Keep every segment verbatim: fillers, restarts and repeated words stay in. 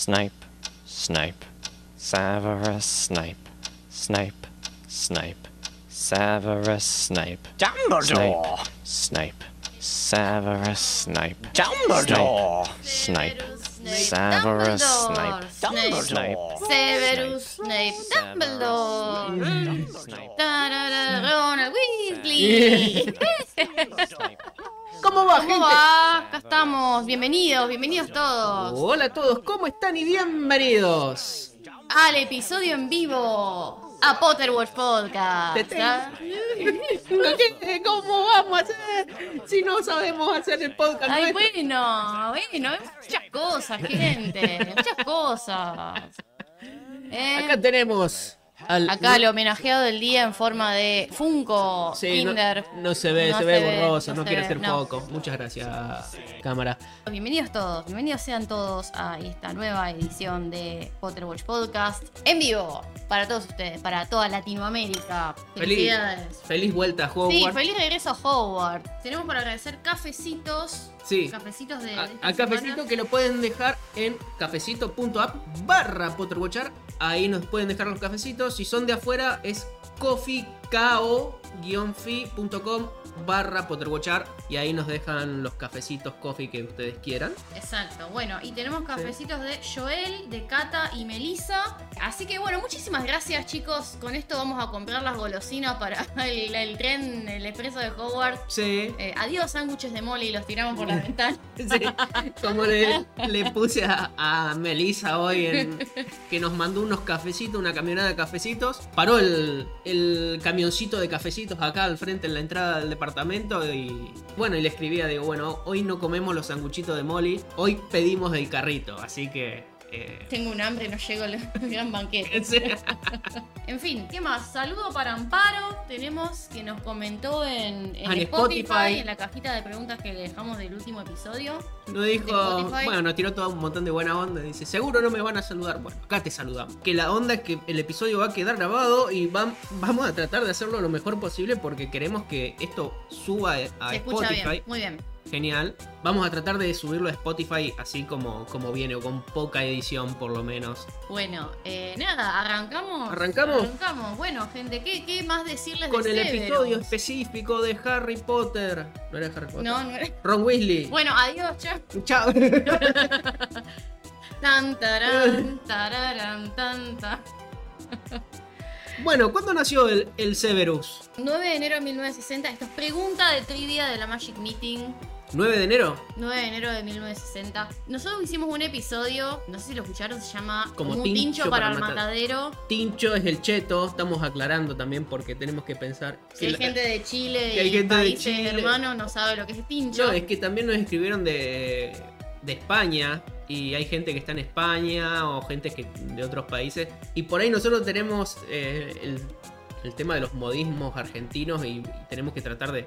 Snape, Snape, Severus Snape, Snape, Snape, Severus Snape, Dumbledore, Snape, Severus Snape, Dumbledore, Snape, Severus Snape, Dumbledore, Severus Snape, Dumbledore, Ron Weasley. ¿Cómo va, gente? ¿Cómo va? Acá estamos. Bienvenidos, bienvenidos todos. Hola a todos, ¿cómo están? Y bienvenidos al episodio en vivo a Potterwatch Podcast. ¿Cómo vamos a hacer si no sabemos hacer el podcast? Ay, bueno, bueno, hay muchas cosas, gente. Muchas cosas. Eh, Acá tenemos... Al, Acá el homenajeado del día en forma de Funko, sí, Kinder. No, no se ve, no se, se ve borroso, no, no quiere ve, hacer no. Poco. Muchas gracias, cámara. Bienvenidos todos, bienvenidos sean todos a esta nueva edición de Potterwatch Podcast en vivo. Para todos ustedes, para toda Latinoamérica. Felicidades. Feliz, feliz vuelta a Hogwarts. Sí, feliz regreso a Hogwarts. Tenemos para agradecer cafecitos. Sí. Cafecitos de. de Al cafecito semana. Que lo pueden dejar en cafecito.app barra Potterwatchar. Ahí nos pueden dejar los cafecitos. Si son de afuera, es coffee ko guion fi punto com barra Potterwatchar. Y ahí nos dejan los cafecitos coffee que ustedes quieran. Exacto. Bueno, y tenemos cafecitos de Joel, de Cata y Melissa. Así que bueno, muchísimas gracias, chicos. Con esto vamos a comprar las golosinas para el, el tren, el expreso de Hogwarts. Sí. Eh, adiós, sándwiches de mole y los tiramos por la ventana. Sí. Como le, le puse a, a Melissa hoy, en, que nos mandó unos cafecitos, una camionada de cafecitos. Paró el, el camioncito de cafecitos acá al frente en la entrada del departamento y... Bueno, y le escribía, digo, bueno, hoy no comemos los sanguchitos de Molly, hoy pedimos el carrito, así que... Eh... Tengo un hambre, no llego al gran banquete. Sí. En fin, ¿qué más? Saludo para Amparo, tenemos que nos comentó en, en Spotify, Spotify, en la cajita de preguntas que le dejamos del último episodio. Nos dijo, bueno, nos tiró todo un montón de buena onda, dice, seguro no me van a saludar. Bueno, acá te saludamos. Que la onda es que el episodio va a quedar grabado y va, vamos a tratar de hacerlo lo mejor posible porque queremos que esto suba a Se Spotify. Escucha bien, muy bien. Genial. Vamos a tratar de subirlo a Spotify así como, como viene, o con poca edición por lo menos. Bueno, eh, nada, ¿arrancamos? ¿Arrancamos? Arrancamos. Bueno, gente, ¿qué, qué más decirles con de el Severus? Episodio específico de Harry Potter. No era Harry Potter. No, no era. Ron Weasley. Bueno, adiós, chao. Chao. Tan, tarán, tararán, tan, tan. Bueno, ¿cuándo nació el, el Severus? nueve de enero de mil novecientos sesenta. Esto es pregunta de trivia de la Magic Meeting. ¿nueve de enero? nueve de enero de mil novecientos sesenta. Nosotros hicimos un episodio, no sé si lo escucharon, se llama Como, como tincho, tincho para, para el matadero. matadero. Tincho es el cheto, estamos aclarando también porque tenemos que pensar... Si que hay la, gente de Chile que hay y gente países de Chile. Hermanos no sabe lo que es tincho. No, es que también nos escribieron de, de España... Y hay gente que está en España o gente que de otros países. Y por ahí nosotros tenemos eh, el, el tema de los modismos argentinos y, y tenemos que tratar de,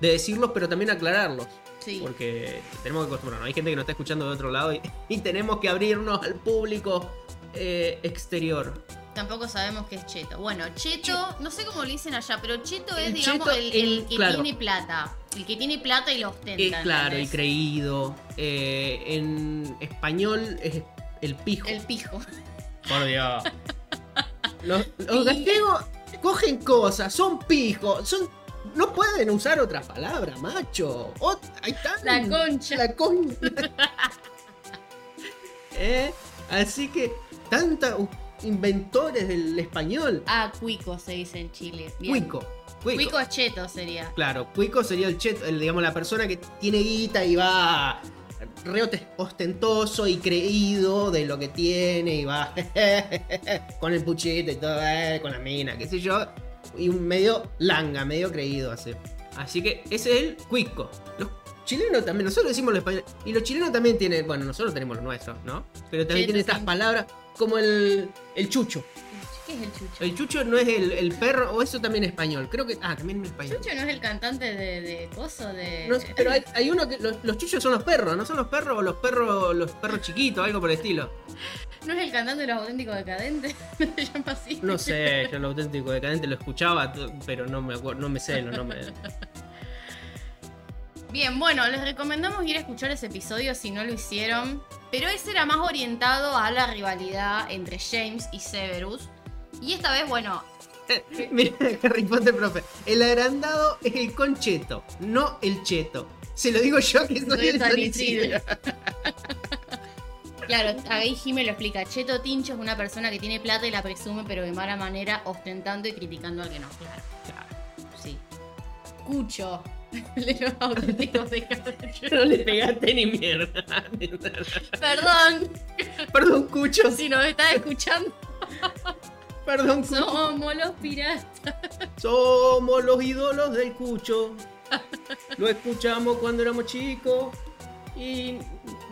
de decirlos, pero también aclararlos. Sí. Porque tenemos que acostumbrarnos. Hay gente que nos está escuchando de otro lado y, y tenemos que abrirnos al público eh, exterior. Tampoco sabemos qué es cheto. Bueno, cheto, no sé cómo lo dicen allá, pero cheto es, el digamos, cheto, el, el, el que claro. tiene plata. El que tiene plata y lo ostenta. Eh, claro, y creído. Eh, en español es el pijo. El pijo. Por Dios. Los, los gallegos cogen cosas, son pijos, son... No pueden usar otra palabra, macho. Ot- ahí está. La concha. La concha. eh, así que, tanta... Uh, inventores del español. Ah, cuico se dice en Chile. Bien. Cuico. Cuico. Cuico cheto sería. Claro, cuico sería el cheto, el, digamos, la persona que tiene guita y va re ostentoso y creído de lo que tiene y va con el puchito y todo, con la mina, qué sé yo, y un medio langa, medio creído hace. Así que ese es el cuico. Los chilenos también, nosotros decimos los españoles, y los chilenos también tienen, bueno, nosotros tenemos los nuestros, ¿no? Pero también tienen estas palabras como el, el chucho. ¿Qué es el chucho? El chucho no es el, el perro, o eso también es español. Creo que. Ah, también es español. Chucho no es el cantante de, de coso de. No, pero hay, hay uno que. Los, los chuchos son los perros, ¿no son los perros o los perros los perros chiquitos, algo por el estilo? ¿No es el cantante de los auténticos decadentes? ¿No se llama así? No sé, yo el auténtico decadente lo escuchaba, pero no me acuerdo, no me sé, no, no me. Bien, bueno, les recomendamos ir a escuchar ese episodio si no lo hicieron. Pero ese era más orientado a la rivalidad entre James y Severus. Y esta vez, bueno... Mirá, Harry Potter, profe. El agrandado es el concheto, no el cheto. Se lo digo yo que soy, soy el Tonicidio. Claro, ahí Jime lo explica. Cheto Tincho es una persona que tiene plata y la presume, pero de mala manera, ostentando y criticando al que no. Claro, claro. Sí. Cucho. Le los auténticos de Harry. No le pegaste ni mierda. Ni Perdón. Perdón, Cucho. Si nos estás escuchando. Perdón, Cucho. Somos los piratas. Somos los ídolos del Cucho. Lo escuchamos cuando éramos chicos y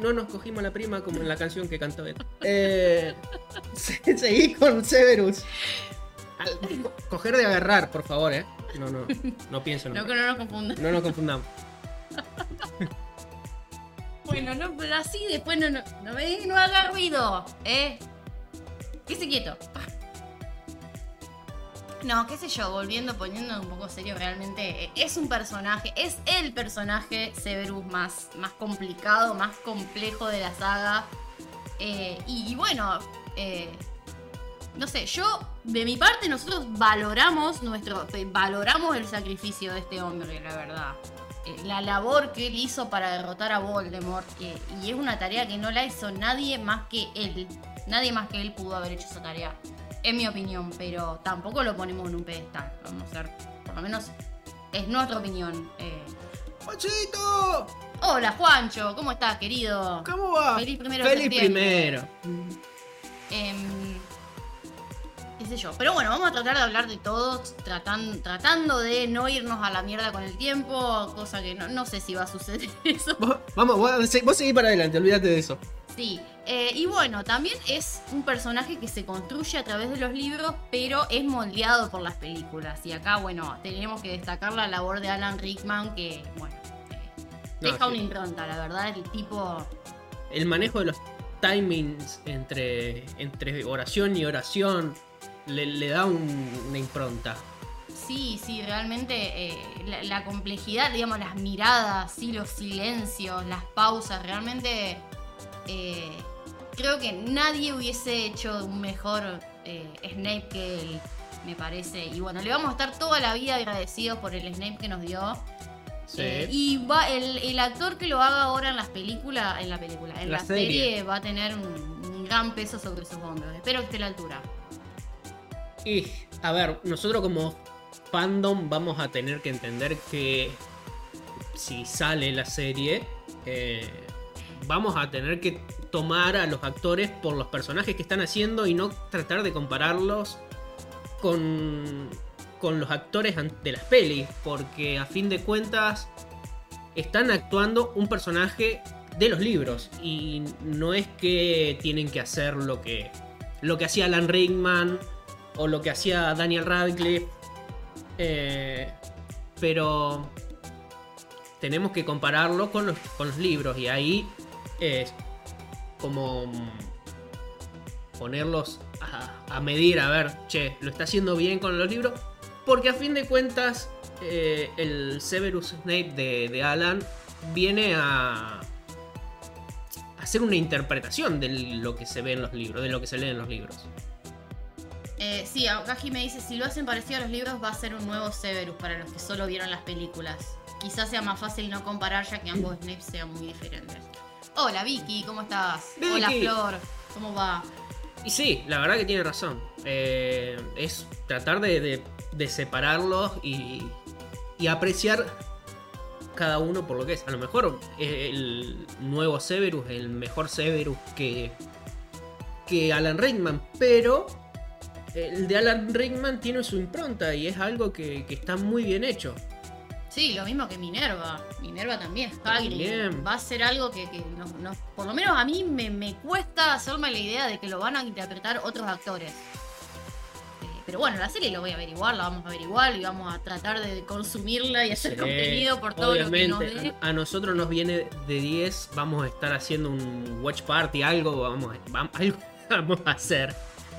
no nos cogimos la prima como en la canción que cantó él. Eh, se, seguí con Severus. Al, co- coger de agarrar, por favor, ¿eh? No, no, no pienso en no, que no nos confundamos. No nos confundamos. Bueno, no, pero así después no, no, no me digas que no haga ruido, ¿eh? Quédese quieto. No, qué sé yo, volviendo, poniendo un poco serio, realmente es un personaje, es el personaje Severus más, más complicado, más complejo de la saga. Eh, y, y bueno, eh, no sé, yo, de mi parte, nosotros valoramos nuestro, valoramos el sacrificio de este hombre, la verdad. Eh, la labor que él hizo para derrotar a Voldemort, eh, y es una tarea que no la hizo nadie más que él. Nadie más que él pudo haber hecho esa tarea. En mi opinión, pero tampoco lo ponemos en un pedestal. Vamos a ser, por lo menos, es nuestra opinión. Eh. ¡Juanchito! Hola, Juancho, ¿cómo estás, querido? ¿Cómo va? Feliz primero. Feliz primero. Eh, qué sé yo. Pero bueno, vamos a tratar de hablar de todos, tratan, tratando de no irnos a la mierda con el tiempo, cosa que no, no sé si va a suceder eso. Vos, vamos, vos, vos seguís para adelante, olvídate de eso. Sí, eh, y bueno, también es un personaje que se construye a través de los libros, pero es moldeado por las películas. Y acá, bueno, tenemos que destacar la labor de Alan Rickman, que, bueno, eh, deja no, sí. una impronta, la verdad, el tipo... El manejo de los timings entre, entre oración y oración le, le da un, una impronta. Sí, sí, realmente eh, la, la complejidad, digamos, las miradas, sí, los silencios, las pausas, realmente... Eh, creo que nadie hubiese hecho un mejor eh, Snape que él, me parece. Y bueno, le vamos a estar toda la vida agradecidos por el Snape que nos dio. Sí. Eh, y va el, el actor que lo haga ahora en las películas, en la película, en la, la serie. serie, va a tener un, un gran peso sobre sus hombros. Espero que esté a la altura. Y, a ver, nosotros como fandom vamos a tener que entender que si sale la serie... Eh, vamos a tener que tomar a los actores por los personajes que están haciendo y no tratar de compararlos con, con los actores de las pelis, porque a fin de cuentas están actuando un personaje de los libros y no es que tienen que hacer lo que, lo que hacía Alan Rickman o lo que hacía Daniel Radcliffe, eh, pero tenemos que compararlo con los, con los libros y ahí... Es como ponerlos a, a medir, a ver, che, lo está haciendo bien con los libros, porque a fin de cuentas eh, el Severus Snape de, de Alan viene a, a hacer una interpretación de lo que se ve en los libros, de lo que se lee en los libros. Eh, sí, Gaji me dice, si lo hacen parecido a los libros va a ser un nuevo Severus para los que solo vieron las películas. Quizás sea más fácil no comparar ya que ambos Snape sean muy diferentes. Hola Vicky, ¿cómo estás? Vicky. Hola Flor, ¿cómo va? Y sí, la verdad que tiene razón. Eh, es tratar de, de, de separarlos y, y apreciar cada uno por lo que es. A lo mejor el nuevo Severus, el mejor Severus que, que Alan Rickman, pero el de Alan Rickman tiene su impronta y es algo que, que está muy bien hecho. Sí, lo mismo que Minerva. Minerva también es Hagrid. Va a ser algo que, que no, no, por lo menos a mí me, me cuesta hacerme la idea de que lo van a interpretar otros actores. Eh, pero bueno, la serie lo voy a averiguar, la vamos a averiguar y vamos a tratar de consumirla y hacer sí, contenido por todo obviamente. Lo que nos dé. A nosotros nos viene de diez, vamos a estar haciendo un watch party, algo vamos a, vamos, algo vamos a hacer.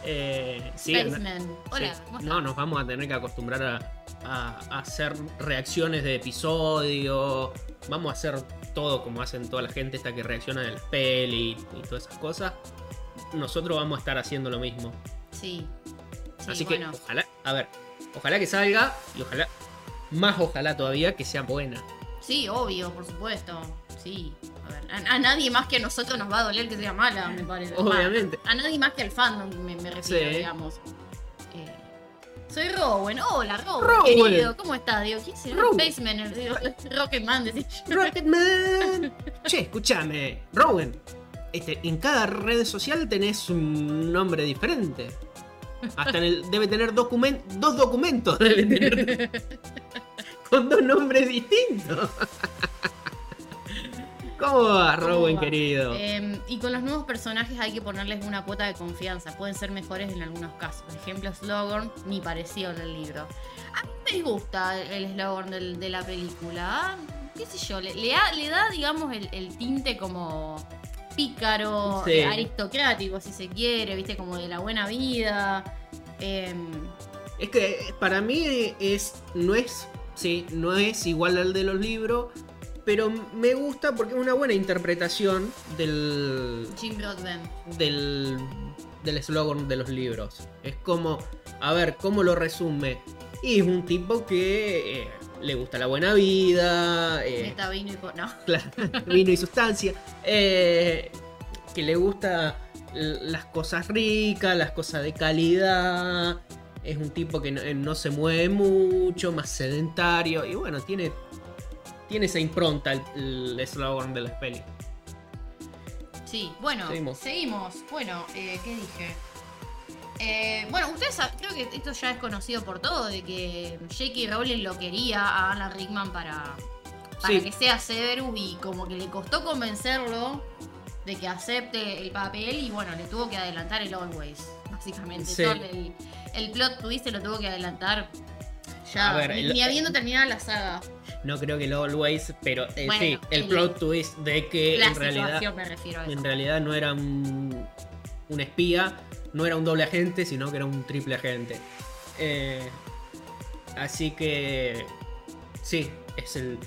Eh, sí, Baseman. Sí. Hola, ¿cómo no, nos vamos a tener que acostumbrar a, a, a hacer reacciones de episodio. Vamos a hacer todo como hacen toda la gente esta que reacciona de las pelis y todas esas cosas. Nosotros vamos a estar haciendo lo mismo. Sí. Sí, así bueno, que ojalá, a ver, ojalá que salga y ojalá, más ojalá todavía que sea buena. Sí, obvio, por supuesto. Sí, a ver, a, a nadie más que a nosotros nos va a doler que sea mala, me parece. Obviamente. A nadie más que al fandom me, me refiero, sí, digamos. Eh, soy Rowan, hola Rowan, Rowan, querido, ¿cómo estás? Digo, ¿quién será? Baseman, Rocketman, decís. Rocketman. Che, escúchame, Rowan, este, en cada red social tenés un nombre diferente. Hasta en el, debe tener document, dos documentos debe tener, con dos nombres distintos. ¿Cómo va, Rowan, querido? Eh, y con los nuevos personajes hay que ponerles una cuota de confianza. Pueden ser mejores en algunos casos. Por ejemplo, Slughorn ni pareció en el libro. A mí me gusta el Slughorn del, de la película. ¿Qué sé yo? Le, le, a, le da, digamos, el, el tinte como... pícaro, sí, aristocrático, si se quiere, viste, como de la buena vida. Eh... Es que para mí es, no es, sí, no es igual al de los libros, pero me gusta porque es una buena interpretación del Jim Broadbent, del del Slughorn de los libros. Es como, a ver, cómo lo resume. Y es un tipo que eh, le gusta la buena vida. Eh, Meta vino y po- no. Claro, vino y sustancia. Eh, que le gusta l- las cosas ricas, las cosas de calidad. Es un tipo que no, no se mueve mucho, más sedentario. Y bueno, tiene, tiene esa impronta el eslogan de las pelis. Sí, bueno, seguimos. seguimos. Bueno, eh, ¿qué dije? Eh, bueno, ustedes saben, creo que esto ya es conocido por todo, de que J K. Rowling lo quería a Alan Rickman para, para sí, que sea Severus, y como que le costó convencerlo de que acepte el papel, y bueno, le tuvo que adelantar el Always, básicamente. Sí. Todo el, el plot twist se lo tuvo que adelantar ya, ver, ni, el, ni habiendo terminado la saga. No creo que el Always, pero eh, bueno, sí, el, el plot twist de que en realidad, me refiero a eso, en realidad no era un, un espía. No era un doble agente, sino que era un triple agente. Eh, así que... sí, es el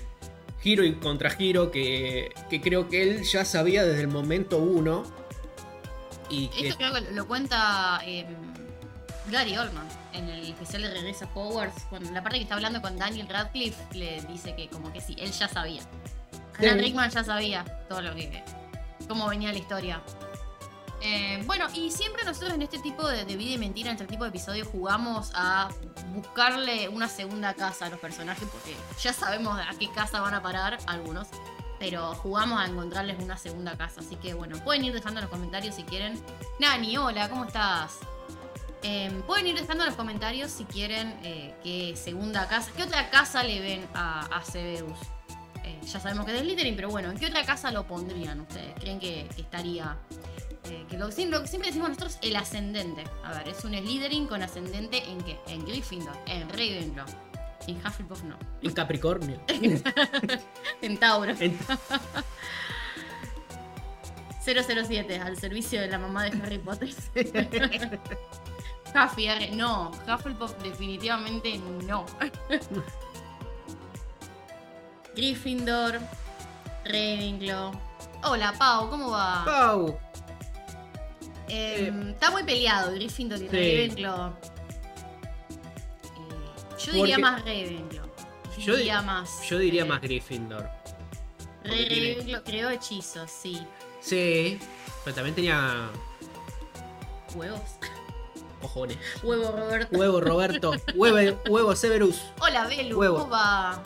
giro y contragiro que, que creo que él ya sabía desde el momento uno. Y que... esto creo que lo cuenta eh, Gary Oldman en el especial de Regreso a Hogwarts. Cuando la parte que está hablando con Daniel Radcliffe le dice que como que sí, él ya sabía. Alan sí. Rickman ya sabía todo lo que... cómo venía la historia. Eh, bueno, y siempre nosotros en este tipo de, de vida y mentira, en este tipo de episodios, jugamos a buscarle una segunda casa a los personajes, porque ya sabemos a qué casa van a parar algunos, pero jugamos a encontrarles una segunda casa. Así que bueno, pueden ir dejando en los comentarios si quieren. Nani, hola, ¿cómo estás? Eh, pueden ir dejando en los comentarios si quieren eh, qué segunda casa, qué otra casa le ven a, a Severus. Eh, ya sabemos que es Slytherin, pero bueno, ¿en qué otra casa lo pondrían ustedes? ¿Creen que, que estaría...? Eh, que lo, lo que siempre decimos nosotros, el ascendente. A ver, es un Slytherin con ascendente ¿en qué? En Gryffindor, en Ravenclaw, en Hufflepuff no. En Capricornio. En Tauro. En... cero cero siete, al servicio de la mamá de Harry Potter. Huffy, no, Hufflepuff definitivamente no. Gryffindor, Ravenclaw. Hola, Pau, ¿cómo va? Pau. Eh, eh, está muy peleado Gryffindor y sí. Ravenclaw. Eh, yo diría Porque... más Ravenclaw. Yo, yo diría más. Yo diría eh, más Gryffindor. Ravenclaw creó hechizos, sí. Sí, pero también tenía huevos. Cojones. Huevo Roberto. Huevo Roberto. Huevo, huevo Severus. Hola Belu, huevo. ¿Cómo va?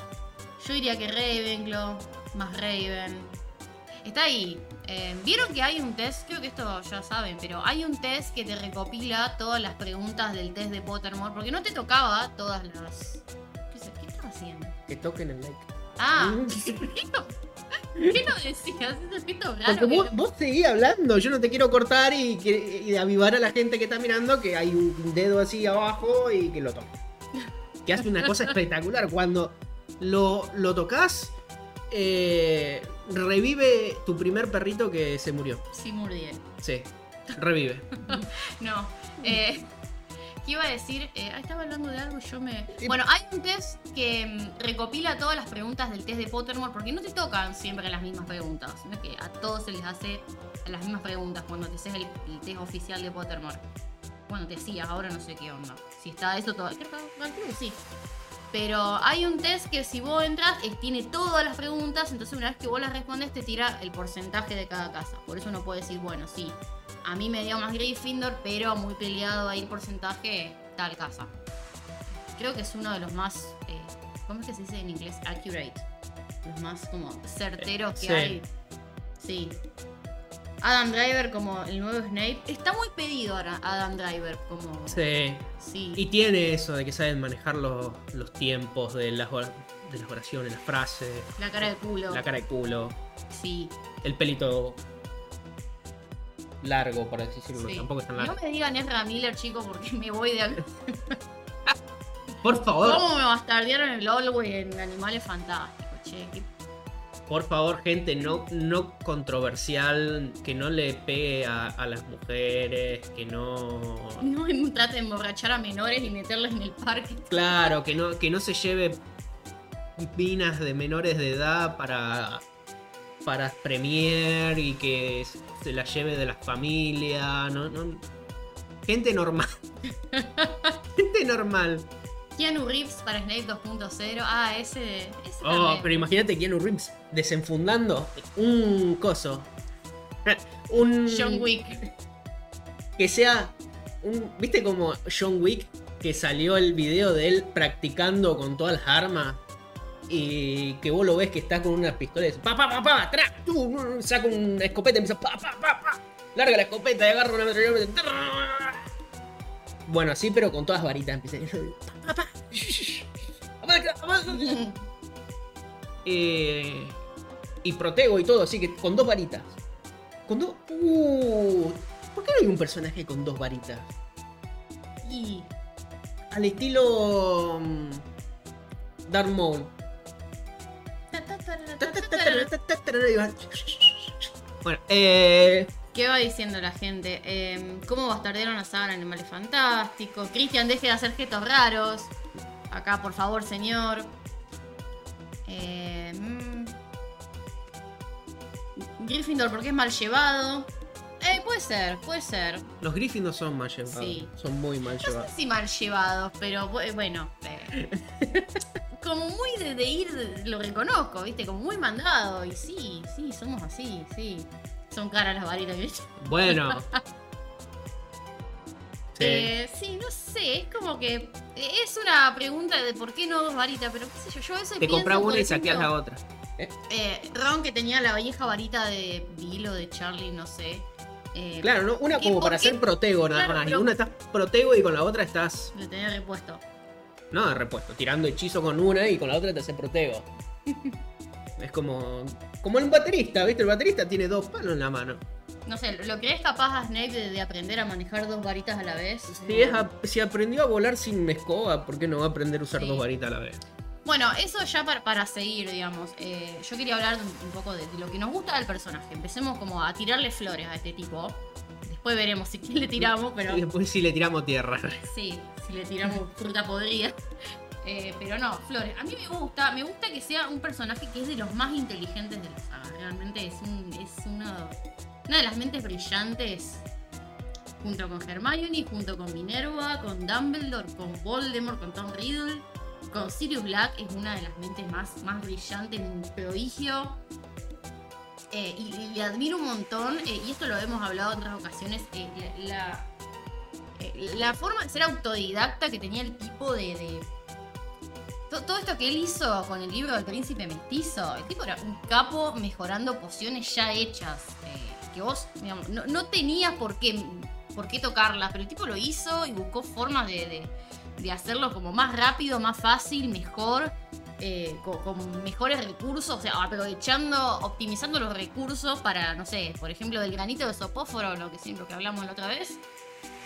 Yo diría que Ravenclaw más Raven. Está ahí. Eh, Vieron que hay un test, creo que esto ya saben, pero hay un test que te recopila todas las preguntas del test de Pottermore, porque no te tocaba todas las... ¿Qué, es? ¿Qué estás haciendo? Que toquen el like. Ah, ¿qué no, ¿qué no decías? Es un poquito raro. Porque vos, vos seguís hablando, yo no te quiero cortar y, y avivar a la gente que está mirando que hay un dedo así abajo y que lo toque. Que hace una cosa espectacular, cuando lo, lo tocas... Eh, revive tu primer perrito que se murió. Sí, murió. Sí. Revive. No. Eh, ¿Qué iba a decir? Eh, estaba hablando de algo y yo me... Bueno, hay un test que recopila todas las preguntas del test de Pottermore, porque no te tocan siempre las mismas preguntas. No es que a todos se les hace las mismas preguntas cuando te haces el, el test oficial de Pottermore. Bueno, te decías, ahora no sé qué onda. Si está eso todo... Creo que sí. Pero hay un test que si vos entras, tiene todas las preguntas, entonces una vez que vos las respondes te tira el porcentaje de cada casa. Por eso no puedes decir, bueno, sí, a mí me dio más Gryffindor, pero muy peleado ahí el porcentaje tal casa. Creo que es uno de los más, eh, ¿cómo es que se dice en inglés? Accurate. Los más como certeros que sí. hay. Sí. Adam Driver como el nuevo Snape. Está muy pedido ahora Adam Driver como... Sí. sí. Y tiene eso de que saben manejar los, los tiempos de las, de las oraciones, las frases. La cara de culo. La cara de culo. Sí. El pelito... largo, por así decirlo. Sí. Tampoco es tan largo. No me digan Ezra Miller, chicos, porque me voy de acá. Por favor. ¿Cómo me bastardearon el Always en Animales Fantásticos, che? ¿Qué... Por favor, gente, no, no controversial, que no le pegue a, a las mujeres, que no... No trate de emborrachar a menores y meterlas en el parque. Claro, que no, que no se lleve minas de menores de edad para, para premier y que se las lleve de las familias. No, no. Gente normal. Gente normal. Keanu Reeves para Snape dos punto cero. Ah, ese... ese oh, también. Pero imagínate Keanu Reeves desenfundando un coso. Un... John Wick. Que sea... un ¿Viste como John Wick? Que salió el video de él practicando con todas las armas. Y que vos lo ves que está con unas pistolas. Pa, pa, pa, pa, atrás. Saca una escopeta y empieza... Pa, pa, pa, pa. Larga la escopeta y agarra una metralleta. Bueno, así, pero con todas varitas. eh, y protego y todo, así que con dos varitas. Con dos... Uh, ¿por qué no hay un personaje con dos varitas? Y... al estilo... Darth Maul. Bueno, eh... ¿qué va diciendo la gente? Eh, ¿Cómo bastardearon a Sagan Animales Fantásticos? Christian, deje de hacer gestos raros. Acá, por favor, señor. Eh, mmm. Gryffindor, ¿por qué es mal llevado? Eh, puede ser, puede ser. Los Gryffindor son mal llevados. Sí. Son muy mal llevados. No sé si mal llevados, pero bueno. Eh, como muy de, de ir, lo reconozco, ¿viste? Como muy mandado. Y sí, sí, somos así, sí. Son caras las varitas, ¿viste? Bueno. Sí. Eh, sí, no sé, es como que... Es una pregunta de por qué no dos varitas, pero qué sé yo, yo eso pienso... Te compras una y saqueas la otra. ¿Eh? Eh, Ron, que tenía la vieja varita de Bill o de Charlie, no sé. Eh, claro, ¿no? Una como para qué? Ser protego, nada claro, más. Y una estás protego y con la otra estás... De tener repuesto. No, de repuesto. Tirando hechizo con una y con la otra te hace protego. Es como... Como el baterista, ¿viste? El baterista tiene dos palos en la mano. No sé, ¿lo crees capaz a Snape de, de aprender a manejar dos varitas a la vez? Si, es a, si aprendió a volar sin escoba, ¿por qué no va a aprender a usar sí. dos varitas a la vez? Bueno, eso ya para, para seguir, digamos. Eh, yo quería hablar un, un poco de, de lo que nos gusta del personaje. Empecemos como a tirarle flores a este tipo. Después veremos si le tiramos, pero... Y después si le tiramos tierra. Sí, si le tiramos fruta podrida. Eh, pero no, Flores, a mí me gusta, me gusta que sea un personaje que es de los más inteligentes de la saga. Realmente es, un, es una, una de las mentes brillantes, junto con Hermione, junto con Minerva, con Dumbledore, con Voldemort, con Tom Riddle, con Sirius Black. Es una de las mentes más, más brillantes, un prodigio. Eh, y, y le admiro un montón, eh, y esto lo hemos hablado en otras ocasiones, eh, la, eh, la forma de ser autodidacta que tenía el tipo de... de todo esto que él hizo con el libro del príncipe mestizo, el tipo era un capo mejorando pociones ya hechas, eh, que vos, digamos, no, no tenías por qué, por qué tocarlas, pero el tipo lo hizo y buscó formas de, de, de hacerlo como más rápido, más fácil, mejor, eh, con, con mejores recursos, o sea, aprovechando, optimizando los recursos para, no sé, por ejemplo, del granito de sopóforo, lo que siempre que hablamos la otra vez,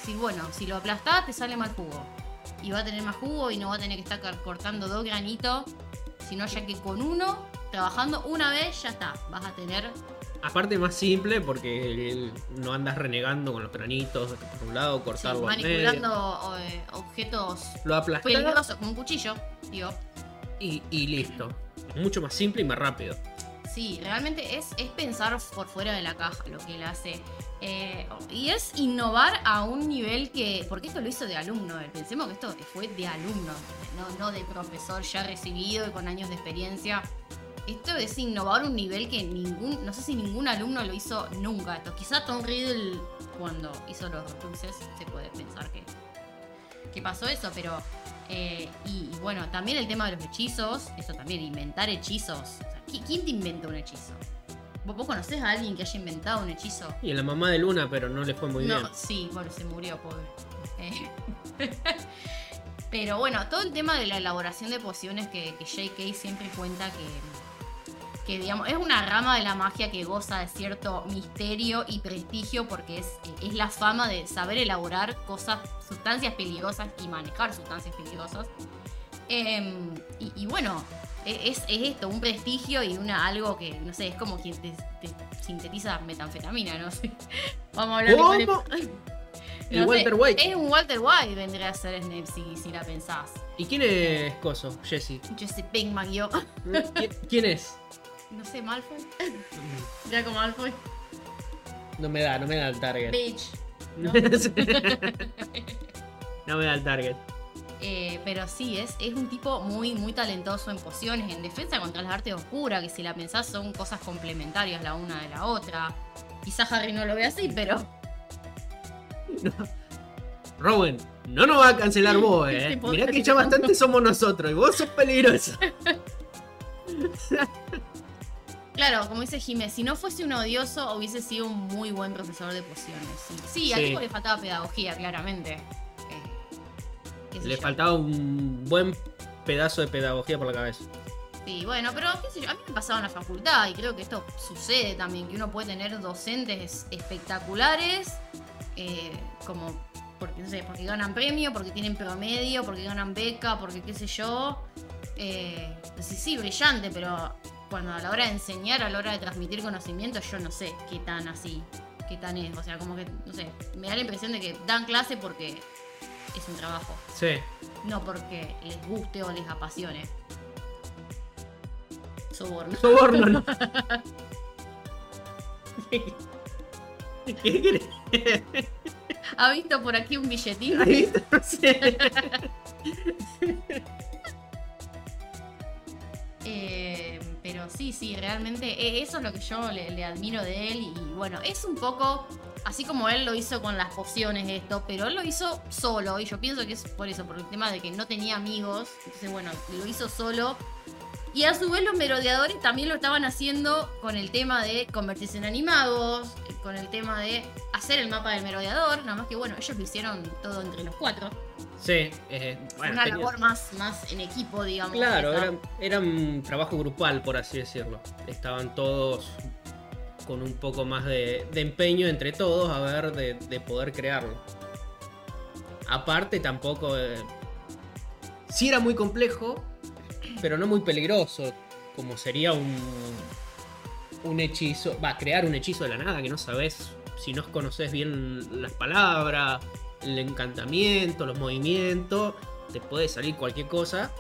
si bueno, si lo aplastás te sale mal jugo. Y va a tener más jugo y no va a tener que estar cortando dos granitos, sino ya que con uno, trabajando una vez, ya está. Vas a tener Aparte más simple porque no andas renegando con los granitos por un lado, cortarlo, sí, manipulando medio. Objetos. Lo aplastas con un cuchillo, digo. Y, y listo. Mucho más simple y más rápido. Sí, realmente es, es pensar por fuera de la caja lo que él hace. Eh, y es innovar a un nivel que... Porque esto lo hizo de alumno. Pensemos que esto fue de alumno, no, no de profesor ya recibido y con años de experiencia. Esto es innovar un nivel que ningún... No sé si ningún alumno lo hizo nunca. Esto, quizá Tom Riddle cuando hizo los Horcruxes se puede pensar que, que pasó eso, pero... Eh, y, y bueno, también el tema de los hechizos. Eso también, inventar hechizos. O sea, ¿quién te inventa un hechizo? ¿Vos, vos conocés a alguien que haya inventado un hechizo? Y a la mamá de Luna, pero no le fue muy no, bien. Sí, bueno, se murió, pobre. Eh. Pero bueno, todo el tema de la elaboración de pociones que, que J K siempre cuenta que, que, digamos, es una rama de la magia que goza de cierto misterio y prestigio porque es, es la fama de saber elaborar cosas, sustancias peligrosas y manejar sustancias peligrosas. Eh, y, y bueno... Es, es esto, un prestigio y una algo que, no sé, es como quien te, te sintetiza metanfetamina, no sé. Vamos a hablar de ¿Cómo? No Walter sé, White. Es un Walter White, vendría a ser Snape si, si la pensás. ¿Y quién es Coso? Jesse. Jesse Pinkman, yo. ¿Qui- ¿Quién es? No sé, Malfoy. Draco Malfoy. No me da, no me da el target. Bitch. No, no me da el target. Eh, pero sí, es, es un tipo muy, muy talentoso en pociones, en defensa contra las artes oscuras, que si la pensás son cosas complementarias la una de la otra. Quizá Harry no lo ve así, pero... No. Rowan, no nos va a cancelar vos, eh. Mirá que ya bastante somos nosotros y vos sos peligroso. Claro, como dice Jime, si no fuese un odioso hubiese sido un muy buen profesor de pociones. Sí, sí, al sí. tipo le faltaba pedagogía, claramente. Le yo. faltaba un buen pedazo de pedagogía por la cabeza. Sí, bueno, pero qué sé yo, a mí me pasaba en la facultad y creo que esto sucede también, que uno puede tener docentes espectaculares, eh, como porque, no sé, porque ganan premio, porque tienen promedio, porque ganan beca, porque qué sé yo. Eh, sí, sí, brillante, pero cuando a la hora de enseñar, a la hora de transmitir conocimiento, yo no sé qué tan así, qué tan es. O sea, como que, no sé, me da la impresión de que dan clase porque... es un trabajo. Sí. No porque les guste o les apasione. Soborno. Soborno, no. ¿Qué crees? ¿Ha visto por aquí un billetín? ¿Ha visto? Sí. eh, pero sí, sí, realmente eso es lo que yo le, le admiro de él. Y bueno, es un poco... Así como él lo hizo con las pociones esto, pero él lo hizo solo. Y yo pienso que es por eso, por el tema de que no tenía amigos. Entonces, bueno, lo hizo solo. Y a su vez los merodeadores también lo estaban haciendo con el tema de convertirse en animagos, con el tema de hacer el mapa del merodeador. Nada más que, bueno, ellos lo hicieron todo entre los cuatro. Sí. Eh, bueno, Una tenía... labor más, más en equipo, digamos. Claro, era, era un trabajo grupal, por así decirlo. Estaban todos... con un poco más de, de empeño entre todos, a ver, de, de poder crearlo. Aparte, tampoco... Eh, sí era muy complejo, pero no muy peligroso, como sería un, un hechizo... Va, crear un hechizo de la nada, que no sabés si no conocés bien las palabras, el encantamiento, los movimientos, te puede salir cualquier cosa.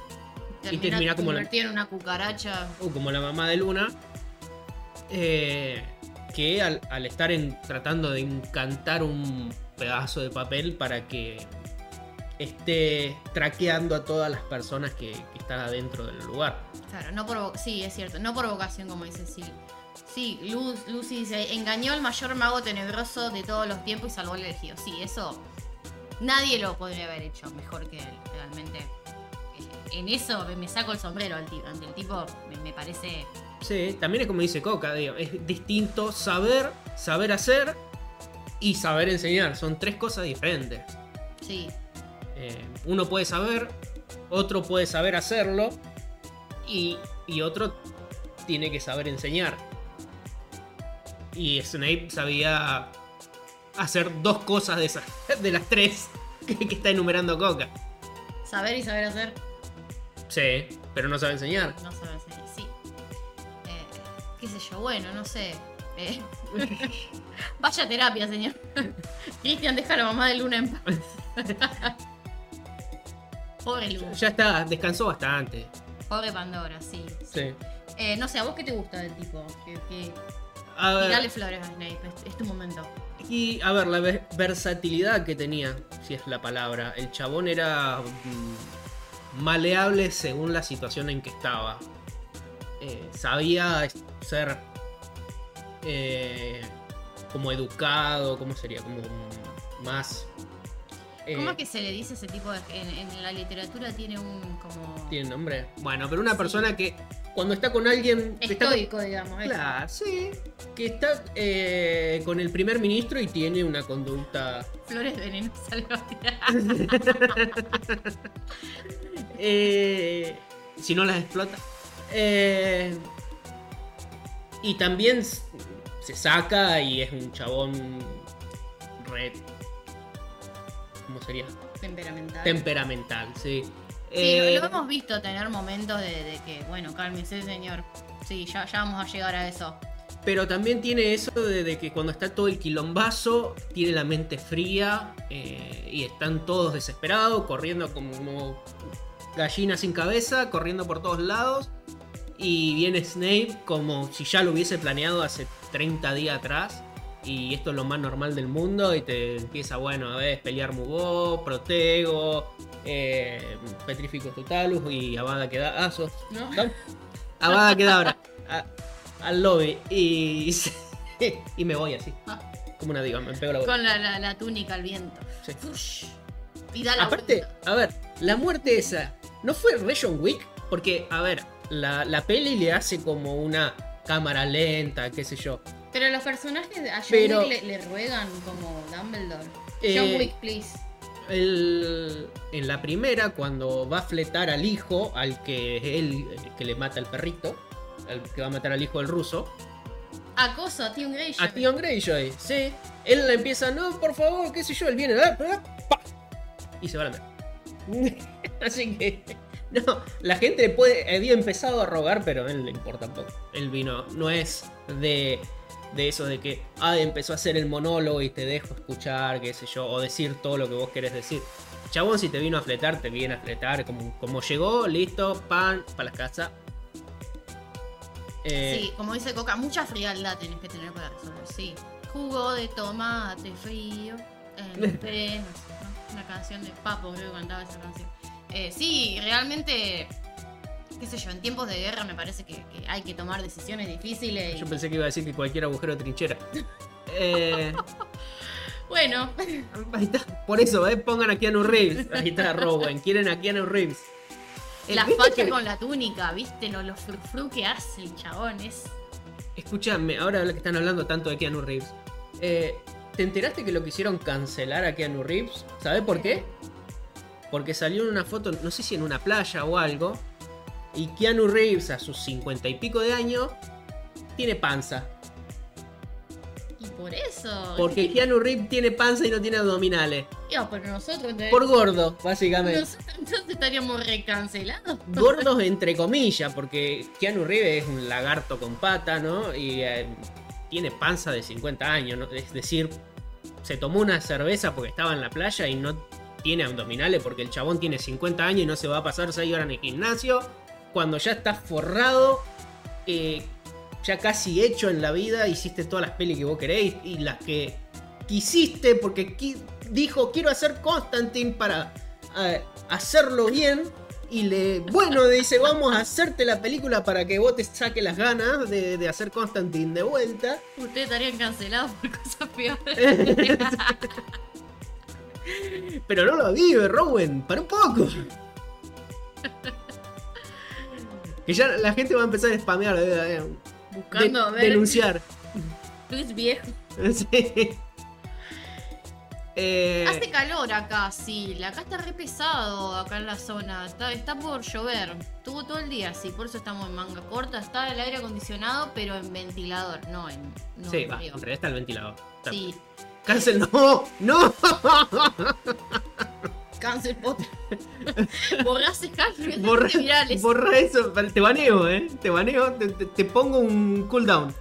Termina, y termina como la... en una cucaracha. Uh, como la mamá de Luna. Eh... que al, al estar en, tratando de encantar un pedazo de papel para que esté traqueando a todas las personas que, que están adentro del lugar. Claro, no por, sí, es cierto, no por vocación, como dice Sil. Sí, Luz, Lucy dice, engañó al mayor mago tenebroso de todos los tiempos y salvó al elegido. Sí, eso nadie lo podría haber hecho mejor que él, realmente. En eso me saco el sombrero al tipo, ante el tipo, me, me parece... Sí, también es como dice Coca, digo, es distinto saber, saber hacer y saber enseñar. Son tres cosas diferentes. Sí. Eh, uno puede saber, otro puede saber hacerlo y, y otro tiene que saber enseñar. Y Snape sabía hacer dos cosas de, esas, de las tres que, que está enumerando Coca. Saber y saber hacer. Sí, pero no sabe enseñar. No sabe enseñar, sí. Qué sé yo, bueno, no sé. Eh. Vaya terapia, señor. Christian, deja a la mamá de Luna en paz. Pobre Luna. Ya está, descansó bastante. Pobre Pandora, sí. Sí. Eh, no sé, ¿a vos qué te gusta del tipo? Que, que... Tirale flores a Snape, es, es tu momento. Y, a ver, la ve- versatilidad que tenía, si es la palabra. El chabón era mm, maleable según la situación en que estaba. Eh, sabía ser eh, como educado, ¿cómo sería? Como más... Eh, ¿Cómo es que se le dice ese tipo de...? En, en la literatura tiene un como... ¿Tiene nombre? Bueno, pero una sí. persona que... Cuando está con alguien... Estoico, con... digamos. Claro, eso. Sí. Que está eh, con el primer ministro y tiene una conducta... Flores venenosas le va a tirar. eh, Si no las explota. Eh, y también se saca y es un chabón re... ¿Cómo sería? Temperamental. Temperamental, sí. Sí, eh, lo, lo hemos visto tener momentos de, de que, bueno, cálmese, señor. Sí, ya, ya vamos a llegar a eso. Pero también tiene eso de, de que cuando está todo el quilombazo, tiene la mente fría eh, y están todos desesperados, corriendo como, como gallinas sin cabeza, corriendo por todos lados. Y viene Snape como si ya lo hubiese planeado hace treinta días atrás. Y esto es lo más normal del mundo y te empieza, bueno, a ver, pelear Mugó, Protego, eh, Petrificus Totalus y Avada Kedavra. ¿No? ¿No? Avada Kedavra a, al lobby y, y me voy así, ah. como una diva, me pego la boca. Con la, la, la túnica al viento. Sí. Ush, y da la Aparte, vuelta. A ver, la muerte esa, ¿no fue re John Wick? Porque, a ver, la, la peli le hace como una cámara lenta, qué sé yo. Pero los personajes a John Pero, Wick le, le ruegan como Dumbledore. Eh, John Wick, please. El, en la primera, cuando va a fletar al hijo, al que él que le mata al perrito, al que va a matar al hijo del ruso. Acoso a Theon Greyjoy. A Theon Greyjoy, sí. Él le empieza, no, por favor, qué sé yo, él viene, ah, ah, pa, y se va a la mierda. Así que... No, la gente puede, había empezado a rogar, pero a él le importa un poco. Él vino, no es de... De eso de que, ah, empezó a hacer el monólogo y te dejo escuchar, qué sé yo, o decir todo lo que vos querés decir. Chabón, si te vino a fletar, te viene a fletar. Como, como llegó, listo, pan, para la casa. Eh, sí, como dice Coca, mucha frialdad tenés que tener para resolver, sí. Jugo de tomate frío, eh, tres, no sé, ¿no? Una canción de Papo, creo que cantaba esa canción. Eh, sí, realmente... Qué sé yo, en tiempos de guerra me parece que, que hay que tomar decisiones difíciles. Yo y... pensé que iba a decir que cualquier agujero trinchera. eh... Bueno. Ahí está. Por eso, ¿eh? Pongan a Keanu Reeves. Ahí está Rowan. Quieren a Keanu Reeves. Las fachas que... con la túnica, viste, no, los frufru que hacen, chabones. Escúchame, ahora que están hablando tanto de Keanu Reeves. Eh, ¿Te enteraste que lo quisieron cancelar a Keanu Reeves? ¿Sabés por qué? Porque salió en una foto, no sé si en una playa o algo. Y Keanu Reeves a sus cincuenta y pico de años tiene panza. ¿Y por eso? Porque Keanu Reeves tiene panza y no tiene abdominales. Yo, pero nosotros... De... Por gordo, básicamente. Nosotros entonces estaríamos recancelados. Gordos entre comillas, porque Keanu Reeves es un lagarto con pata, ¿no? Y eh, tiene panza de cincuenta años, ¿no? Es decir, se tomó una cerveza porque estaba en la playa y no tiene abdominales porque el chabón tiene cincuenta años y no se va a pasar seis horas en el gimnasio. Cuando ya estás forrado, eh, ya casi hecho en la vida, hiciste todas las pelis que vos querés y las que quisiste, porque qui- dijo, quiero hacer Constantine para eh, hacerlo bien. Y le, bueno, dice, vamos a hacerte la película para que vos te saques las ganas de, de hacer Constantine de vuelta. Ustedes estarían cancelados por cosas peores. Pero no lo vive, Rowan, para un poco. Que ya la gente va a empezar a spamear, eh, buscando de, a ver, denunciar. Tú eres viejo. Sí. Eh, Hace calor acá, sí. Acá está re pesado, acá en la zona. Está, está por llover. Estuvo todo el día, sí. Por eso estamos en manga corta. Está el aire acondicionado, pero en ventilador. No, en. No, sí, en va. Frío. En realidad está el ventilador. Está. Sí. Cancel, no. No. Cancel Potter. Borrá ese hashtag. Borra, borra eso. Te baneo, eh. Te baneo. Te, te, te pongo un cooldown.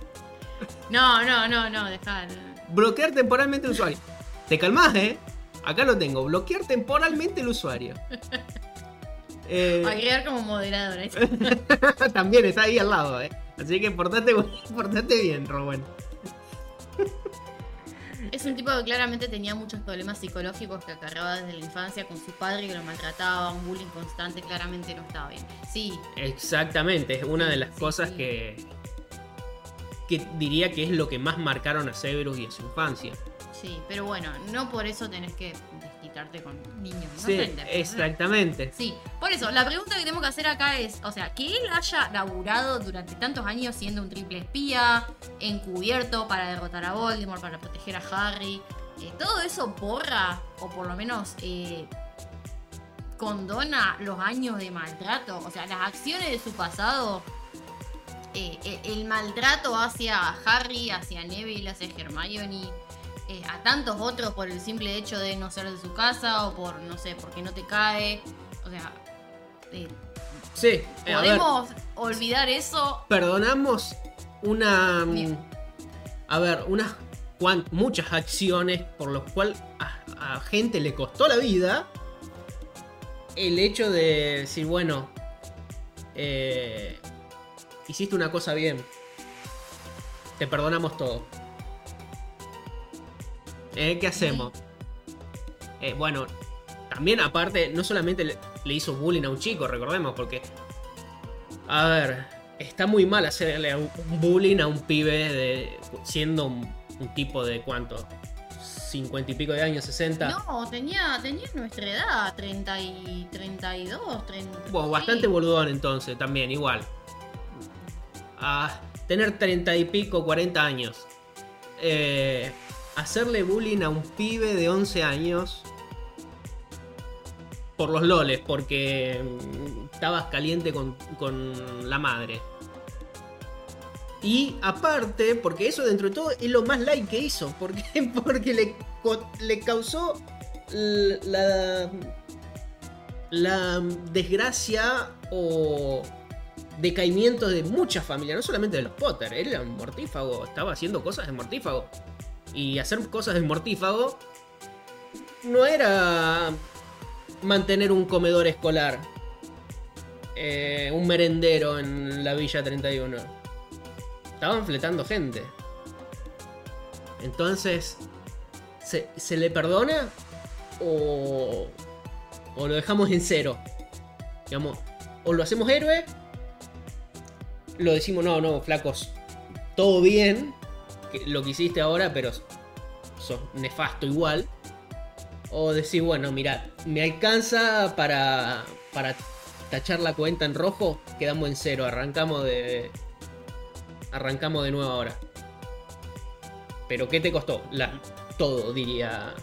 No, no, no, no, dejá. Bloquear temporalmente el usuario. Te calmás, ¿eh? Acá lo tengo. Bloquear temporalmente el usuario. Eh... Agregar como moderador. ¿eh? También está ahí al lado, ¿eh? Así que portate, portate bien, Rowan. Es un tipo que claramente tenía muchos problemas psicológicos que acarreaba desde la infancia con su padre que lo maltrataba, un bullying constante, claramente no estaba bien. Sí. Exactamente, es una de las sí, cosas sí. que que diría que es lo que más marcaron a Severus y a su infancia. Sí, pero bueno, no por eso tenés que desquitarte con niños. ¿No? Sí, ¿entendés? Exactamente. Sí, por eso, la pregunta que tenemos que hacer acá es, o sea, que él haya laburado durante tantos años siendo un triple espía, encubierto para derrotar a Voldemort, para proteger a Harry, eh, todo eso borra, o por lo menos eh, condona los años de maltrato, o sea, las acciones de su pasado... Eh, eh, el maltrato hacia Harry, hacia Neville, hacia Hermione, eh, a tantos otros por el simple hecho de no ser de su casa o por, no sé, porque no te cae. O sea, eh, sí, eh, ¿podemos olvidar eso? Perdonamos una... Bien. A ver, unas cuan, muchas acciones por las cuales a, a gente le costó la vida. El hecho de decir, bueno... Eh... Hiciste una cosa bien. Te perdonamos todo. ¿Eh? ¿Qué hacemos? Eh, bueno, también aparte, no solamente le, le hizo bullying a un chico, recordemos, porque... A ver, está muy mal hacerle un bullying a un pibe de siendo un, un tipo de ¿cuánto? cincuenta y pico de años, sesenta. No, tenía, tenía nuestra edad, treinta y treinta y dos, treinta. Bueno, bastante boludón entonces, también, igual. A tener treinta y pico, cuarenta años, eh, hacerle bullying a un pibe de once años por los loles, porque estabas caliente con, con la madre. Y aparte, porque eso dentro de todo es lo más light que hizo, porque, porque le, le causó la, la desgracia o... decaimientos de muchas familias, no solamente de los Potter. Él era un mortífago, estaba haciendo cosas de mortífago. Y hacer cosas de mortífago no era mantener un comedor escolar, eh, un merendero en la Villa treinta y uno. Estaban fletando gente. Entonces, ¿se, se le perdona o, o lo dejamos en cero? Digamos, o lo hacemos héroe... Lo decimos, no, no, flacos, todo bien, que lo que hiciste ahora, pero sos nefasto igual. O decís, bueno, mirá, me alcanza para, para tachar la cuenta en rojo, quedamos en cero, arrancamos de, arrancamos de nuevo ahora. Pero ¿qué te costó? La, todo, diría.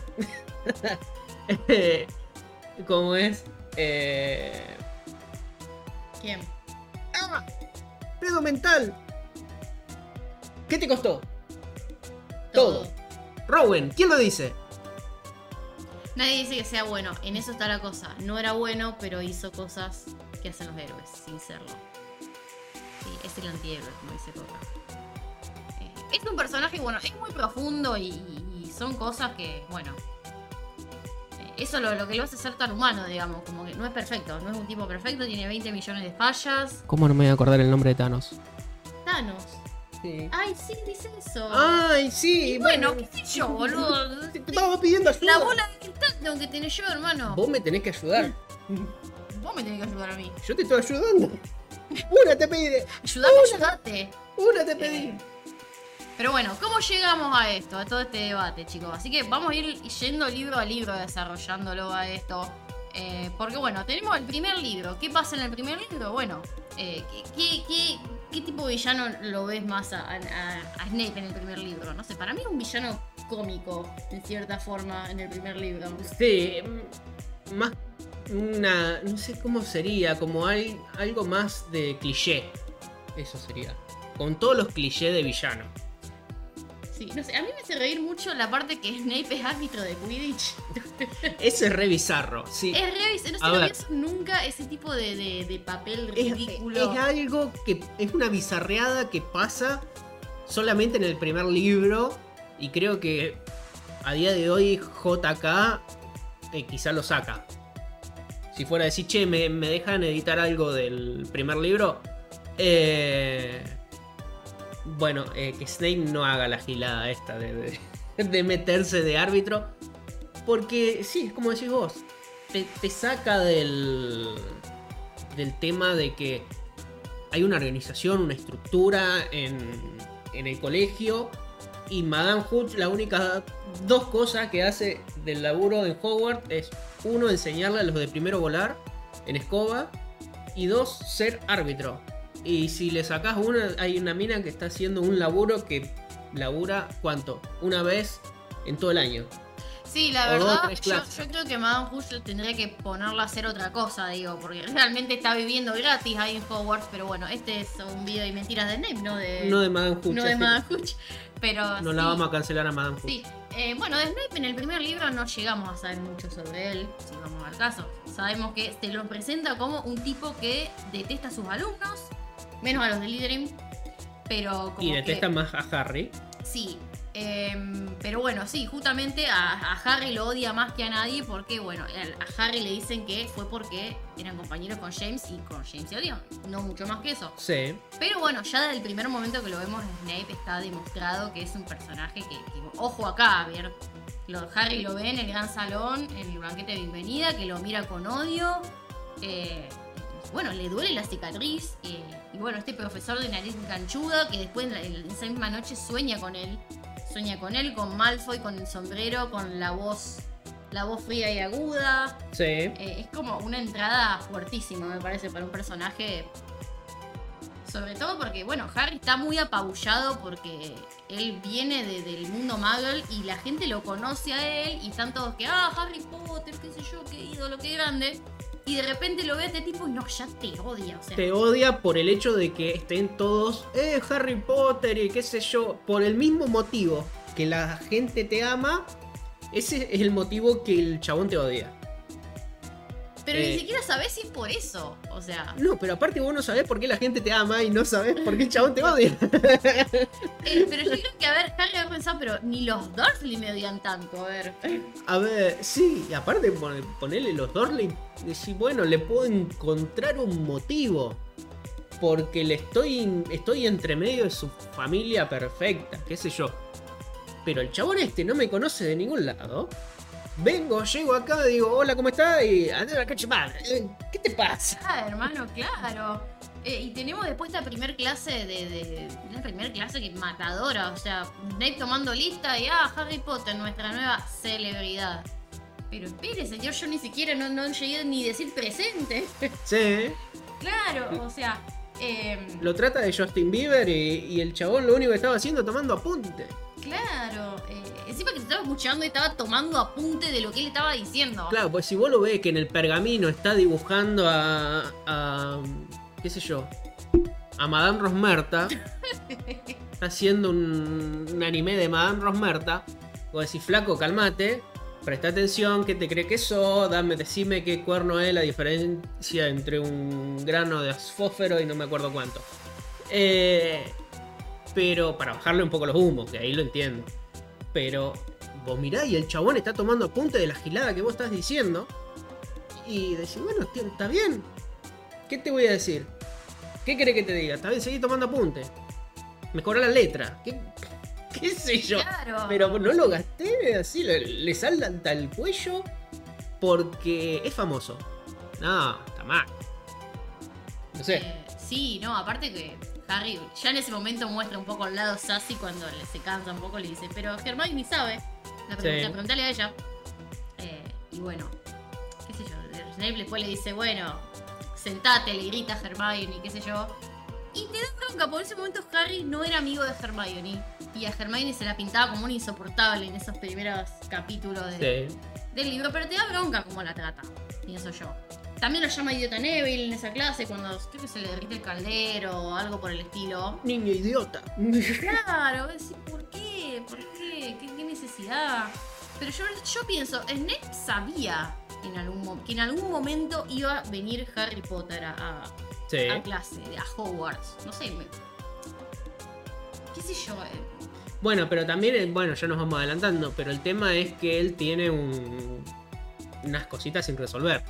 ¿Cómo es? Eh... ¿Quién? ¡Ah! Pedo mental. ¿Qué te costó? Todo. Todo. Rowan, ¿quién lo dice? Nadie dice que sea bueno. En eso está la cosa. No era bueno, pero hizo cosas que hacen los héroes, sin serlo. Sí, es el antihéroe, como dice Coca. Es un personaje, bueno, es muy profundo y, y son cosas que, bueno... Eso es lo, lo que lo hace ser tan humano, digamos. Como que no es perfecto, no es un tipo perfecto. Tiene veinte millones de fallas. ¿Cómo no me voy a acordar el nombre de Thanos? Thanos. Sí. Ay, sí, dice eso. Ay, sí. Y bueno, bueno, qué sé yo, boludo. Te estaba pidiendo ayuda. La bola de cristal tengo que tener yo, hermano. Vos me tenés que ayudar. Vos me tenés que ayudar a mí. Yo te estoy ayudando. Una te pedí. Ayudame, ayudate. Una te pedí. Eh. Pero bueno, ¿cómo llegamos a esto? A todo este debate, chicos. Así que vamos a ir yendo libro a libro desarrollándolo a esto. Eh, porque bueno, tenemos el primer libro. ¿Qué pasa en el primer libro? Bueno, eh, ¿qué, qué, qué, ¿qué tipo de villano lo ves más a, a, a Snape en el primer libro? No sé, para mí es un villano cómico, en cierta forma, en el primer libro. Sí, más una... no sé cómo sería, como hay, algo más de cliché. Eso sería. Con todos los clichés de villano. Sí, no sé, a mí me hace reír mucho la parte que Snape es árbitro de Quidditch. Eso es re bizarro, sí. Es re bizarro, no se lo pienso nunca ese tipo de, de, de papel ridículo. Es, es algo que es una bizarreada que pasa solamente en el primer libro, y creo que a día de hoy J K eh, quizá lo saca. Si fuera a decir, che, ¿me, me dejan editar algo del primer libro? Eh, bueno, eh, que Snape no haga la gilada esta de, de, de meterse de árbitro. Porque sí, es como decís vos, te, te saca del, del tema de que hay una organización, una estructura en, en el colegio. Y Madame Hooch, la única dos cosas que hace del laburo en Hogwarts es, uno, enseñarle a los de primero volar en escoba, y dos, ser árbitro. Y si le sacás una, hay una mina que está haciendo un laburo que labura, ¿cuánto? Una vez en todo el año. Sí, la o verdad, dos, yo, yo creo que Madame Hooch tendría que ponerla a hacer otra cosa, digo, porque realmente está viviendo gratis ahí en Hogwarts, pero bueno, este es un video de mentiras de Snape, no de... No de Madame Hooch. No de Madame Hooch, pero... No sí, la vamos a cancelar a Madame Hooch. Sí, eh, bueno, de Snape en el primer libro no llegamos a saber mucho sobre él, si vamos al caso. Sabemos que se lo presenta como un tipo que detesta a sus alumnos, menos a los de Slytherin, pero como Y detesta que... más a Harry. Sí. Eh, pero bueno, sí, justamente a, a Harry lo odia más que a nadie porque, bueno, a Harry le dicen que fue porque eran compañeros con James y con James se odian, no mucho más que eso. Sí. Pero bueno, ya desde el primer momento que lo vemos, Snape está demostrado que es un personaje que, que ojo acá, a ver, lo, Harry lo ve en el gran salón, en el banquete de bienvenida, que lo mira con odio, eh, bueno, le duele la cicatriz, eh, y bueno, este profesor de nariz canchuda que después en, la, en esa misma noche sueña con él. Sueña con él, con Malfoy, con el sombrero, con la voz la voz fría y aguda. Sí. Eh, es como una entrada fuertísima, me parece, para un personaje. Sobre todo porque, bueno, Harry está muy apabullado porque él viene de, del mundo Muggle y la gente lo conoce a él y están todos que, ah, Harry Potter, qué sé yo, qué ídolo, qué grande. Y de repente lo ve a este tipo y no, ya te odia. O sea, te odia por el hecho de que estén todos, eh, Harry Potter y qué sé yo. Por el mismo motivo que la gente te ama, ese es el motivo que el chabón te odia. Pero eh, ni siquiera sabés si es por eso, o sea... No, pero aparte vos no sabés por qué la gente te ama y no sabés por qué el chabón te odia. eh, pero yo creo que, a ver, Harry había pensado, pero ni los Dursley me odian tanto, a ver. A ver, sí, y aparte ponerle los Dursley, decir, bueno, le puedo encontrar un motivo. Porque le estoy, estoy entre medio de su familia perfecta, qué sé yo. Pero el chabón este no me conoce de ningún lado. Vengo, llego acá, digo, hola, ¿cómo estás? Y andá acá, chupar. ¿Qué te pasa? Ah, hermano, claro. Eh, y tenemos después la primer clase de, de... Una primer clase que matadora, o sea, Snape tomando lista y, ah, Harry Potter, nuestra nueva celebridad. Pero espere, señor, yo ni siquiera no, no llegué ni a decir presente. Sí. Claro, o sea... Eh... Lo trata de Justin Bieber y, y el chabón lo único que estaba haciendo tomando apunte. Claro, eh, encima que te estaba escuchando y estaba tomando apunte de lo que él estaba diciendo. Claro, pues si vos lo ves que en el pergamino está dibujando a, a qué sé yo, a Madame Rosmerta, está haciendo un, un anime de Madame Rosmerta, vos decís, flaco, calmate, presta atención, ¿qué te cree que eso? Dame, decime qué cuerno es la diferencia entre un grano de fósforo y no me acuerdo cuánto. Eh... Pero para bajarle un poco los humos, que ahí lo entiendo. Pero vos mirá y el chabón está tomando apunte de la gilada que vos estás diciendo. Y decís, bueno, tío, está bien. ¿Qué te voy a decir? ¿Qué querés que te diga? Está bien, seguí tomando apunte. Mejorá la letra. ¿Qué, qué sé yo? Claro. Pero no lo gasté así, le, le saltan tal cuello porque es famoso. No, está mal. No sé. Eh, sí, no, aparte que... Harry ya en ese momento muestra un poco el lado sassy cuando se cansa un poco, le dice, pero Hermione ni sabe, la pregunta, sí. Preguntale a ella. Eh, y bueno, qué sé yo, Snape después le dice, bueno, sentate, le grita a Hermione, qué sé yo. Y te da bronca, por ese momento Harry no era amigo de Hermione. Y a Hermione se la pintaba como una insoportable en esos primeros capítulos de, sí. del libro, pero te da bronca como la trata, pienso yo. También lo llama idiota Neville en esa clase cuando creo que se le derrite el caldero o algo por el estilo. Niño idiota. Claro, es decir, ¿por qué? ¿Por qué? ¿Qué, qué necesidad? Pero yo, yo pienso, Snape sabía que en, algún, que en algún momento iba a venir Harry Potter a, a, sí. a clase, a Hogwarts. No sé, me, qué sé yo. Bueno, pero también, bueno, ya nos vamos adelantando, pero el tema es que él tiene un, unas cositas sin resolver.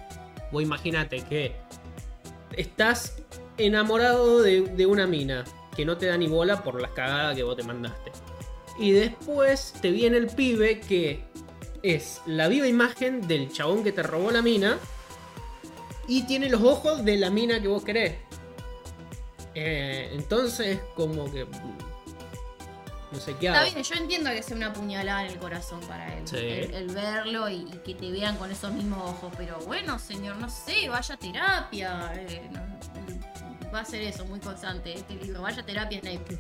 Vos imagínate que estás enamorado de, de una mina que no te da ni bola por las cagadas que vos te mandaste. Y después te viene el pibe que es la viva imagen del chabón que te robó la mina y tiene los ojos de la mina que vos querés. Eh, entonces, como que... No sé qué hago. Está bien, yo entiendo que sea una puñalada en el corazón para él. Sí. El, el verlo y, y que te vean con esos mismos ojos. Pero bueno, señor, no sé, vaya a terapia. Eh, no, va a ser eso, muy constante. Este libro, vaya a terapia, Snape.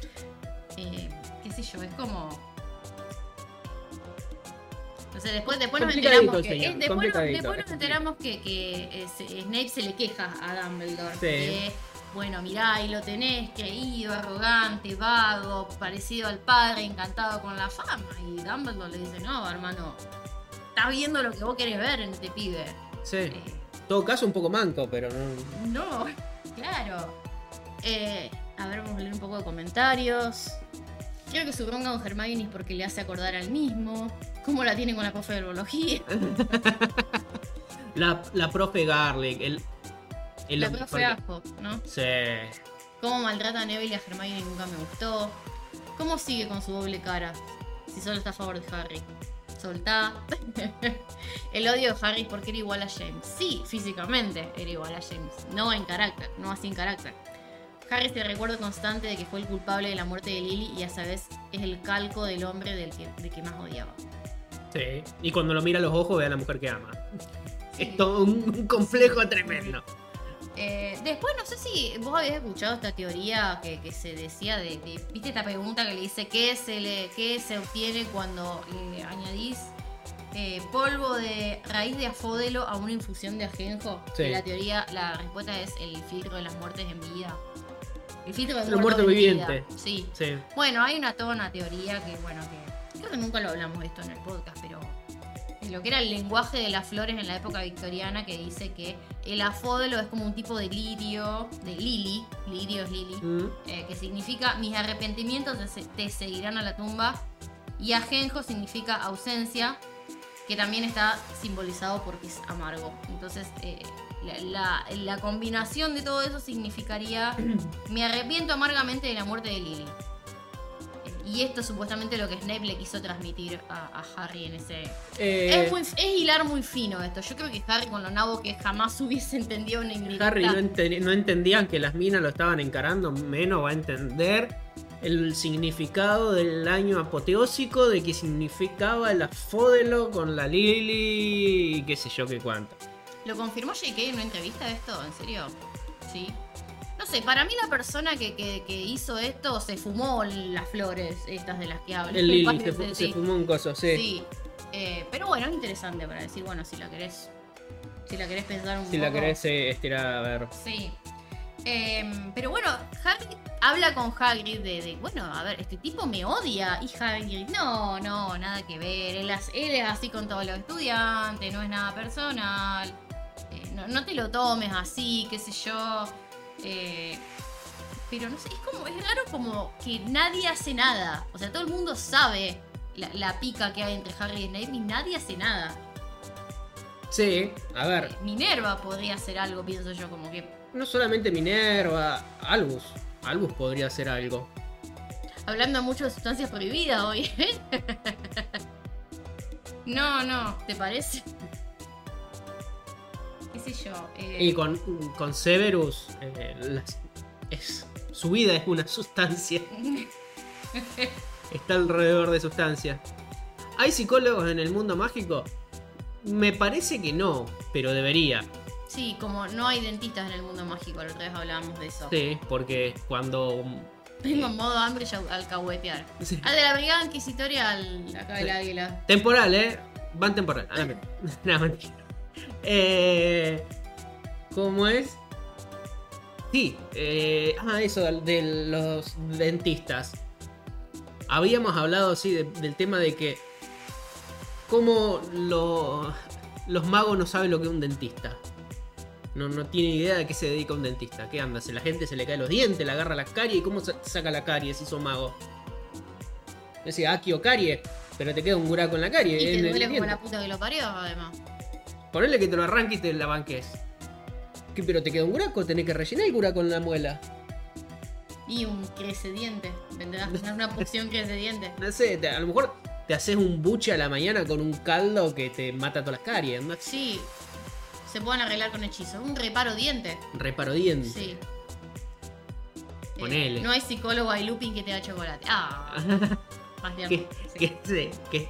Eh, qué sé yo, es como... O sea, después, después nos enteramos que, eh, después, después nos enteramos que, que es, Snape se le queja a Dumbledore. Sí. Que, bueno, mirá, y lo tenés, creído, arrogante, vago, parecido al padre, encantado con la fama. Y Dumbledore le dice, no, hermano, estás viendo lo que vos querés ver en este pibe. Sí, en eh, todo caso un poco manco, pero no... No, claro. Eh, a ver, vamos a leer un poco de comentarios. Creo que su bronca con Hermione es porque le hace acordar al mismo. ¿Cómo la tienen con la profe de herbología? la, la profe Garlic, el... El la profe Ajo, ¿no? Sí. Cómo maltrata a Neville y a Hermione nunca me gustó. Cómo sigue con su doble cara. Si solo está a favor de Harry. Soltá. El odio de Harry porque era igual a James. Sí, físicamente era igual a James. No en carácter, no así en carácter. Harry se recuerdo constante de que fue el culpable de la muerte de Lily y a su vez es el calco del hombre del que, del que más odiaba. Sí. Y cuando lo mira a los ojos ve a la mujer que ama. Sí. Es todo un complejo tremendo. Eh, después no sé si vos habías escuchado esta teoría que, que se decía de, de, viste esta pregunta que le dice qué se le qué se obtiene cuando le añadís eh, polvo de raíz de afodelo a una infusión de ajenjo. Sí. La teoría, la respuesta es el filtro de las muertes en vida. El filtro de los muertos vivientes. Sí. Sí. Bueno, hay una toda una teoría que bueno que creo que nunca lo hablamos esto en el podcast, pero lo que era el lenguaje de las flores en la época victoriana que dice que el afodelo es como un tipo de lirio, de lili, lirio es lili, mm. eh, que significa mis arrepentimientos te seguirán a la tumba, y ajenjo significa ausencia, que también está simbolizado porque es amargo. Entonces eh, la, la, la combinación de todo eso significaría me arrepiento amargamente de la muerte de Lily. Y esto es supuestamente lo que Snape le quiso transmitir a, a Harry en ese... Eh, es, muy, es hilar muy fino esto. Yo creo que Harry con lo nabo que jamás hubiese entendido una inglés. Harry no, enten, no entendían que las minas lo estaban encarando. Menos va a entender el significado del año apoteósico de que significaba el afódelo con la Lily y qué sé yo qué cuánto. ¿Lo confirmó J K en una entrevista esto? ¿En serio? Sí. No sé, para mí la persona que, que, que hizo esto se fumó las flores estas de las que hablo. El Lily se, fu se fumó un coso, sí. Sí. Eh, pero bueno, es interesante para decir, bueno, si la querés. Si la querés pensar un poco. Si la querés eh, estirar a ver. Sí. Eh, pero bueno, Harry habla con Hagrid de, de, bueno, a ver, este tipo me odia. Y Hagrid, no, no, nada que ver. Él, él es así con todos los estudiantes, no es nada personal. Eh, no, no te lo tomes así, qué sé yo. Eh, pero no sé, es como, es raro como que nadie hace nada. O sea, todo el mundo sabe la, la pica que hay entre Harry y Snape y nadie hace nada. Sí, a ver. Eh, Minerva podría hacer algo, pienso yo, como que. No solamente Minerva, Albus. Albus podría hacer algo. Hablando mucho de sustancias prohibidas hoy. No, no, ¿te parece? Qué sé yo, eh... Y con, con Severus eh, las, es, su vida es una sustancia. Está alrededor de sustancias. ¿Hay psicólogos en el mundo mágico? Me parece que no, pero debería. Sí, como no hay dentistas en el mundo mágico. La otra vez hablábamos de eso. Sí, porque cuando... Tengo en modo hambre ya alcahuetear. Sí. Al de la brigada inquisitoria al... Acá del sí. Águila. Temporal, eh. Van temporal. Ah, no, mentira. Eh, ¿Cómo es? Sí, eh, ah, eso de los dentistas. Habíamos hablado, sí, de, del tema de que cómo lo, los magos no saben lo que es un dentista. No, no tienen idea de qué se dedica un dentista. ¿Qué anda? Si la gente se le cae los dientes, le agarra la caries. ¿Y cómo saca la caries si son magos? Decía Aki o carie, pero te queda un buraco en la carie. Y te duele como diente. La puta que lo parió, además. Ponele que te lo arranques y te la banques. ¿Qué, pero te queda un buraco? Tenés que rellenar el buraco en la muela. Y un crecediente. Vendrás a una poción crecediente. No sé, te, a lo mejor te haces un buche a la mañana con un caldo que te mata todas las caries. ¿No? Sí. Se pueden arreglar con hechizos. Un reparo diente. Reparo diente. Sí. Ponele. Eh, no hay psicólogo, hay Lupin que te da chocolate. Ah. que, sí. que, que, que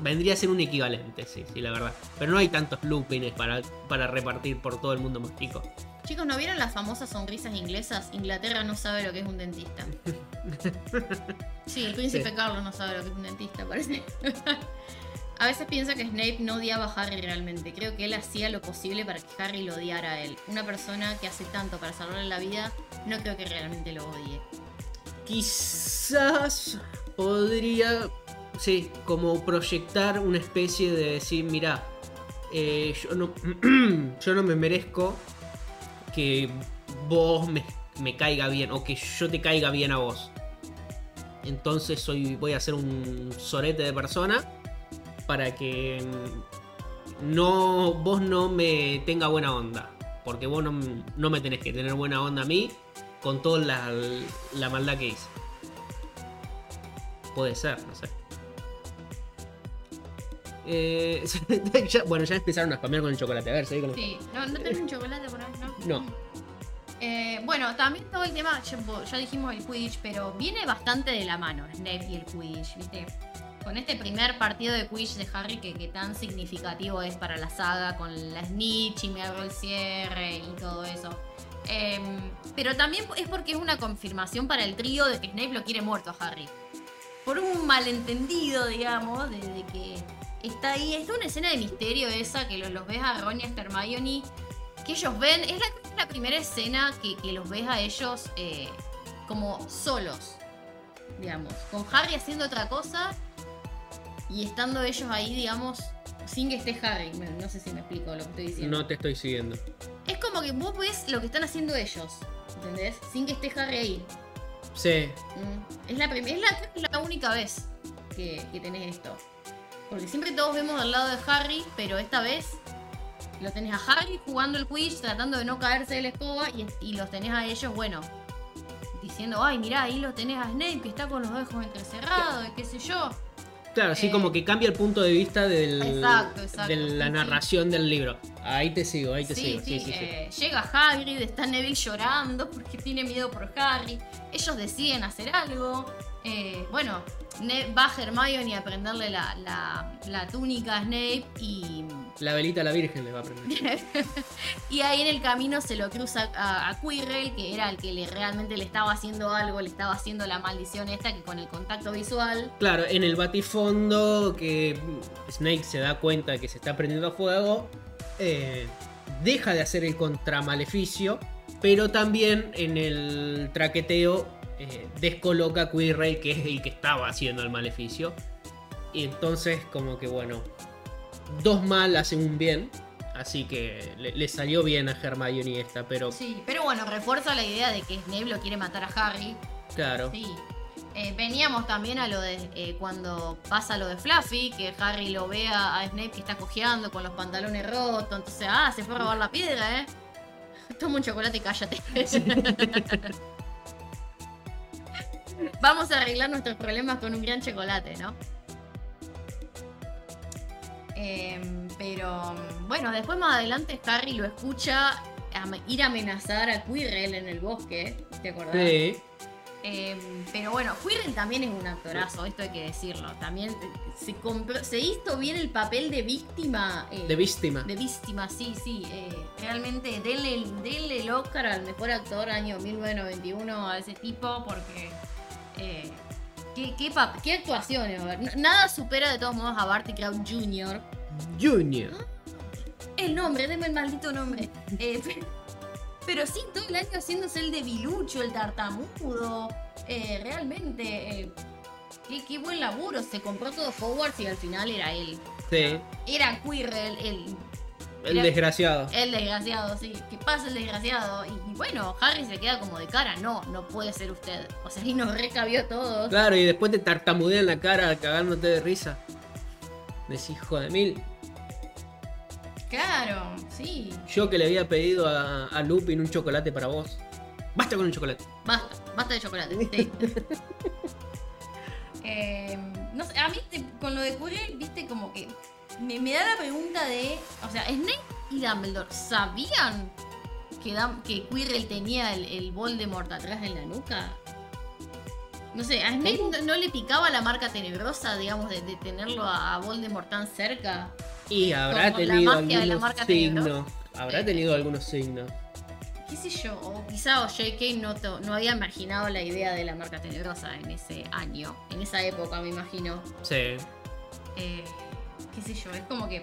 vendría a ser un equivalente, sí, sí, la verdad. Pero no hay tantos Lupines para, para repartir por todo el mundo más chico. Chicos, ¿no vieron las famosas sonrisas inglesas? Inglaterra no sabe lo que es un dentista. Sí, el príncipe sí. Carlos no sabe lo que es un dentista, parece. A veces piensa que Snape no odiaba a Harry realmente. Creo que él hacía lo posible para que Harry lo odiara a él. Una persona que hace tanto para salvarle la vida, no creo que realmente lo odie. Quizás podría, sí, como proyectar una especie de decir, mirá, eh, yo, no, yo no me merezco que vos me, me caiga bien o que yo te caiga bien a vos. Entonces soy, voy a ser un sorete de persona para que no, vos no me tenga buena onda. Porque vos no, no me tenés que tener buena onda a mí con toda la, la maldad que hice. Puede ser, no sé. Eh, ya, bueno, ya empezaron a spamear con el chocolate. A ver, seguí con el chocolate. Sí, no, no tenés un chocolate por ahí, ¿no? No. Eh, bueno, también todo el tema, ya, ya dijimos el Quidditch, pero viene bastante de la mano Snape y el Quidditch, ¿viste? Con este primer partido de Quidditch de Harry que, que tan significativo es para la saga, con la snitch y me abro el cierre y todo eso. Eh, pero también es porque es una confirmación para el trío de que Snape lo quiere muerto a Harry. Por un malentendido, digamos, desde que está ahí. Es una escena de misterio esa que los, los ves a Ron y a Hermione, que ellos ven. Es la, la primera escena que, que los ves a ellos eh, como solos, digamos. Con Harry haciendo otra cosa y estando ellos ahí, digamos, sin que esté Harry. Bueno, no sé si me explico lo que estoy diciendo. No te estoy siguiendo. Es como que vos ves lo que están haciendo ellos, ¿entendés? Sin que esté Harry ahí. Sí. Es la, prim- es la, es la única vez que, que tenés esto. Porque siempre todos vemos al lado de Harry, pero esta vez lo tenés a Harry jugando el Quidditch, tratando de no caerse de la escoba, y, y los tenés a ellos, bueno, diciendo, ay, mirá, ahí los tenés a Snape, que está con los ojos entrecerrados, qué sé yo. Claro, así eh, como que cambia el punto de vista del, exacto, exacto, de la sí, narración sí. del libro. Ahí te sigo, ahí te sí, sigo. Sí, sí, sí, eh, sí. Llega Hagrid, está Neville llorando porque tiene miedo por Harry. Ellos deciden hacer algo. Eh, bueno, ne- va Hermione a prenderle la, la, la túnica a Snape y... La velita a la Virgen le va a prender. Y ahí en el camino se lo cruza a, a Quirrell, que era el que le, realmente le estaba haciendo algo, le estaba haciendo la maldición esta que con el contacto visual. Claro, en el batifondo que Snape se da cuenta que se está prendiendo fuego, eh, deja de hacer el contramaleficio, pero también en el traqueteo eh, descoloca a Quirrell, que es el que estaba haciendo el maleficio. Y entonces como que bueno... Dos mal hacen un bien, así que le, le salió bien a Hermione esta, pero... Sí, pero bueno, refuerza la idea de que Snape lo quiere matar a Harry. Claro. Sí. Eh, veníamos también a lo de eh, cuando pasa lo de Fluffy, que Harry lo ve a, a Snape que está cojeando con los pantalones rotos, entonces, ah, se fue a robar la piedra, ¿eh? Toma un chocolate y cállate. Sí. Vamos a arreglar nuestros problemas con un gran chocolate, ¿no? Eh, pero bueno, después más adelante Harry lo escucha ir a amenazar a Quirrell en el bosque, ¿te acordás? Sí. Eh, pero bueno, Quirrell también es un actorazo, esto hay que decirlo. También se compró, se hizo bien el papel de víctima. Eh, de víctima. De víctima, sí, sí. Eh, realmente denle, denle el Oscar al mejor actor año mil novecientos noventa y uno a ese tipo porque... Eh, ¿Qué, qué, pap- ¿Qué actuaciones? Nada supera de todos modos a Barty Crouch junior Junior. El nombre, deme el maldito nombre. Eh, pero, pero sí, todo el año haciéndose el debilucho, el tartamudo. Eh, realmente, eh, qué, qué buen laburo. Se compró todo Hogwarts y al final era él. Sí. Era Quirrell, el, El Era, desgraciado. El desgraciado, sí. Que pasa el desgraciado. Y, y bueno, Harry se queda como de cara. No, no puede ser usted. O sea, y nos recabió todo. Claro, y después te tartamudea en la cara cagándote de risa. Decís, hijo de mil. Claro, sí. Yo que le había pedido a, a Lupin un chocolate para vos. Basta con un chocolate. Basta, basta de chocolate. Sí. eh, no sé, a mí te, con lo de Quirrell, viste, como que... Me, me da la pregunta de... O sea, Snape y Dumbledore, ¿sabían que, Dam, que Quirrell tenía el, el Voldemort atrás en la nuca? No sé, ¿a Snape no, no le picaba la marca tenebrosa, digamos, de, de tenerlo a, a Voldemort tan cerca? Y habrá con, tenido con algunos signos. Habrá eh, tenido algunos signos. Qué sé yo, o quizá o J K no, no había imaginado la idea de la marca tenebrosa en ese año. En esa época, me imagino. Sí. Eh... Qué sé yo, es como que...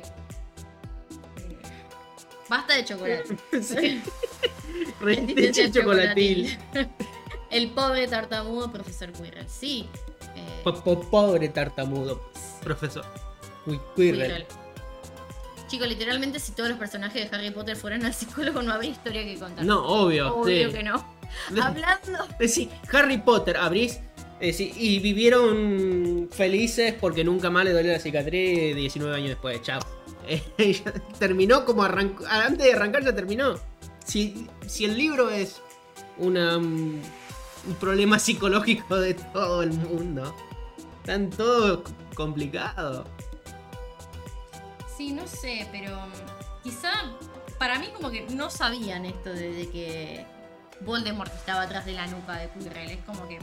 Basta de chocolate. Sí. Retiche chocolatil. El pobre tartamudo profesor Quirrell, sí. Eh... Pobre tartamudo profesor Quirrell. Chicos, literalmente si todos los personajes de Harry Potter fueran al psicólogo no habría historia que contar. No, obvio. Obvio sí. Que no. Hablando... Sí, Harry Potter, abrís... Eh, sí, y vivieron felices porque nunca más le dolió la cicatriz diecinueve años después. Chao. Eh, terminó como arrancó. Antes de arrancar ya terminó. Si, si el libro es una, um, un problema psicológico de todo el mundo. Están todos complicados. Sí, no sé, pero quizá para mí como que no sabían esto desde que Voldemort estaba atrás de la nuca de Quirrell. Es como que...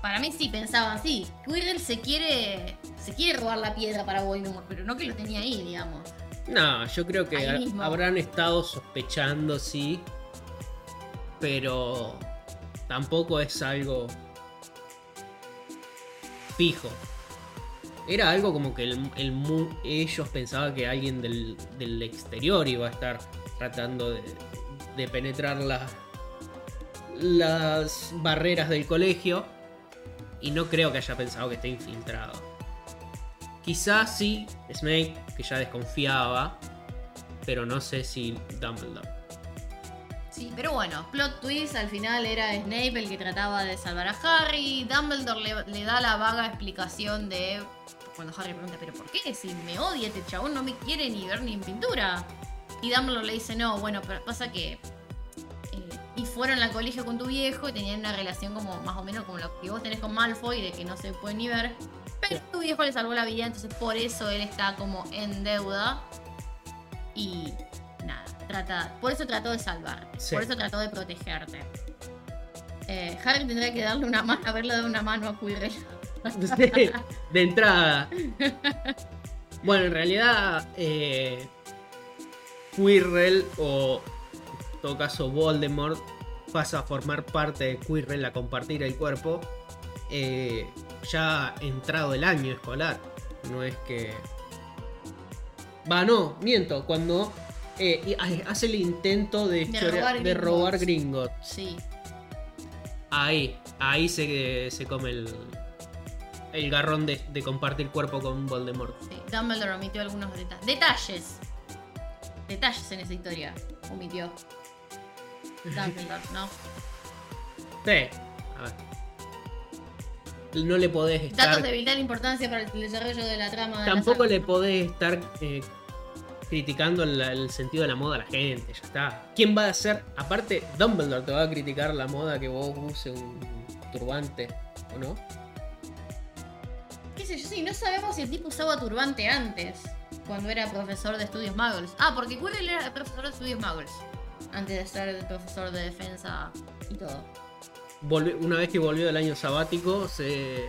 Para mí sí pensaban, sí, Quirrell se quiere se quiere robar la piedra para Voldemort, pero no que lo tenía ahí, digamos. No, yo creo que ha, habrán estado sospechando, sí, pero tampoco es algo fijo. Era algo como que el, el, ellos pensaban que alguien del, del exterior iba a estar tratando de, de penetrar la, las barreras del colegio. Y no creo que haya pensado que esté infiltrado. Quizás sí, Snape, que ya desconfiaba. Pero no sé si Dumbledore. Sí, pero bueno, plot twist, al final era Snape el que trataba de salvar a Harry. Dumbledore le, le da la vaga explicación de... Cuando Harry pregunta, ¿pero por qué? Si me odia este chabón, no me quiere ni ver ni en pintura. Y Dumbledore le dice, no, bueno, pero pasa que... Y fueron al colegio con tu viejo y tenían una relación como más o menos como lo que vos tenés con Malfoy, de que no se pueden ni ver. Pero tu viejo le salvó la vida, entonces por eso él está como en deuda. Y nada, trata, por eso trató de salvarte, sí. Por eso trató de protegerte. Eh, Harry tendría que darle una mano, haberle dado una mano a Quirrell. Sí, de entrada. Bueno, en realidad, eh, Quirrell o... En todo caso Voldemort pasa a formar parte de Quirrell, a compartir el cuerpo, eh, ya entrado el año escolar. No es que... Va, no, miento, cuando eh, hace el intento de, de robar, de robar Gringotts. Sí. Ahí, ahí se, se come el, el garrón de, de compartir cuerpo con Voldemort. Sí, Dumbledore omitió algunos deta- detalles. Detalles en esa historia, omitió. Dumbledore, ¿no? Sí, a ver. No le podés estar... Datos de vital importancia para el desarrollo de la trama. Tampoco le podés estar eh, criticando el, el sentido de la moda a la gente, ya está. ¿Quién va a hacer? Aparte, Dumbledore te va a criticar la moda que vos uses un turbante, ¿o no? Qué sé yo, sí, no sabemos si el tipo usaba turbante antes, cuando era profesor de estudios muggles. Ah, porque Quirrell era profesor de estudios muggles antes de ser el profesor de defensa y todo. Volvió, una vez que volvió del año sabático, se...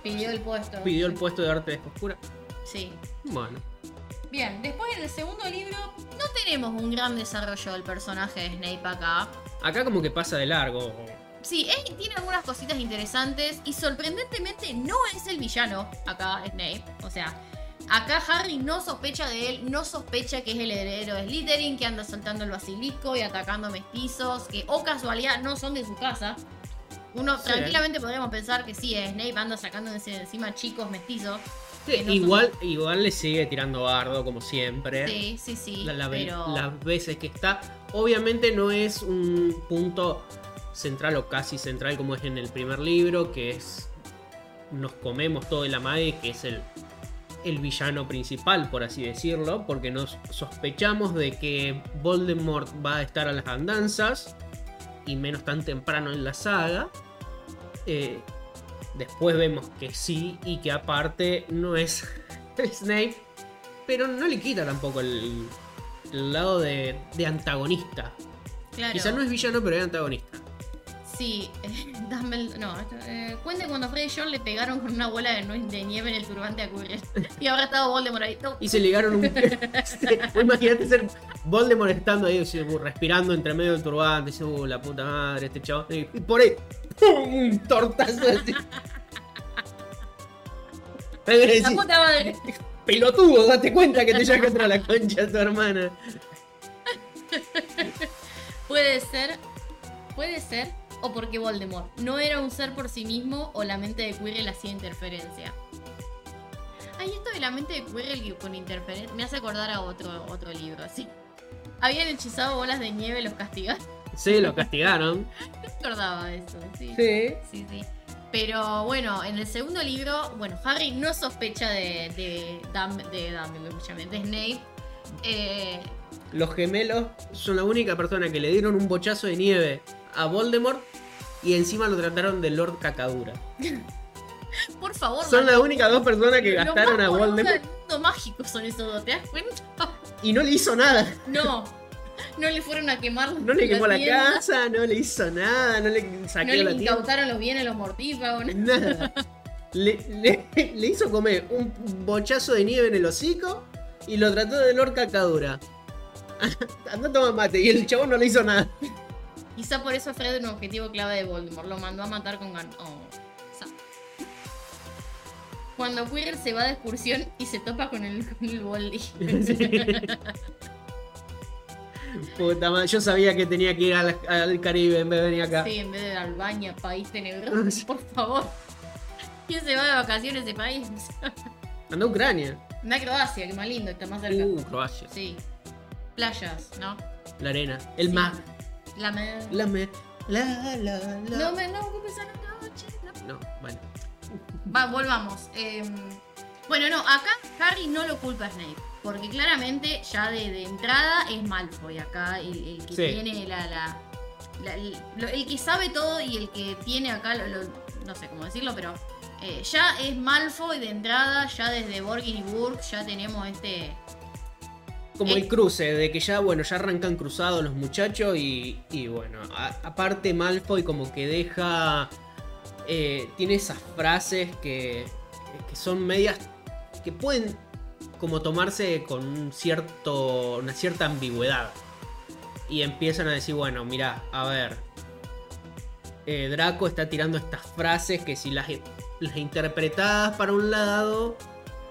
Pidió el puesto. Pidió el puesto de arte oscura. Sí. Bueno. Bien, después en el segundo libro no tenemos un gran desarrollo del personaje de Snape acá. Acá como que pasa de largo. Sí, es, tiene algunas cositas interesantes y sorprendentemente no es el villano acá Snape. O sea... Acá Harry no sospecha de él, no sospecha que es el heredero de Slytherin, que anda soltando el basilisco y atacando mestizos, que o oh, casualidad no son de su casa. Uno sí, tranquilamente eh. podríamos pensar que sí, Snape anda sacándose encima chicos mestizos. Sí, no igual, son... igual le sigue tirando bardo, como siempre. Sí, sí, sí. La, la, pero... Las veces que está. Obviamente no es un punto central o casi central como es en el primer libro, que es... Nos comemos todo el amague, que es el, el villano principal, por así decirlo, porque nos sospechamos de que Voldemort va a estar a las andanzas, y menos tan temprano en la saga. Eh... Después vemos que sí, y que aparte no es Snape, pero no le quita tampoco el, el lado de, de antagonista. Claro. Quizá no es villano, pero es antagonista. Sí, eh, Dumbledore, no, eh, cuente cuando Fred y George le pegaron con una bola de, de nieve en el turbante a Quirrell. Y ahora estaba Voldemort ahí. No. Y se ligaron un... Imagínate ser Voldemort estando ahí, respirando entre medio del turbante, y dice, uh, la puta madre, este chabón. Y por ahí... Un tortazo así. La puta madre. Pelotudo, date cuenta que te llevas contra la concha a tu hermana. Puede ser, puede ser, o porque Voldemort no era un ser por sí mismo, o la mente de Quirrell hacía interferencia. Ay, esto de la mente de Quirrell con interferencia me hace acordar a otro, otro libro, así. Habían hechizado bolas de nieve, los castigaron. Sí, lo castigaron. No recordaba eso, sí. Sí. Sí, sí. Pero bueno, en el segundo libro, bueno, Harry no sospecha de de Dumbledore, de, de, de, de Snape. Eh... Los gemelos son la única persona que le dieron un bochazo de nieve a Voldemort y encima lo trataron de Lord Cacadura. Por favor. Son las únicas dos personas que gastaron a Voldemort. Mundo mágico son esos dos, ¿te das cuenta? Y no le hizo nada. No. No le fueron a quemar No le quemó la tiendas. casa, no le hizo nada, no le saqueó la tienda. No le incautaron los bienes, los mortífagos. Nada. Le, le, le hizo comer un bochazo de nieve en el hocico y lo trató de Lord Cacadura. Andá a tomar mate y el chabón no le hizo nada. Quizá por eso Fred era un objetivo clave de Voldemort. Lo mandó a matar con gan... Oh, sa. Cuando Quirrell se va de excursión y se topa con el, con el Voldy. Puta madre, yo sabía que tenía que ir al, al Caribe en vez de venir acá. Sí, en vez de Albania, país tenebroso, por favor. ¿Quién se va de vacaciones de país? Anda a Ucrania. Anda a Croacia, que más lindo, está más cerca. Uh, Croacia. Sí. Playas, ¿no? La arena, el sí. mar. La mer. La mer. La, la, la. No me no ocupes esa noche. No, no bueno. Va, volvamos. Eh, bueno, no, acá Harry no lo culpa a Snape. Porque claramente ya de, de entrada es Malfoy acá, el, el que sí. tiene la, la, la el, el que sabe todo y el que tiene acá, lo, lo, no sé cómo decirlo, pero eh, ya es Malfoy de entrada, ya desde Borgin y Burke ya tenemos este... Como el, el cruce, de que ya, bueno, ya arrancan cruzados los muchachos y, y bueno, a, aparte Malfoy como que deja, eh, tiene esas frases que, que son medias, que pueden... como tomarse con un cierto, una cierta ambigüedad. Y empiezan a decir, bueno, mirá, a ver, eh, Draco está tirando estas frases que si las, las interpretadas para un lado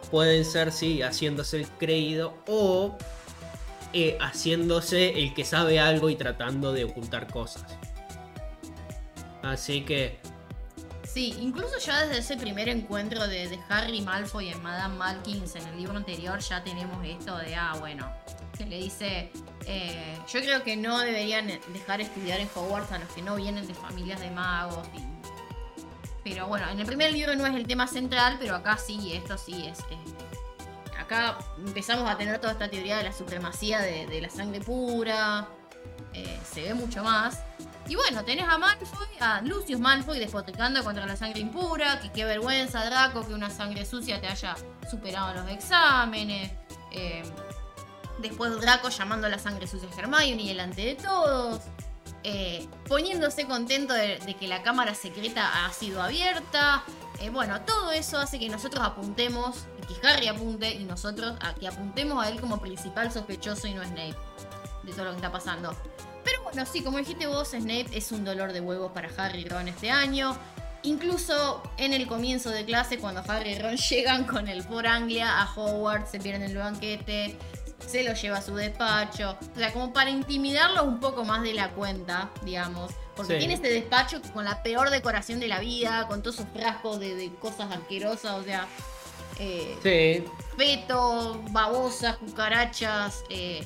pueden ser, sí, haciéndose el creído o eh, haciéndose el que sabe algo y tratando de ocultar cosas. Así que... Sí, incluso ya desde ese primer encuentro de, de Harry Malfoy en Madame Malkins en el libro anterior ya tenemos esto de, ah, bueno, que le dice, eh, yo creo que no deberían dejar estudiar en Hogwarts a los que no vienen de familias de magos. Y... Pero bueno, en el primer libro no es el tema central, pero acá sí, esto sí es... Eh, acá empezamos a tener toda esta teoría de la supremacía de, de la sangre pura, eh, se ve mucho más. Y bueno, tenés a Malfoy, a Lucius Malfoy despotricando contra la sangre impura, que qué vergüenza, Draco, que una sangre sucia te haya superado en los exámenes. Eh, después Draco llamando a la sangre sucia a Hermione y delante de todos. Eh, poniéndose contento de, de que la cámara secreta ha sido abierta. Eh, bueno, todo eso hace que nosotros apuntemos, que Harry apunte y nosotros a, que apuntemos a él como principal sospechoso y no Snape de todo lo que está pasando. Pero bueno, sí, como dijiste vos, Snape es un dolor de huevos para Harry y Ron este año. Incluso en el comienzo de clase, cuando Harry y Ron llegan con el por Anglia a Hogwarts, se pierden el banquete, se lo lleva a su despacho. O sea, como para intimidarlos un poco más de la cuenta, digamos. Porque sí. tiene este despacho con la peor decoración de la vida, con todos sus frascos de, de cosas asquerosas, o sea... eh, sí. feto, babosas, cucarachas, eh,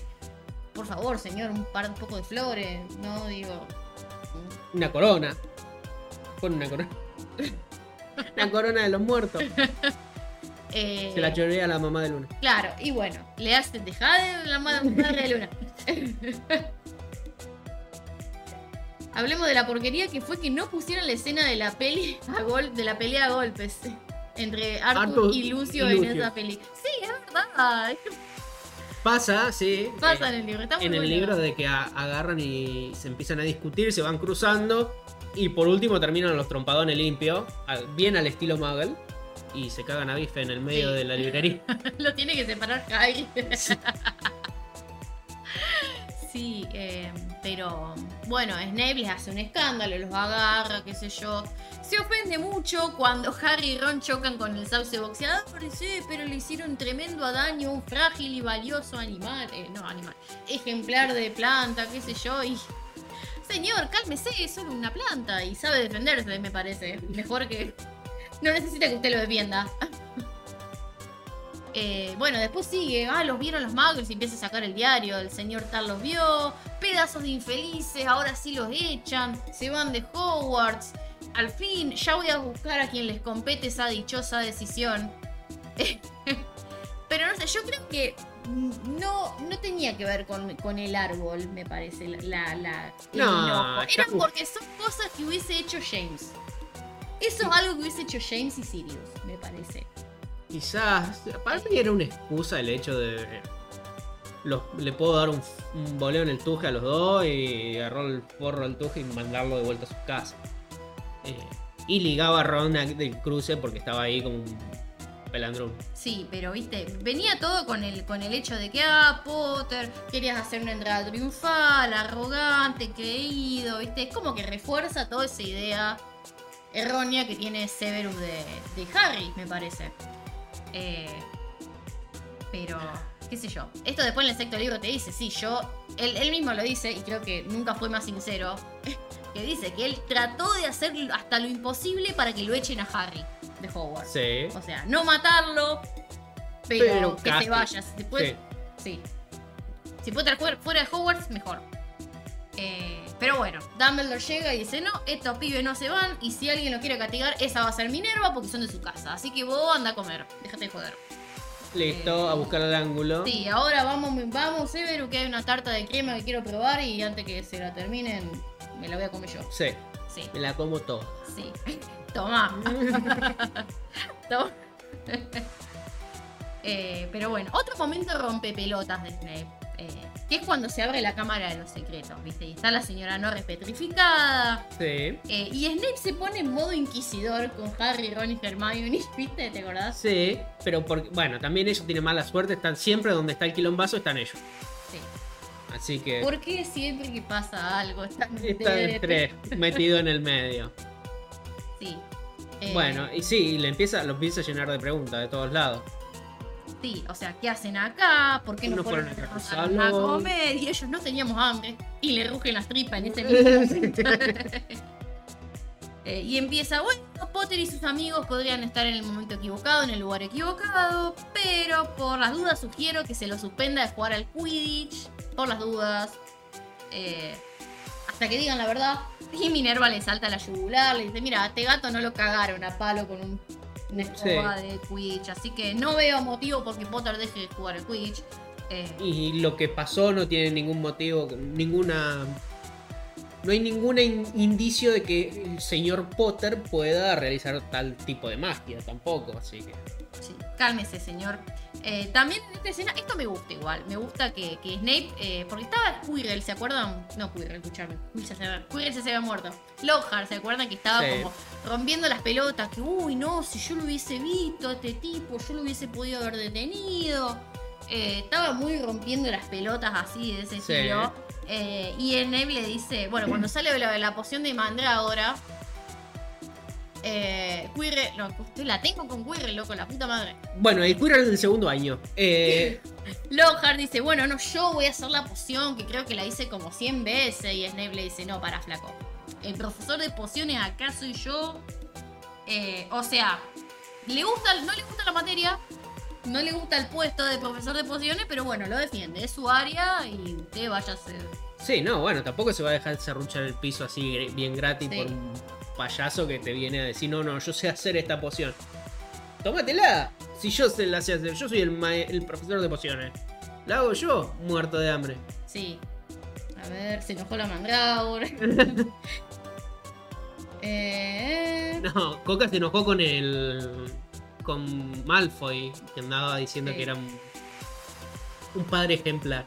por favor, señor, un par un poco de flores, no digo. Una corona. Pon una corona. Una corona de los muertos. Eh, Se la chorrea a la mamá de Luna. Claro, y bueno, le hacen dejada de la madre de Luna. Hablemos de la porquería que fue que no pusieron la escena de la peli a gol, de la pelea a golpes entre Arthur, Arthur y, Lucio y Lucio en esa peli. Sí, es verdad. Pasa, sí. Pasa eh, en el libro. Está muy en el bueno. libro de que a, agarran y se empiezan a discutir, se van cruzando y por último terminan los trompadones limpio, bien al estilo Muggle. Y se cagan a bife en el medio sí. de la librería. Lo tiene que separar Harry. Sí, sí eh, pero bueno, Snape les hace un escándalo, los agarra, qué sé yo. Se ofende mucho cuando Harry y Ron chocan con el sauce boxeador. Sí, pero le hicieron tremendo daño a un frágil y valioso animal. Eh, no, animal. Ejemplar de planta, qué sé yo. Y... Señor, cálmese, es solo una planta. Y sabe defenderse, me parece. Mejor que... No necesita que usted lo defienda. eh, bueno, después sigue. Ah, los vieron los magos y empieza a sacar el diario. El señor tal los vio. Pedazos de infelices. Ahora sí los echan. Se van de Hogwarts. Al fin, ya voy a buscar a quien les compete esa dichosa decisión. Pero no sé, yo creo que no, no tenía que ver con, con el árbol, me parece. La, la, el no, Era porque son cosas que hubiese hecho James. Eso es algo que hubiese hecho James y Sirius, me parece. Quizás, aparte era una excusa el hecho de... Eh, los, le puedo dar un, un boleo en el tuje a los dos y agarró el forro al tuje y mandarlo de vuelta a su casa. Eh, y ligaba a Ron del cruce porque estaba ahí como un pelandrón. Sí, pero viste, venía todo con el, con el hecho de que, ah, Potter, querías hacer una entrada triunfal, arrogante, creído, viste. Es como que refuerza toda esa idea... errónea que tiene Severus de, de Harry, me parece. Eh, pero, qué sé yo. Esto después en el sexto libro te dice, sí, yo... Él, él mismo lo dice, y creo que nunca fue más sincero, que dice que él trató de hacer hasta lo imposible para que lo echen a Harry de Hogwarts. Sí. O sea, no matarlo, pero, pero que casi. Te vayas. Después, sí. sí. Si puede estar fuera de Hogwarts, mejor. Eh, pero bueno, Dumbledore llega y dice, no, estos pibes no se van. Y si alguien los quiere castigar, esa va a ser Minerva porque son de su casa. Así que vos anda a comer, déjate de joder. Listo, eh, a buscar el ángulo. Sí, ahora vamos, vamos, Severus, que hay una tarta de crema que quiero probar. Y antes que se la terminen, me la voy a comer yo. Sí, sí. Me la como toda. Sí, tomá. Tomá. eh, Pero bueno, otro momento rompe pelotas de Snape. Eh, que es cuando se abre la cámara de los secretos, ¿viste? Y está la señora Norris petrificada. Sí. Eh, y Snape se pone en modo inquisidor con Harry, Ron y Hermione, ¿viste? ¿Te acordás? Sí, pero porque, bueno, también ellos tienen mala suerte, están siempre donde está el quilombazo, están ellos. Sí. Así que... ¿Por qué siempre que pasa algo están ustedes? Tres, metido en el medio. Sí. Eh... Bueno, y sí, le empieza, lo empieza a llenar de preguntas de todos lados. Sí, o sea, ¿qué hacen acá? ¿Por qué no fueron a comer? Y ellos no teníamos hambre. Y le rugen las tripas en ese mismo eh, Y empieza, bueno, Potter y sus amigos podrían estar en el momento equivocado, en el lugar equivocado, pero por las dudas sugiero que se lo suspenda de jugar al Quidditch. Por las dudas. Eh, hasta que digan la verdad. Y Minerva le salta la yugular, le dice, mira, a este gato no lo cagaron a palo con un... una escoba sí. de Quidditch, así que no veo motivo porque Potter deje de jugar el Quidditch. Eh. Y lo que pasó no tiene ningún motivo, ninguna... No hay ningún in- indicio de que el señor Potter pueda realizar tal tipo de magia tampoco, así que... Sí, cálmese, señor. Eh, también en esta escena, esto me gusta igual, me gusta que, que Snape... Eh, porque estaba Quirrell, ¿se acuerdan? No, Quirrell, escucharme. Quirrell se había muerto. Lockhart, ¿se acuerdan? Que estaba sí. como rompiendo las pelotas, que uy, no, si yo lo hubiese visto a este tipo, yo lo hubiese podido haber detenido. Eh, estaba muy rompiendo las pelotas así, de ese estilo. Sí. Eh, y Snape le dice, bueno, cuando sale la, la poción de mandrágora... Eh, Quirrell, no, usted la tengo con Quirrell, loco, la puta madre. Bueno, el Quirrell es del segundo año. eh... Lockhart dice, bueno, no, yo voy a hacer la poción, que creo que la hice como cien veces. Y Snape le dice, no, para, flaco, el profesor de pociones acá soy yo. eh, O sea, le gusta, no le gusta la materia, no le gusta el puesto de profesor de pociones, pero bueno, lo defiende, es su área y usted vaya a ser. Sí, no, bueno, tampoco se va a dejar serruchar el piso así bien gratis, sí, por un payaso que te viene a decir, no, no, yo sé hacer esta poción. ¡Tómatela! Si yo se la sé hacer, yo soy el, ma- el profesor de pociones. ¿La hago yo? Muerto de hambre. Sí. A ver, se enojó la mandrágora. eh... No, Coca se enojó con el... con Malfoy, que andaba diciendo, sí, que era un, un padre ejemplar.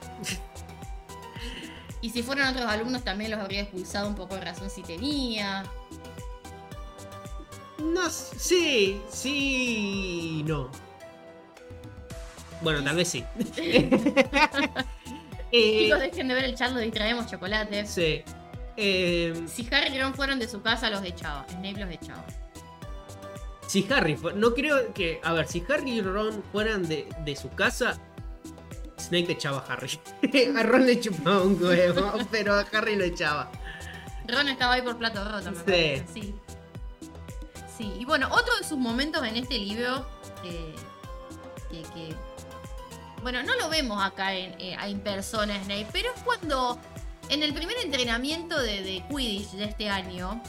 Y si fueran otros alumnos también los habría expulsado, un poco de razón si tenía. No, sí, sí, no. Bueno, tal vez sí. eh, Chicos, dejen de ver el chat, lo distraemos, chocolate. Sí. Eh, si Harry y Ron fueron de su casa, los echaba. Snape los echaba. Si Harry, no creo que... A ver, si Harry y Ron fueran de, de su casa... Snape te echaba a Harry. A Ron le chupaba un huevo, pero a Harry lo echaba. Ron estaba ahí por plato roto, me parece. Sí. Sí. Y bueno, otro de sus momentos en este libro, eh, que, que... bueno, no lo vemos acá en, eh, en persona Snape, pero es cuando en el primer entrenamiento de, de Quidditch de este año,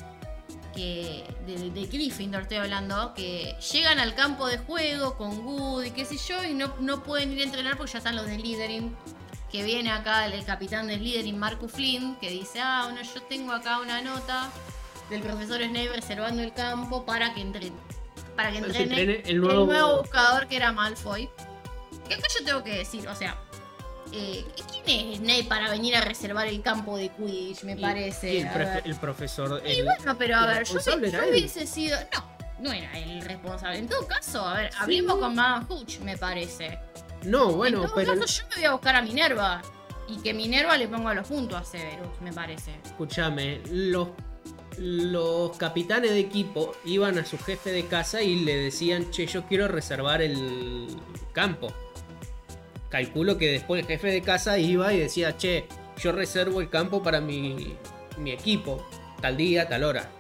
que de, de Gryffindor estoy hablando, que llegan al campo de juego con Good y qué sé yo, y no, no pueden ir a entrenar porque ya están los de Slytherin, que viene acá el, el capitán de Slytherin, Marcus Flint, que dice, ah, bueno, yo tengo acá una nota del profesor Snape reservando el campo para que entrene, para que entrene, entrene el, nuevo... el nuevo buscador que era Malfoy. Que acá yo tengo que decir, o sea, eh, ¿quién es Snape para venir a reservar el campo de Quidditch, me y, parece? Y el, profe- el profesor... El, y bueno, pero a ver, yo, yo hubiese sido... No, no era el responsable. En todo caso, a ver, sí, hablemos con Madame Hooch, me parece. No, bueno, pero... En todo pero... caso, yo me voy a buscar a Minerva. Y que Minerva le ponga los puntos a Severus, me parece. Escúchame, los, los capitanes de equipo iban a su jefe de casa y le decían, che, yo quiero reservar el campo. Calculo que después el jefe de casa iba y decía, che, yo reservo el campo para mi, mi equipo, tal día, tal hora.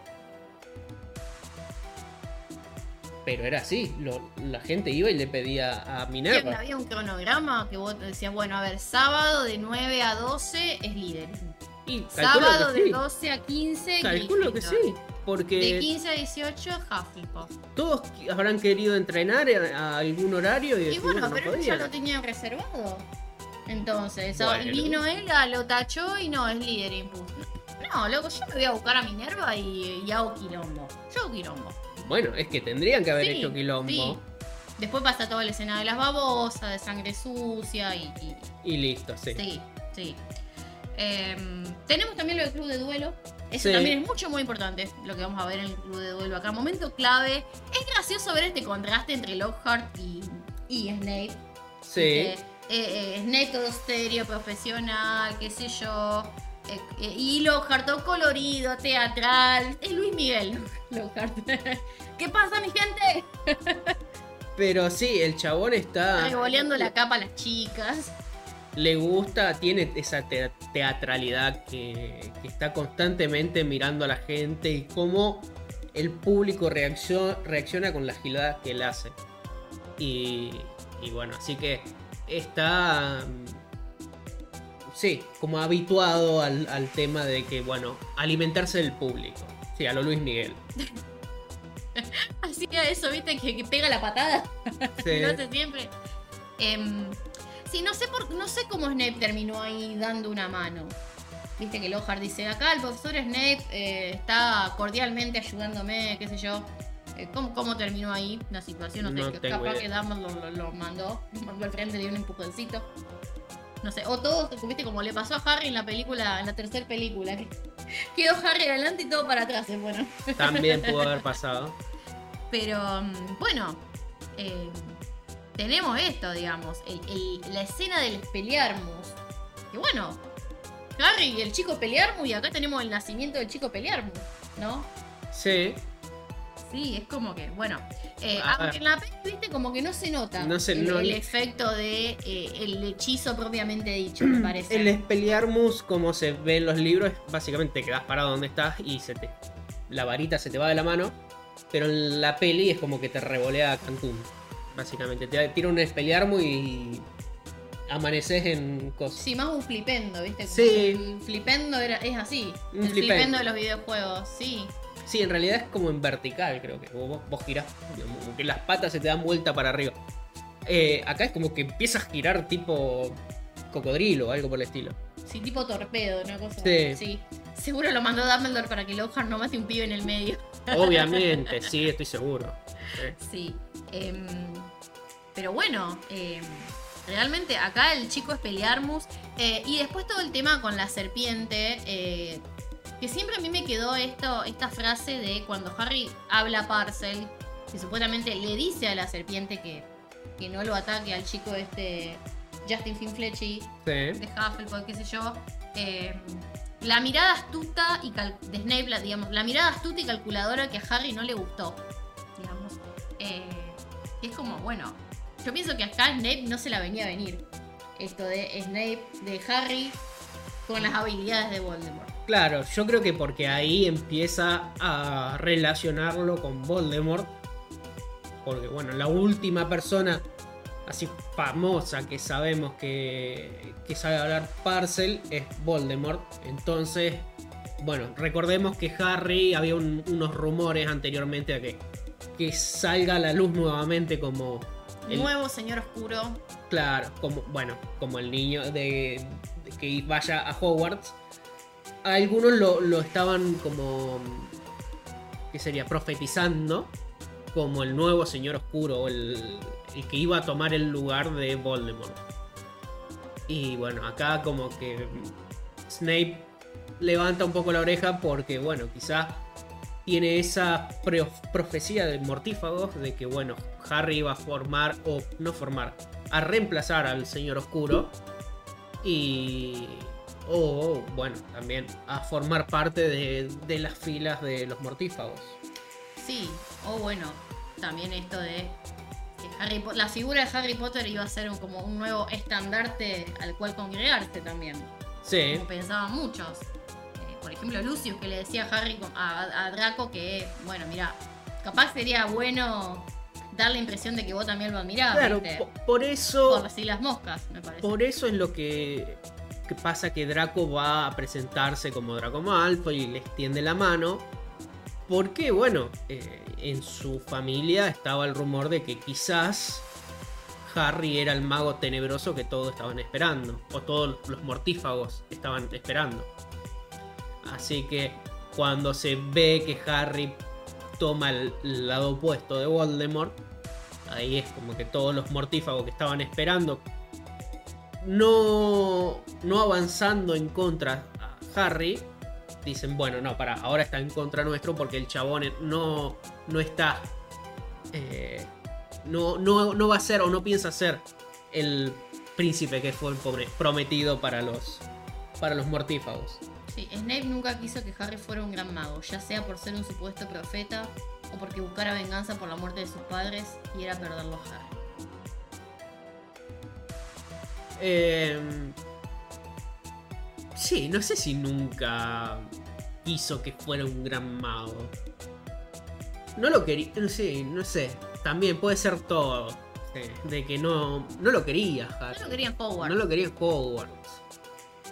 Pero era así, lo, la gente iba y le pedía a Minerva. Sí, había un cronograma que vos decías, bueno, a ver, sábado de nueve a doce es líder. Y sábado de sí. doce a quince calculo que sí, porque de quince a dieciocho Hufflepuff. Todos habrán querido entrenar a algún horario y, y bueno, pero no él ya lo tenían reservado. Entonces bueno, vino él, lo tachó y no es líder impuesto. No, loco, yo me voy a buscar a Minerva y, y hago quilombo. Yo hago quilombo. Bueno, es que tendrían que haber sí, hecho quilombo. Sí. Después pasa toda la escena de las babosas, de sangre sucia y... Y, y listo, sí. Sí, sí. Eh, tenemos también lo del club de duelo. Eso sí, también es mucho muy importante lo que vamos a ver en el club de duelo acá. Momento clave. Es gracioso ver este contraste entre Lockhart y, y Snape. Sí. Eh, eh, eh, Snape todo serio, profesional, qué sé yo. Eh, eh, y Lockhart todo colorido, teatral. Es Luis Miguel Lockhart. ¿Qué pasa, mi gente? Pero sí, el chabón está... revoleando la capa a las chicas. Le gusta, tiene esa te- teatralidad que, que está constantemente mirando a la gente y cómo el público reacciona, reacciona con las giladas que él hace. Y, y bueno, así que está, sí, como habituado al, al tema de que, bueno, alimentarse del público. Sí, a lo Luis Miguel. Así que eso, viste, que, que pega la patada. Sí. Lo hace siempre. Um... Sí, no sé por, no sé cómo Snape terminó ahí dando una mano. Viste que Lockhart dice, acá el profesor Snape eh, está cordialmente ayudándome, qué sé yo. Eh, ¿cómo, ¿Cómo terminó ahí la situación? No, no sé, capaz idea. que Dumbledore lo, lo, lo mandó, lo mandó al frente, le dio un empujoncito. No sé, o todo, viste como le pasó a Harry en la película, en la tercera película. Quedó Harry adelante y todo para atrás, bueno. También pudo haber pasado. Pero, bueno... Eh, tenemos esto, digamos, el, el, la escena del Expelliarmus. Y bueno, Harry y el chico Expelliarmus, y acá tenemos el nacimiento del chico Expelliarmus, ¿no? Sí. Sí, es como que, bueno, eh, aunque en la peli, viste, como que no se nota no sé, el, no, el efecto de eh, el hechizo propiamente dicho, me parece. El Expelliarmus, como se ve en los libros, básicamente te quedás parado donde estás y se te, la varita se te va de la mano. pero en la peli es como que te revolea a Cancún, básicamente. Te tira un espelearmo y amaneces en cosas. Sí, más un flipendo, ¿viste? Sí. El flipendo era, es así. Un el flipendo. flipendo de los videojuegos, sí. Sí, en realidad es como en vertical, creo que. Vos, vos girás, como que las patas se te dan vuelta para arriba. Eh, acá es como que empiezas a girar tipo cocodrilo o algo por el estilo. Sí, tipo torpedo, una cosa sí. así. Seguro lo mandó Dumbledore para que Lockhart no mate un pibe en el medio. Obviamente, sí, estoy seguro. Sí. sí eh, pero bueno, eh, realmente acá el chico es Pelearmus. Eh, y después todo el tema con la serpiente. Eh, que siempre a mí me quedó esto, esta frase de cuando Harry habla a Parcel, que supuestamente le dice a la serpiente que, que no lo ataque al chico este... Justin Finfletchy, sí. de Hufflepuff, qué sé yo. Eh, la mirada astuta y cal- de Snape, digamos, la mirada astuta y calculadora que a Harry no le gustó, digamos. Eh, es como, bueno, yo pienso que acá Snape no se la venía a venir. Esto de Snape, de Harry, con las habilidades de Voldemort. Claro, yo creo que porque ahí empieza a relacionarlo con Voldemort. Porque, bueno, la última persona... así famosa que sabemos que, que sabe hablar Parcel es Voldemort. Entonces, bueno, recordemos que Harry había un, unos rumores anteriormente a que, que salga a la luz nuevamente como el nuevo señor oscuro. Claro, como bueno, como el niño de, de que vaya a Hogwarts. Algunos lo, lo estaban como ¿qué sería? profetizando como el nuevo señor oscuro o el, el que iba a tomar el lugar de Voldemort. Y bueno, acá como que Snape levanta un poco la oreja porque bueno, quizás tiene esa pre- profecía de Mortífagos de que bueno, Harry iba a formar o no formar, a reemplazar al señor oscuro y o bueno, también a formar parte de, de las filas de los Mortífagos. Sí, o bueno, también esto de que Harry po- la figura de Harry Potter iba a ser como un nuevo estandarte al cual congregarse también. Sí. Como pensaban muchos. Eh, por ejemplo, Lucius, que le decía a Harry a, a Draco que, bueno, mira, capaz sería bueno dar la impresión de que vos también lo admirabas. Claro, por, por eso... Por así las moscas, me parece. Por eso es lo que, que pasa que Draco va a presentarse como Draco Malfoy y le extiende la mano. Porque, bueno, eh, en su familia estaba el rumor de que quizás Harry era el mago tenebroso que todos estaban esperando. O todos los mortífagos estaban esperando. Así que cuando se ve que Harry toma el lado opuesto de Voldemort, ahí es como que todos los mortífagos que estaban esperando, no, no avanzando en contra a Harry... Dicen, bueno, no, pará, ahora está en contra nuestro porque el chabón no, no está. Eh, no, no, no va a ser o no piensa ser el príncipe que fue el prometido para los, para los mortífagos. Sí, Snape nunca quiso que Harry fuera un gran mago, ya sea por ser un supuesto profeta o porque buscara venganza por la muerte de sus padres y era perderlo a Harry. Eh. Sí, no sé si nunca hizo que fuera un gran mago. No lo quería, sí, no sé. También puede ser todo. Sí. De que no, no lo quería Harry. No lo quería en Hogwarts. No lo quería en Hogwarts.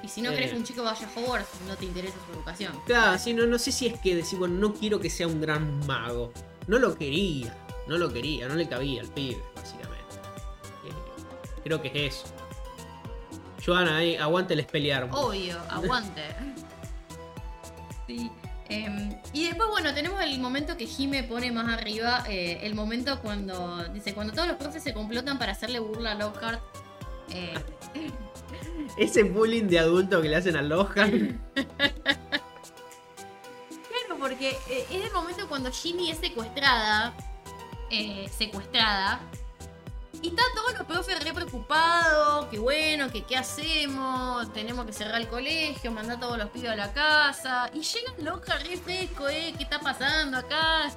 Y si no eh. querés que un chico vaya a Hogwarts, no te interesa su educación. Claro, sí, no, no sé si es que decir, bueno, no quiero que sea un gran mago. No lo quería, no lo quería, no le cabía al pibe, básicamente. Eh, creo que es eso. Joana, ahí, aguante el espelearmo. Obvio, aguante. Sí. Eh, y después, bueno, tenemos el momento que Jime pone más arriba. Eh, el momento cuando, dice, cuando todos los profes se complotan para hacerle burla a Lockhart. Eh. Ese bullying de adulto que le hacen a Lockhart. Claro, porque es el momento cuando Ginny es secuestrada. Eh, secuestrada. Y están todos los profes re preocupados, que bueno, que qué hacemos, tenemos que cerrar el colegio, mandar a todos los pibes a la casa. Y llegan Lockhart re fresco, eh, ¿qué está pasando acá?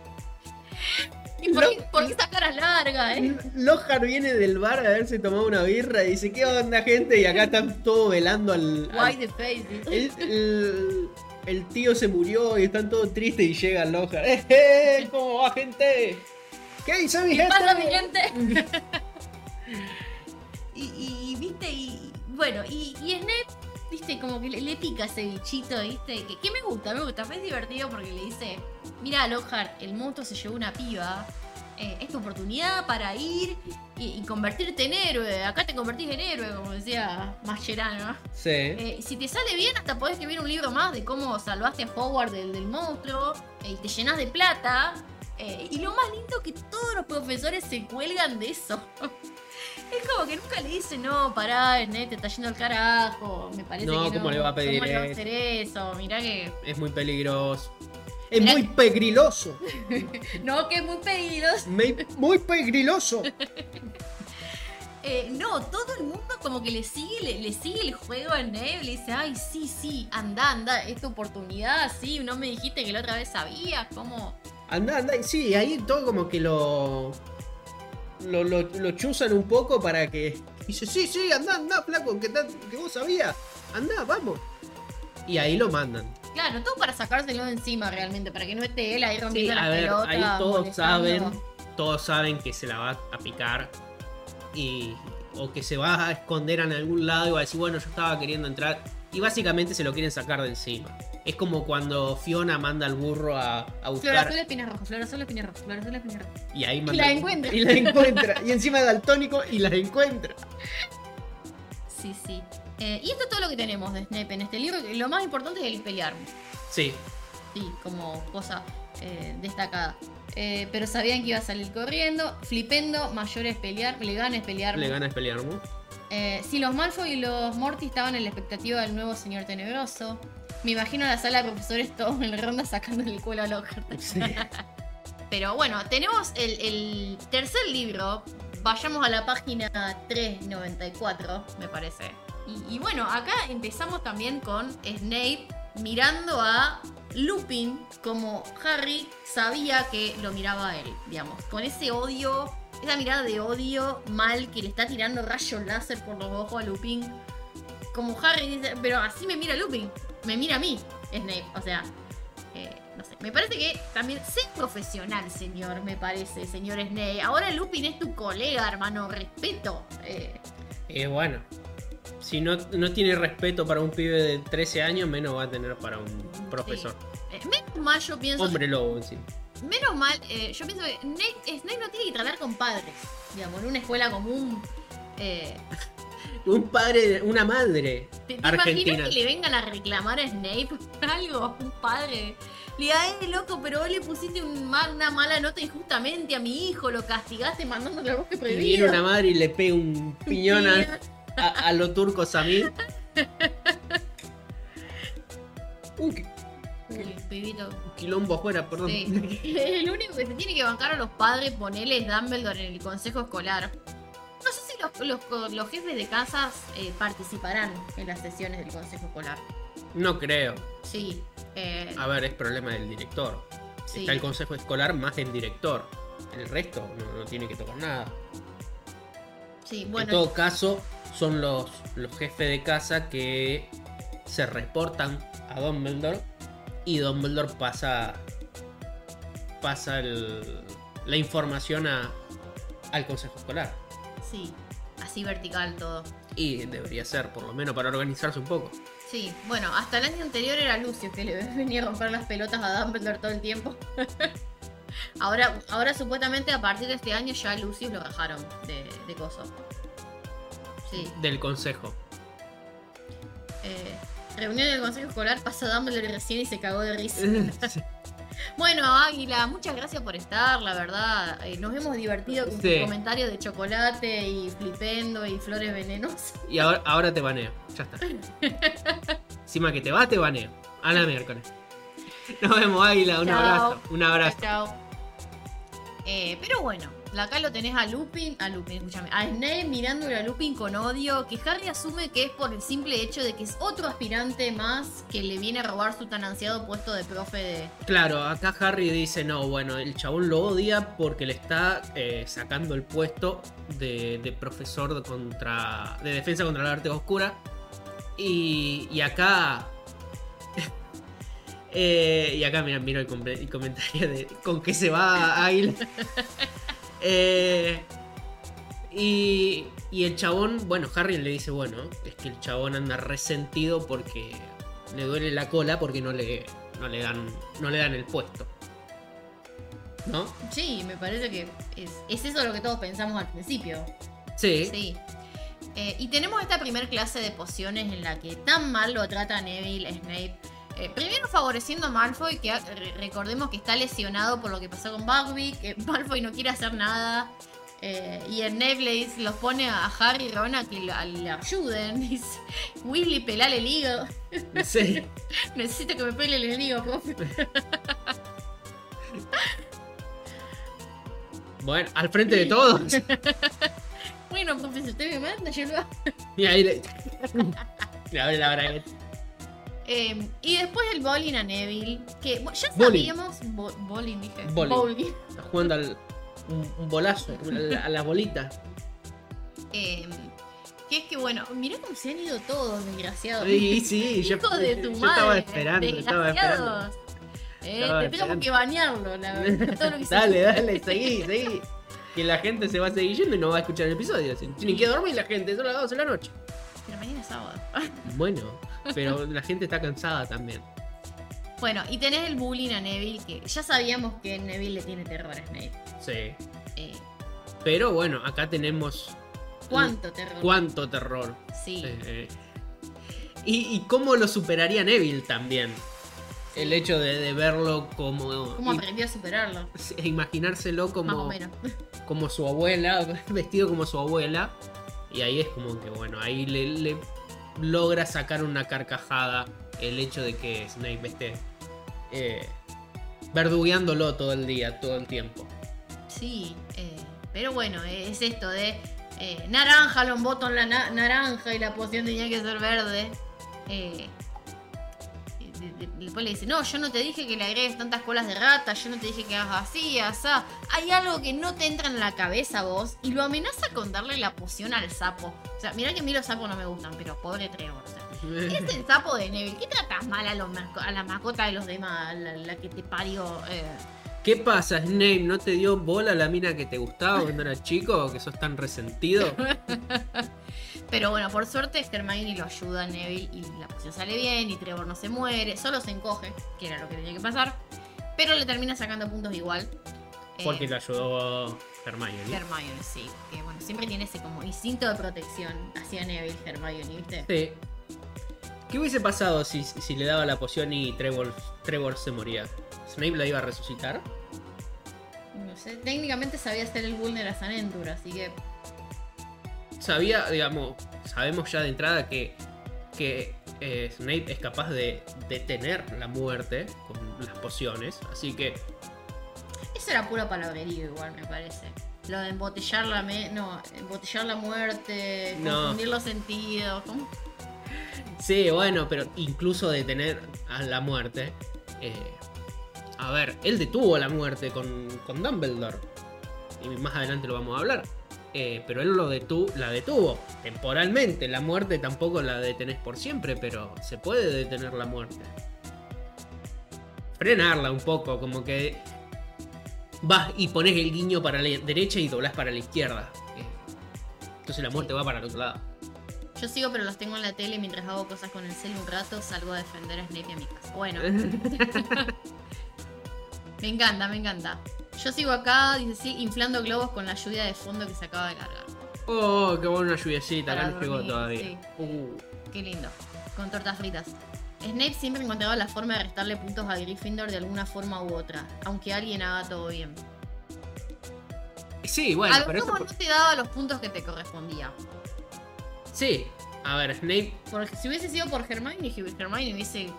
¿Y por, Lo- qué, por qué esa cara larga, eh? Lockhart viene del bar a haberse tomado una birra y dice, ¿qué onda, gente? Y acá están todos velando al... al... Why the face? El, el, el tío se murió y están todos tristes y llega Lockhart. ¡Eh, eh! ¿Cómo va, gente? ¿Qué hizo mi gente? ¿Qué pasa, mi gente? y, y, y, viste, y bueno, y, y Snape, viste, como que le, le pica ese bichito, viste, que, que me gusta, me gusta, es divertido porque le dice, mira, Lockhart, el monstruo se llevó una piba. Eh, es tu oportunidad para ir y, y convertirte en héroe. Acá te convertís en héroe, como decía Mascherano. Sí. Eh, si te sale bien, hasta podés escribir un libro más de cómo salvaste a Hogwarts del, del monstruo eh, y te llenás de plata. Eh, y lo más lindo es que todos los profesores se cuelgan de eso. Es como que nunca le dicen, no, pará, Snape, te está yendo al carajo. Me parece no, que ¿cómo no, le va a pedir ¿cómo le va a hacer eso? Mirá que... es muy peligroso. Es Mirá muy que... pegriloso. No, que es muy pegriloso. Me... Muy pegriloso. eh, no, todo el mundo como que le sigue, le, le sigue el juego a Snape. Le dice, ay, sí, sí, anda, anda, es tu oportunidad, sí, no me dijiste que la otra vez sabías, ¿cómo? Anda, anda, sí, ahí todo como que lo... Lo, lo, lo chuzan un poco para que... Dice, sí, sí, anda, anda, flaco, que, que vos sabías. Anda, vamos. Y ahí lo mandan. Claro, todo para sacárselo de encima realmente, para que no esté él ahí rompiendo sí, la ver, pelota. Ahí todos molestando. saben, todos saben que se la va a picar y o que se va a esconder en algún lado y va a decir, bueno, yo estaba queriendo entrar. Y básicamente se lo quieren sacar de encima. Es como cuando Fiona manda al burro a, a buscar... Flor azul, espina roja, flor azul, espina roja, flor azul, espina roja. Y ahí manda... Y la encuentra. Y la encuentra. Y encima es daltónico y la encuentra. Sí, sí. Eh, y esto es todo lo que tenemos de Snape en este libro. Lo más importante es el pelear. Sí. Sí, como cosa eh, destacada. Eh, pero sabían que iba a salir corriendo. Flipendo, mayores pelear. Le ganas pelear. Le ganas pelear. Eh, si sí, los Malfoy y los Morty estaban en la expectativa del nuevo señor tenebroso. Me imagino la sala de profesores todos en la ronda sacándole el culo a Lockhart. Sí. Pero bueno, tenemos el, el tercer libro. Vayamos a la página trescientos noventa y cuatro, me parece. Y, y bueno, acá empezamos también con Snape mirando a Lupin como Harry sabía que lo miraba a él, digamos. Con ese odio, esa mirada de odio mal que le está tirando rayo láser por los ojos a Lupin. Como Harry dice, pero así me mira Lupin, me mira a mí, Snape. O sea, eh, no sé, me parece que también... Sé profesional, señor, me parece, señor Snape. Ahora Lupin es tu colega, hermano, respeto. Eh, eh bueno... Si no, no tiene respeto para un pibe de trece años, menos va a tener para un profesor. Sí. Menos mal, yo pienso... Hombre lobo, sí. Menos mal, eh, yo pienso que Snape, Snape no tiene que tratar con padres. Digamos, en una escuela común... Eh... un padre, una madre ¿Te, te argentina. ¿Imaginas que le vengan a reclamar a Snape por algo? Un padre... Le diga, eh, loco, pero vos le pusiste un mal, una mala nota injustamente a mi hijo. Lo castigaste mandándole al bosque prohibido. Le viene una madre y le pega un piñón a... A, a los turcos a mí. Un, pibito. Un quilombo afuera, perdón. Sí. El único que se tiene que bancar a los padres, ponele, es Dumbledore en el consejo escolar. No sé si los, los, los jefes de casas eh, participarán en las sesiones del consejo escolar. No creo. Sí. Eh... A ver, es problema del director. Sí. Está el consejo escolar más el director. El resto no, no tiene que tocar nada. Sí, bueno. En todo caso... Son los, los jefes de casa que se reportan a Dumbledore y Dumbledore pasa pasa el, la información a, al consejo escolar. Sí, así vertical todo. Y debería ser, por lo menos para organizarse un poco. Sí, bueno, hasta el año anterior era Lucio que le venía a romper las pelotas a Dumbledore todo el tiempo. ahora, ahora supuestamente a partir de este año ya a Lucius lo bajaron de, de coso. Sí. Del consejo. Eh, reunión del consejo escolar, pasó Dumbledore recién y se cagó de risa. Sí. Bueno, Águila, muchas gracias por estar, la verdad. Eh, nos hemos divertido con sí. tus comentarios de chocolate y flipendo y flores venenosas. Y ahora, ahora te baneo, ya está. Encima que te va, te baneo. A la miércoles. Nos vemos, Águila, un chao. abrazo. Un abrazo. Chao. Eh, pero bueno. Acá lo tenés a Lupin, a Lupin, escúchame, a Snape mirándole a Lupin con odio, que Harry asume que es por el simple hecho de que es otro aspirante más que le viene a robar su tan ansiado puesto de profe de... Claro, acá Harry dice, no, bueno, el chabón lo odia porque le está eh, sacando el puesto de, de profesor de, contra, de defensa contra las artes oscuras. Y, y acá Eh, y acá mira, miro el, com el comentario de con qué se va Águila. eh, y, y el chabón, bueno, Harry le dice, bueno, es que el chabón anda resentido porque le duele la cola porque no le, no le, dan, no le dan el puesto. ¿No? Sí, me parece que es, es eso lo que todos pensamos al principio. Sí. Sí. Eh, y tenemos esta primer clase de pociones en la que tan mal lo trata Neville, Snape. Eh, primero favoreciendo a Malfoy, que recordemos que está lesionado por lo que pasó con Bagby, que Malfoy no quiere hacer nada. Eh, y el Neville los pone a Harry y Ron a que lo, a, le ayuden. Dice, Weasley, pelale el hígado. Sí. Necesito que me pele el hígado, profe. Bueno, al frente de todos. Bueno, profe, si usted me manda, yo lo hago. Y ahí le... le abre la bragueta. Eh, y después el bowling a Neville, que ya sabíamos... Bowling, Bo dije. Bowling. bowling. Está jugando al, un, un bolazo, a las bolitas. Eh, que es que, bueno, mirá cómo se han ido todos, desgraciados. Sí, sí, yo, de tu yo madre, estaba esperando, estaba esperando. Eh, estaba te esperando. Tengo que bañarlo, la verdad. Todo lo que dale, dale, seguí, seguí. Que la gente se va a seguir yendo y no va a escuchar el episodio. Tienen que dormir la gente, son las dos de la noche. Pero mañana es sábado. Bueno, pero la gente está cansada también. Bueno, y tenés el bullying a Neville, que ya sabíamos que Neville le tiene terror a Snape. Sí. Eh. Pero bueno, acá tenemos... ¿Cuánto terror? ¿Cuánto terror? Sí. Eh, eh. Y, y cómo lo superaría Neville también. Sí. El hecho de, de verlo como... ¿Cómo aprendió a superarlo? E imaginárselo como... Como su abuela, vestido como su abuela. Y ahí es como que, bueno, ahí le, le logra sacar una carcajada el hecho de que Snape esté eh, verdugueándolo todo el día, todo el tiempo. Sí, eh, pero bueno, es esto de eh, naranja, Longbottom, la na naranja y la poción tenía que ser verde. Eh, de, de, de, después le dice, no, yo no te dije que le agregues tantas colas de rata, yo no te dije que hagas así, asá. Hay algo que no te entra en la cabeza vos, y lo amenaza con darle la poción al sapo. O sea, mirá que a mí los sapos no me gustan, pero pobre Trevor. O sea, es el sapo de Neville. ¿Qué tratas mal a, los, a la mascota de los demás, a la, la que te parió? Eh? ¿Qué pasa, Snape? ¿No te dio bola la mina que te gustaba cuando eras chico? ¿Que sos tan resentido? Pero bueno, por suerte Hermione lo ayuda a Neville y la poción sale bien y Trevor no se muere, solo se encoge, que era lo que tenía que pasar, pero le termina sacando puntos igual. Porque eh, lo ayudó Hermione. Hermione, sí, que bueno, siempre tiene ese como instinto de protección hacia Neville, Hermione, ¿viste? Sí. ¿Qué hubiese pasado si, si le daba la poción y Trevor, Trevor se moría? ¿Snape la iba a resucitar? No sé, técnicamente sabía hacer el Vulner a Sanendur, así que... Sabía, digamos, sabemos ya de entrada que, que eh, Snape es capaz de detener la muerte con las pociones, así que... Eso era puro palabrerío igual, me parece. Lo de embotellar la, me no, embotellar la muerte, confundir no. los sentidos... ¿Cómo? Sí, bueno, pero incluso detener a la muerte... Eh, a ver, él detuvo a la muerte con, con Dumbledore, y más adelante lo vamos a hablar. Eh, pero él lo detu la detuvo temporalmente. La muerte tampoco la detenés por siempre, pero se puede detener la muerte. Frenarla un poco, como que vas y pones el guiño para la derecha y doblás para la izquierda. Eh, entonces la muerte sí va para el otro lado. Yo sigo, pero los tengo en la tele mientras hago cosas con el celu un rato, salgo a defender a Snape y a mi casa. Bueno. Me encanta, me encanta. Yo sigo acá, dice, sí, inflando globos con la lluvia de fondo que se acaba de largar. Oh, qué buena lluviecita, acá no llegó todavía. Sí. Uh. Qué lindo, con tortas fritas. Snape siempre encontraba la forma de restarle puntos a Gryffindor de alguna forma u otra, aunque alguien haga todo bien. Sí, bueno, pero eso... no te daba los puntos que te correspondía. Sí, a ver, Snape... Por, si hubiese sido por Hermione, Hermione hubiese...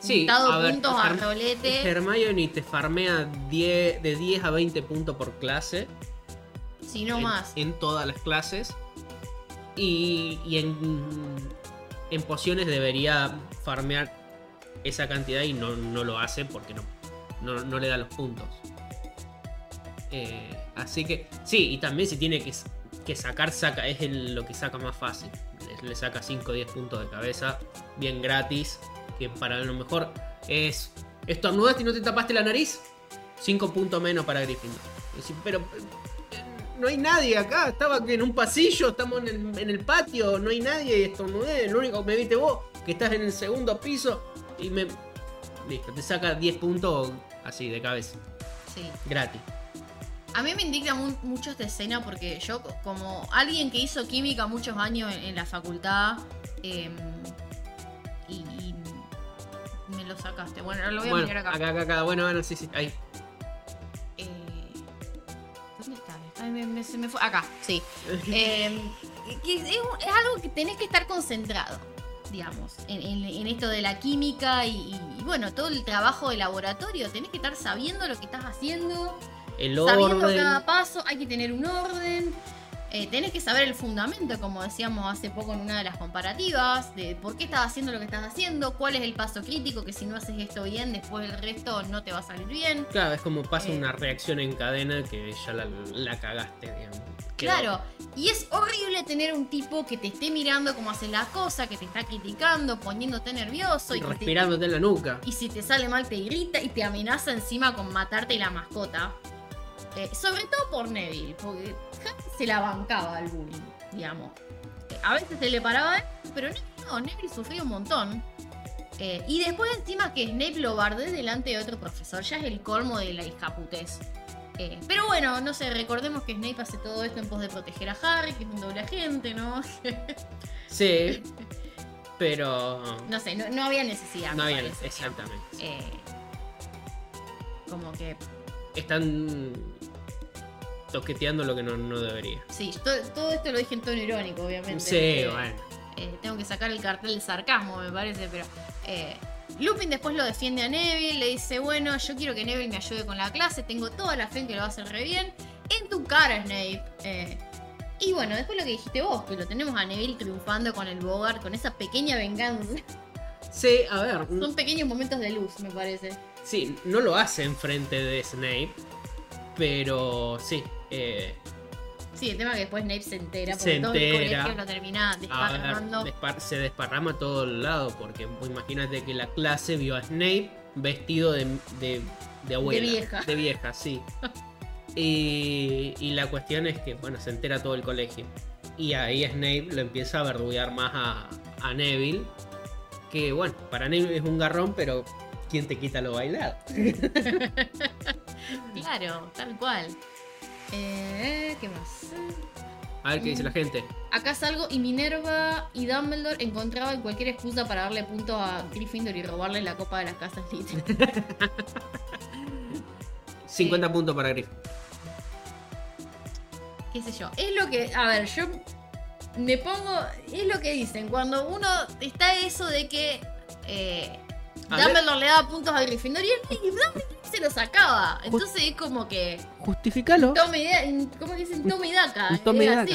Sí, a ver, puntos a rolete. Hermione te farmea diez, de diez a veinte puntos por clase. Si no en, más. En todas las clases. Y, y en, en pociones debería farmear esa cantidad y no, no lo hace porque no, no, no le da los puntos. Eh, así que, sí, y también si tiene que, que sacar, saca. Es el, lo que saca más fácil. Le, le saca cinco o diez puntos de cabeza, bien gratis. que para lo mejor es estornudaste y no te tapaste la nariz, cinco puntos menos para Gryffindor. Decir, pero no hay nadie acá, estaba en un pasillo, estamos en el, en el patio, no hay nadie y estornudé, lo único que me viste vos, que estás en el segundo piso y me... Listo, te saca diez puntos así de cabeza. Sí. Gratis. A mí me indigna muy, mucho esta escena porque yo, como alguien que hizo química muchos años en, en la facultad, eh, y, y me lo sacaste. Bueno, lo voy a bueno, mirar acá. Acá, acá, acá. Bueno, bueno, sí, sí, ahí. Eh, ¿Dónde está? Ay, me, me, se me fue. Acá, sí. eh, que es, es algo que tenés que estar concentrado, digamos, en, en, en esto de la química y, y, y bueno, todo el trabajo de laboratorio. Tenés que estar sabiendo lo que estás haciendo. El Sabiendo orden. Cada paso, hay que tener un orden, eh, tenés que saber el fundamento, como decíamos hace poco en una de las comparativas, de por qué estás haciendo lo que estás haciendo, cuál es el paso crítico, que si no haces esto bien, después el resto no te va a salir bien. Claro, es como pasa eh, una reacción en cadena que ya la, la cagaste, digamos. Quedó. Claro, y es horrible tener un tipo que te esté mirando cómo haces las cosas, que te está criticando, poniéndote nervioso. Y respirándote te, en la nuca. Y si te sale mal te grita y te amenaza encima con matarte y la mascota. Eh, sobre todo por Neville, porque se la bancaba al bullying, digamos. Eh, a veces se le paraba, pero no, Neville sufrió un montón. Eh, y después encima que Snape lo bardé delante de otro profesor, ya es el colmo de la hijaputez. Eh, pero bueno, no sé, recordemos que Snape hace todo esto en pos de proteger a Harry, que es un doble agente, ¿no? Sí, pero... No sé, no, no había necesidad. No había, parece, exactamente. Eh, como que... Están toqueteando lo que no, no debería. Sí, todo, todo esto lo dije en tono irónico, obviamente. Sí, eh, bueno. Eh, tengo que sacar el cartel de sarcasmo, me parece, pero... Eh, Lupin después lo defiende a Neville, le dice, bueno, yo quiero que Neville me ayude con la clase, tengo toda la fe en que lo va a hacer re bien. En tu cara, Snape. Eh, y bueno, después lo que dijiste vos, que lo tenemos a Neville triunfando con el Bogart, con esa pequeña venganza. Sí, a ver. Son pequeños momentos de luz, me parece. Sí, no lo hace enfrente de Snape, pero sí. Eh, sí, el tema es que después Snape se entera, porque se todo entera, el colegio lo termina desparramando. Ver, despar- se desparrama a todos lados, porque pues, imagínate que la clase vio a Snape vestido de, de, de abuela. De vieja. De vieja, sí. y, y la cuestión es que, bueno, se entera todo el colegio. Y ahí Snape lo empieza a verduguear más a, a Neville, que bueno, para Neville es un garrón, pero... ¿Quién te quita lo bailado? Claro, tal cual. Eh, ¿Qué más? A ver qué dice la gente. Acá salgo y Minerva y Dumbledore encontraban cualquier excusa para darle puntos a Gryffindor y robarle la copa de las casas Slytherin. cincuenta eh, puntos para Gryffindor. Qué sé yo. Es lo que... A ver, yo me pongo... Es lo que dicen. Cuando uno... Está eso de que... Eh, Dumbledore le daba puntos a Gryffindor y Dumbledore se los sacaba. Entonces es como que... Justificalo. ¿Cómo dicen? Toma y daca. Toma y daca.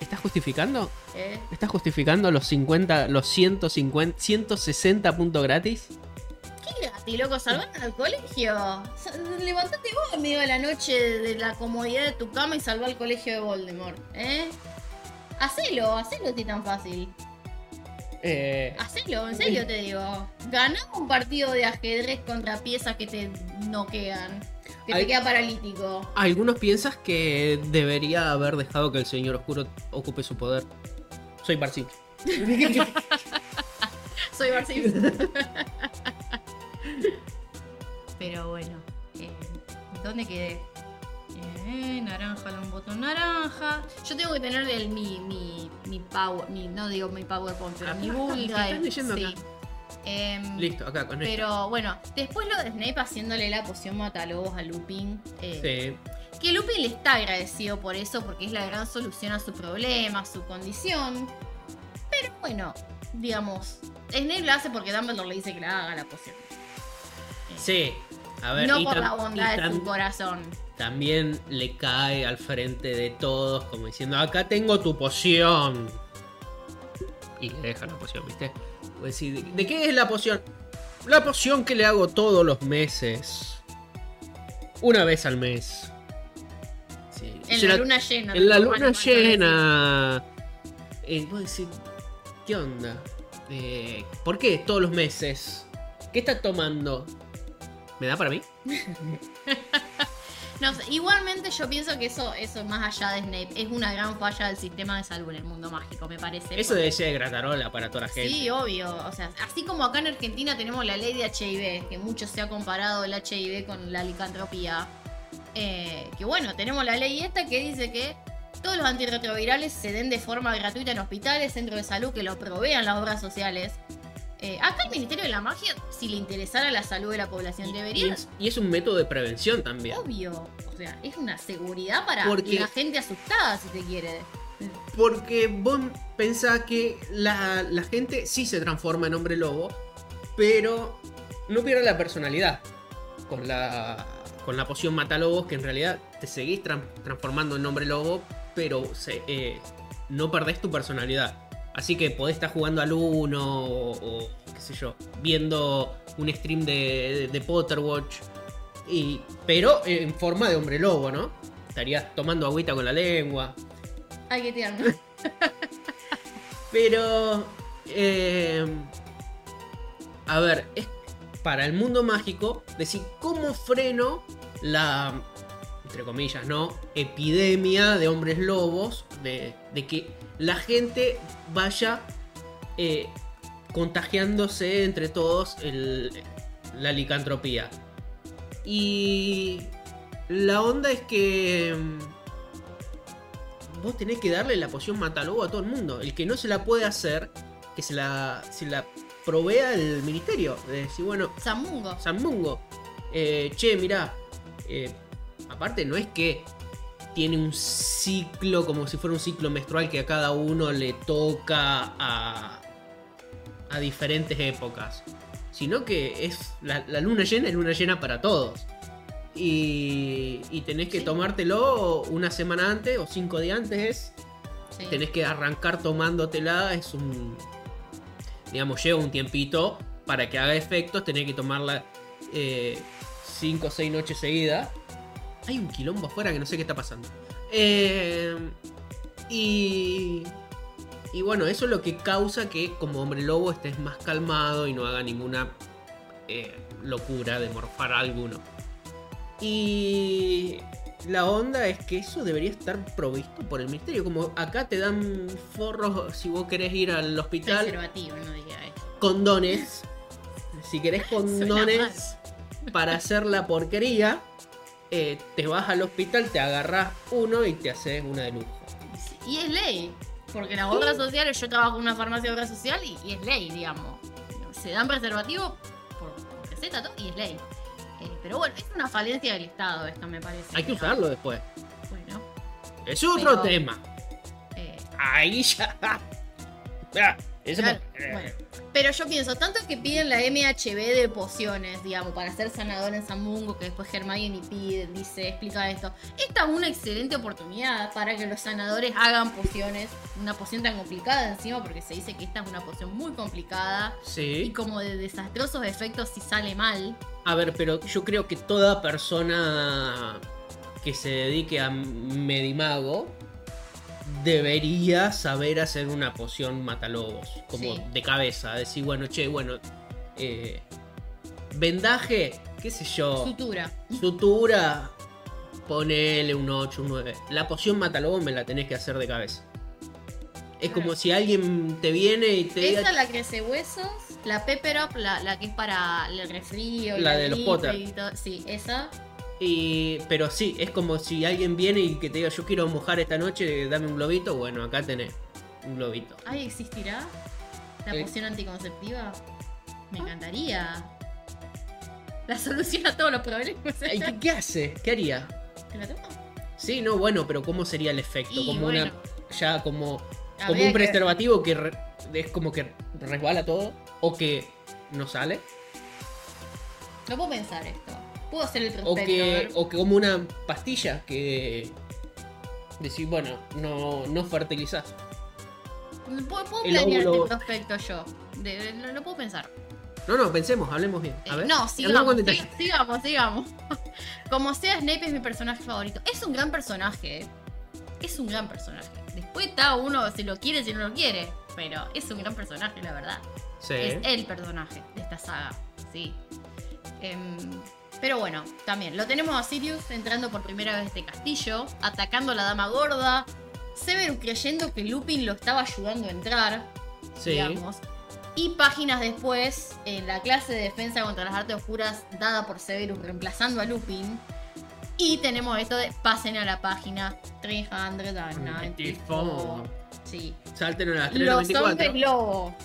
¿Estás justificando? ¿Eh? ¿Estás justificando los cincuenta, los ciento cincuenta, ciento sesenta puntos gratis? ¿Qué gratis, loco? Salvaron al colegio. Levantate vos en medio de la noche de la comodidad de tu cama y salvá al colegio de Voldemort. ¿Eh? Hacelo, hacelo, si tan fácil. Eh... Hacelo, en serio te digo. Ganá un partido de ajedrez contra piezas que te noquean, que Hay... te queda paralítico. Algunos piensas que debería haber dejado que el señor oscuro ocupe su poder. Soy Barcín. Soy Barcín. Pero bueno, eh, ¿dónde quedé? Eh, naranja, un botón naranja. Yo tengo que tener el, mi, mi, mi power, mi, no digo mi PowerPoint, pero acá, mi Google. Estás leyendo sí. acá. Eh, Listo, acá con Pero esto. Bueno, después lo de Snape haciéndole la poción matalobos a Lupin. Eh, sí. Que Lupin le está agradecido por eso, porque es la gran solución a su problema, a su condición. Pero bueno, digamos, Snape lo hace porque Dumbledore le dice que la haga la poción. Eh, sí, a ver. No por tam- la bondad tam- de su corazón. También le cae al frente de todos como diciendo, acá tengo tu poción. Y le deja la poción, ¿viste? Pues, ¿de, ¿de qué es la poción? La poción que le hago todos los meses. Una vez al mes. Sí. En la, la luna llena. En la luna llena. Y vos decís, ¿qué onda? Eh, ¿Por qué todos los meses? ¿Qué está tomando? ¿Me da para mí? No, igualmente yo pienso que eso, eso más allá de Snape es una gran falla del sistema de salud en el mundo mágico, me parece. Eso debe ser gratarola para toda la gente. Sí, obvio. O sea, así como acá en Argentina tenemos la ley de H I V, que mucho se ha comparado el H I V con la licantropía. Eh, que bueno, tenemos la ley esta que dice que todos los antirretrovirales se den de forma gratuita en hospitales, centros de salud que los provean las obras sociales. Eh, acá el Ministerio de la Magia, si le interesara la salud de la población, y, debería... Y es, y es un método de prevención también. Obvio. O sea, es una seguridad para porque, la gente asustada, si te quiere. Porque vos pensás que la, la gente sí se transforma en hombre lobo, pero no pierde la personalidad con la, con la poción Matalobos, que en realidad te seguís tra- transformando en hombre lobo, pero se, eh, no perdés tu personalidad. Así que podés estar jugando al uno o, o qué sé yo, viendo un stream de, de, de Potterwatch, y, pero en forma de hombre lobo, ¿no? Estarías tomando agüita con la lengua. Ay, qué tierno. Pero, eh, a ver, es para el mundo mágico decir cómo freno la, entre comillas, ¿no? Epidemia de hombres lobos, de, de que... la gente vaya eh, contagiándose entre todos el, la licantropía. Y la onda es que vos tenés que darle la poción matalobo a todo el mundo. El que no se la puede hacer, que se la, se la provea el ministerio. De decir, bueno, Zamungo. Zamungo. Eh, che, mirá. Eh, aparte no es que... tiene un ciclo, como si fuera un ciclo menstrual que a cada uno le toca a, a diferentes épocas. Sino que es la, la luna llena es luna llena para todos. Y, y tenés que sí. tomártelo una semana antes o cinco días antes. Sí. Tenés que arrancar tomándotela. Es un... digamos, lleva un tiempito para que haga efectos. Tenés que tomarla eh, cinco o seis noches seguidas. Hay un quilombo afuera que no sé qué está pasando. Eh, y, y bueno, eso es lo que causa que como hombre lobo estés más calmado y no haga ninguna eh, locura de morfar a alguno. Y la onda es que eso debería estar provisto por el ministerio. Como acá te dan forros si vos querés ir al hospital. Preservativo, no diga eso. Condones. Si querés condones para hacer la porquería. Eh, te vas al hospital, te agarras uno y te haces una de lujo. Y es ley, porque las obras sí. sociales, yo trabajo en una farmacia de obra social y, y es ley, digamos. Se dan preservativos por, por receta todo, y es ley. Eh, pero bueno, es una falencia del Estado esto, me parece. Hay que digamos. usarlo después. Bueno. Es otro pero, tema. Eh, Ahí ya. Ah, eso claro, me... bueno. Pero yo pienso, tanto que piden la M H B de pociones, digamos, para ser sanador en Zamungo, que después Hermione pide, dice, explica esto. Esta es una excelente oportunidad para que los sanadores hagan pociones. Una poción tan complicada encima, porque se dice que esta es una poción muy complicada. Sí. Y como de desastrosos efectos si sale mal. A ver, pero yo creo que toda persona que se dedique a Medimago debería saber hacer una poción matalobos, como sí. de cabeza. Decir, bueno, che, bueno, eh, vendaje, qué sé yo. Sutura. Sutura, ponele un ocho, un nueve. La poción matalobos me la tenés que hacer de cabeza. Es claro. como si alguien te viene y te diga... Esa la crece huesos, la pepper up, la, la que es para el resfrío. La, la de los Potter. Y sí, esa... Y, pero sí, es como si alguien viene y que te diga, yo quiero mojar esta noche, dame un globito. Bueno, acá tenés un globito. Ay, ¿existirá la eh. poción anticonceptiva? Me encantaría. La solución a todos los problemas. ¿Y qué, qué hace? ¿Qué haría? ¿Te la tomo? Sí, no, bueno, pero ¿cómo sería el efecto? Y como bueno, una ya como, como un preservativo que... que re, es como que resbala todo o que no sale. No puedo pensar esto. Puedo hacer el prospecto. O que, o que como una pastilla que decís, bueno, no, no fertilizás. Puedo, puedo planear el óvulo... este prospecto yo. De, de, lo, lo puedo pensar. No, no, pensemos, hablemos bien. A ver, eh, no, sigamos, sig- sigamos, sigamos. Como sea, Snape es mi personaje favorito. Es un gran personaje. Es un gran personaje. Después está uno si lo quiere, si no lo quiere. pero es un gran personaje, la verdad. Sí. Es el personaje de esta saga, sí. Um, pero bueno, también lo tenemos a Sirius entrando por primera vez a este castillo, atacando a la dama gorda, Severus creyendo que Lupin lo estaba ayudando a entrar, sí, digamos. Y páginas después, en la clase de defensa contra las artes oscuras dada por Severus reemplazando a Lupin. Y tenemos esto de pasen a la página trescientos noventa y cuatro. Sí. Salten a las trescientos noventa y cuatro. Los hombres lobo.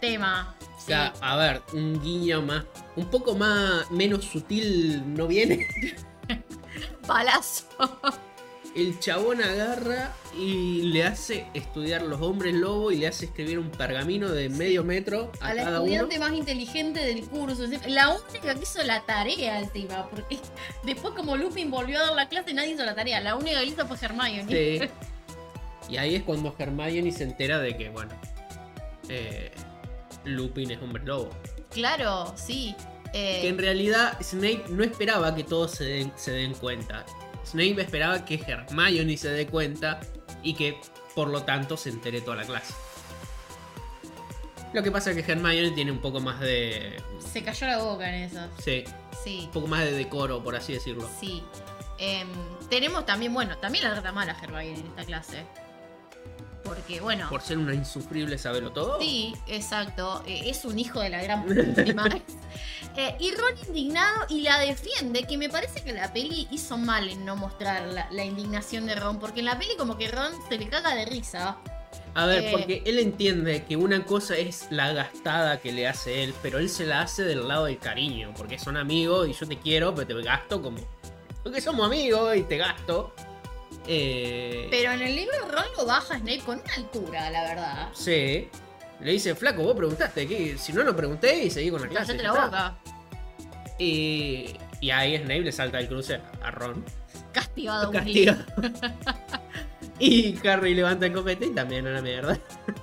Tema. O sea, sí. A ver, un guiño más. Un poco más. Menos sutil no viene. Palazo. El chabón agarra y le hace estudiar los hombres lobo y le hace escribir un pergamino de medio metro a, a cada uno. A la estudiante más inteligente del curso. La única que hizo la tarea encima, porque después como Lupin volvió a dar la clase nadie hizo la tarea. La única que hizo fue Hermione. Sí. Y ahí es cuando Hermione se entera de que, bueno, eh, Lupin es hombre lobo. Claro, sí. Eh... Que en realidad Snape no esperaba que todos se den, se den cuenta. Snape esperaba que Hermione se dé cuenta y que, por lo tanto, se entere toda la clase. Lo que pasa es que Hermione tiene un poco más de... Se cayó la boca en eso. Sí. Sí. Un poco más de decoro, por así decirlo. Sí. Eh, tenemos también, bueno, también la trata mal a Hermione en esta clase. Porque, bueno... Por ser una insufrible saberlo todo. Sí, exacto. Eh, es un hijo de la gran última. Eh, y Ron indignado y la defiende, que me parece que la peli hizo mal en no mostrar la, la indignación de Ron, porque en la peli como que Ron se le caga de risa. A ver, eh, porque él entiende que una cosa es la gastada que le hace él, pero él se la hace del lado del cariño, porque son amigos y yo te quiero, pero te gasto como... Porque somos amigos y te gasto. Eh... Pero en el libro Ron lo baja a Snape con una altura, la verdad. Sí. Le dice, flaco, vos preguntaste, ¿qué? Si no, no pregunté y seguí con la clase. Cállate la boca. Y, y ahí Snape le salta el cruce a Ron. Castigado. Castigado. Y Harry levanta el copete y también a la mierda. Claro.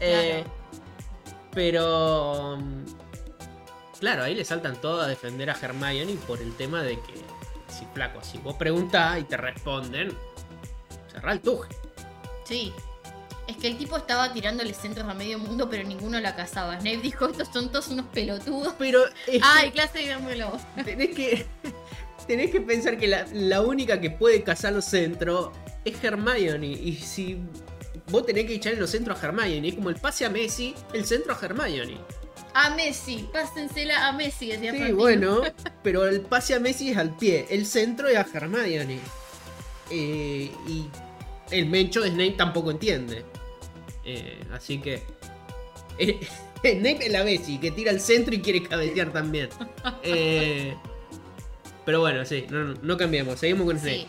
Eh, pero... Claro, ahí le saltan todos a defender a Hermione por el tema de que, si flaco, si vos preguntás y te responden, cerrá el tuje. Sí. Es que el tipo estaba tirándole centros a medio mundo, pero ninguno la cazaba. Snape dijo, estos son todos unos pelotudos. Pero es... ¡Ay, clase de vermelo! Tenés que, tenés que pensar que la, la única que puede cazar los centros es Hermione. Y si vos tenés que echarle los centros a Hermione, es como el pase a Messi, el centro a Hermione. A Messi, pásensela a Messi, decía. Sí, Martín. Bueno, pero el pase a Messi es al pie, el centro es a Hermione. Eh, y... El mencho de Snape tampoco entiende. Eh, así que... Eh, Snape es la Bessie, que tira al centro y quiere cabecear también. Eh, pero bueno, sí, no, no cambiamos, seguimos con Snape. Sí.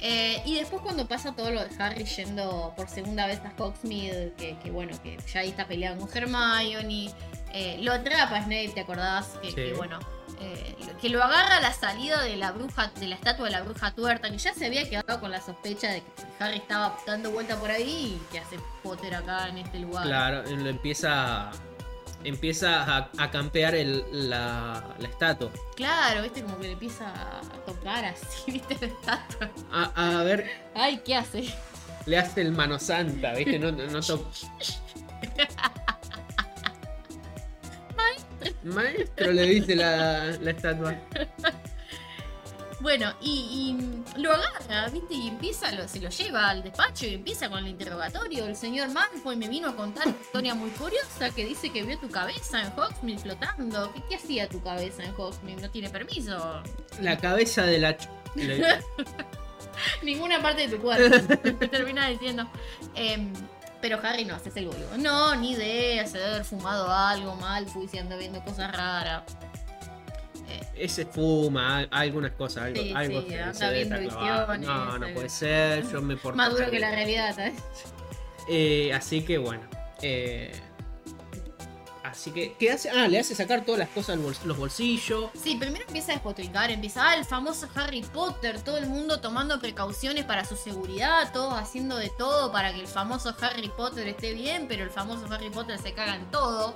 Eh, y después cuando pasa todo lo de Harry yendo por segunda vez a Hogsmeade, que, que bueno, que ya ahí está peleado con Hermione, eh, lo atrapa Snape, ¿te acordás? Que, sí. Que bueno... Eh, que lo agarra a la salida de la bruja, de la estatua de la bruja tuerta, que ya se había quedado con la sospecha de que Harry estaba dando vuelta por ahí y que hace Potter acá en este lugar. Claro, él empieza, empieza a, a campear el, la, la estatua. Claro, viste, como que le empieza a tocar así, viste, la estatua. A, a ver. Ay, ¿qué hace? Le hace el mano santa, viste, no, no toca. Maestro, le dice la, la estatua. Bueno, y, y lo agarra, ¿viste? Y empieza, lo, se lo lleva al despacho y empieza con el interrogatorio. El señor Malfoy me vino a contar una historia muy curiosa que dice que vio tu cabeza en Hogsmeade flotando. ¿Qué, qué hacía tu cabeza en Hogsmeade? ¿No tiene permiso? La cabeza de la... Ch- Ninguna parte de tu cuerpo. Termina diciendo... Eh, Pero Harry no, haces el boludo. No, ni idea, se debe haber fumado algo mal, se anda viendo cosas raras. Eh. Ese fuma, hay, algunas cosas, algo, sí, algo sí, que anda viendo visiones. No, no puede ser, yo me porto. Más duro que la realidad, ¿sabes? Eh, así que bueno. Eh, así que, ¿qué hace? Ah, le hace sacar todas las cosas, bols- los bolsillos. Sí, primero empieza a despotricar, empieza, ah, el famoso Harry Potter, todo el mundo tomando precauciones para su seguridad, todos haciendo de todo para que el famoso Harry Potter esté bien, pero el famoso Harry Potter se caga en todo.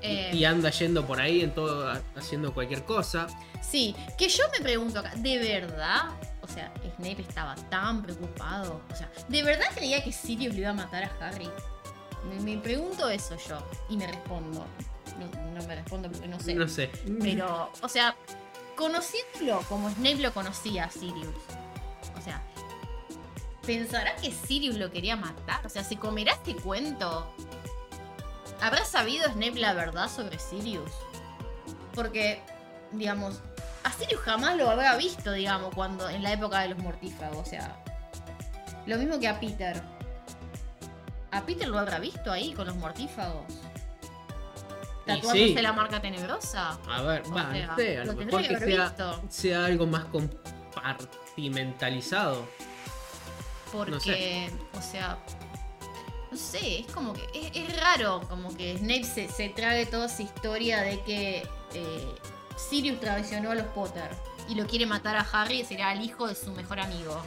Eh, y anda yendo por ahí, en todo, haciendo cualquier cosa. Sí, que yo me pregunto acá, ¿de verdad? O sea, Snape estaba tan preocupado. O sea, ¿de verdad creía que Sirius le iba a matar a Harry? Me, me pregunto eso yo y me respondo. No, no me respondo porque no sé. No sé. Pero, o sea, conociéndolo como Snape lo conocía a Sirius. O sea, ¿pensará que Sirius lo quería matar? O sea, ¿se comerá este cuento? ¿Habrá sabido Snape la verdad sobre Sirius? Porque, digamos, a Sirius jamás lo habrá visto, digamos, cuando en la época de los mortífagos. O sea, lo mismo que a Peter. ¿A Peter lo habrá visto ahí con los mortífagos? ¿Tatuándose sí. la marca tenebrosa? A ver, va, sea, sea, a lo, lo mejor que, que sea, sea algo más compartimentalizado. Porque, no sé. o sea... No sé, es como que... Es, es raro como que Snape se, se trague toda esa historia de que eh, Sirius traicionó a los Potter y lo quiere matar a Harry, será el hijo de su mejor amigo.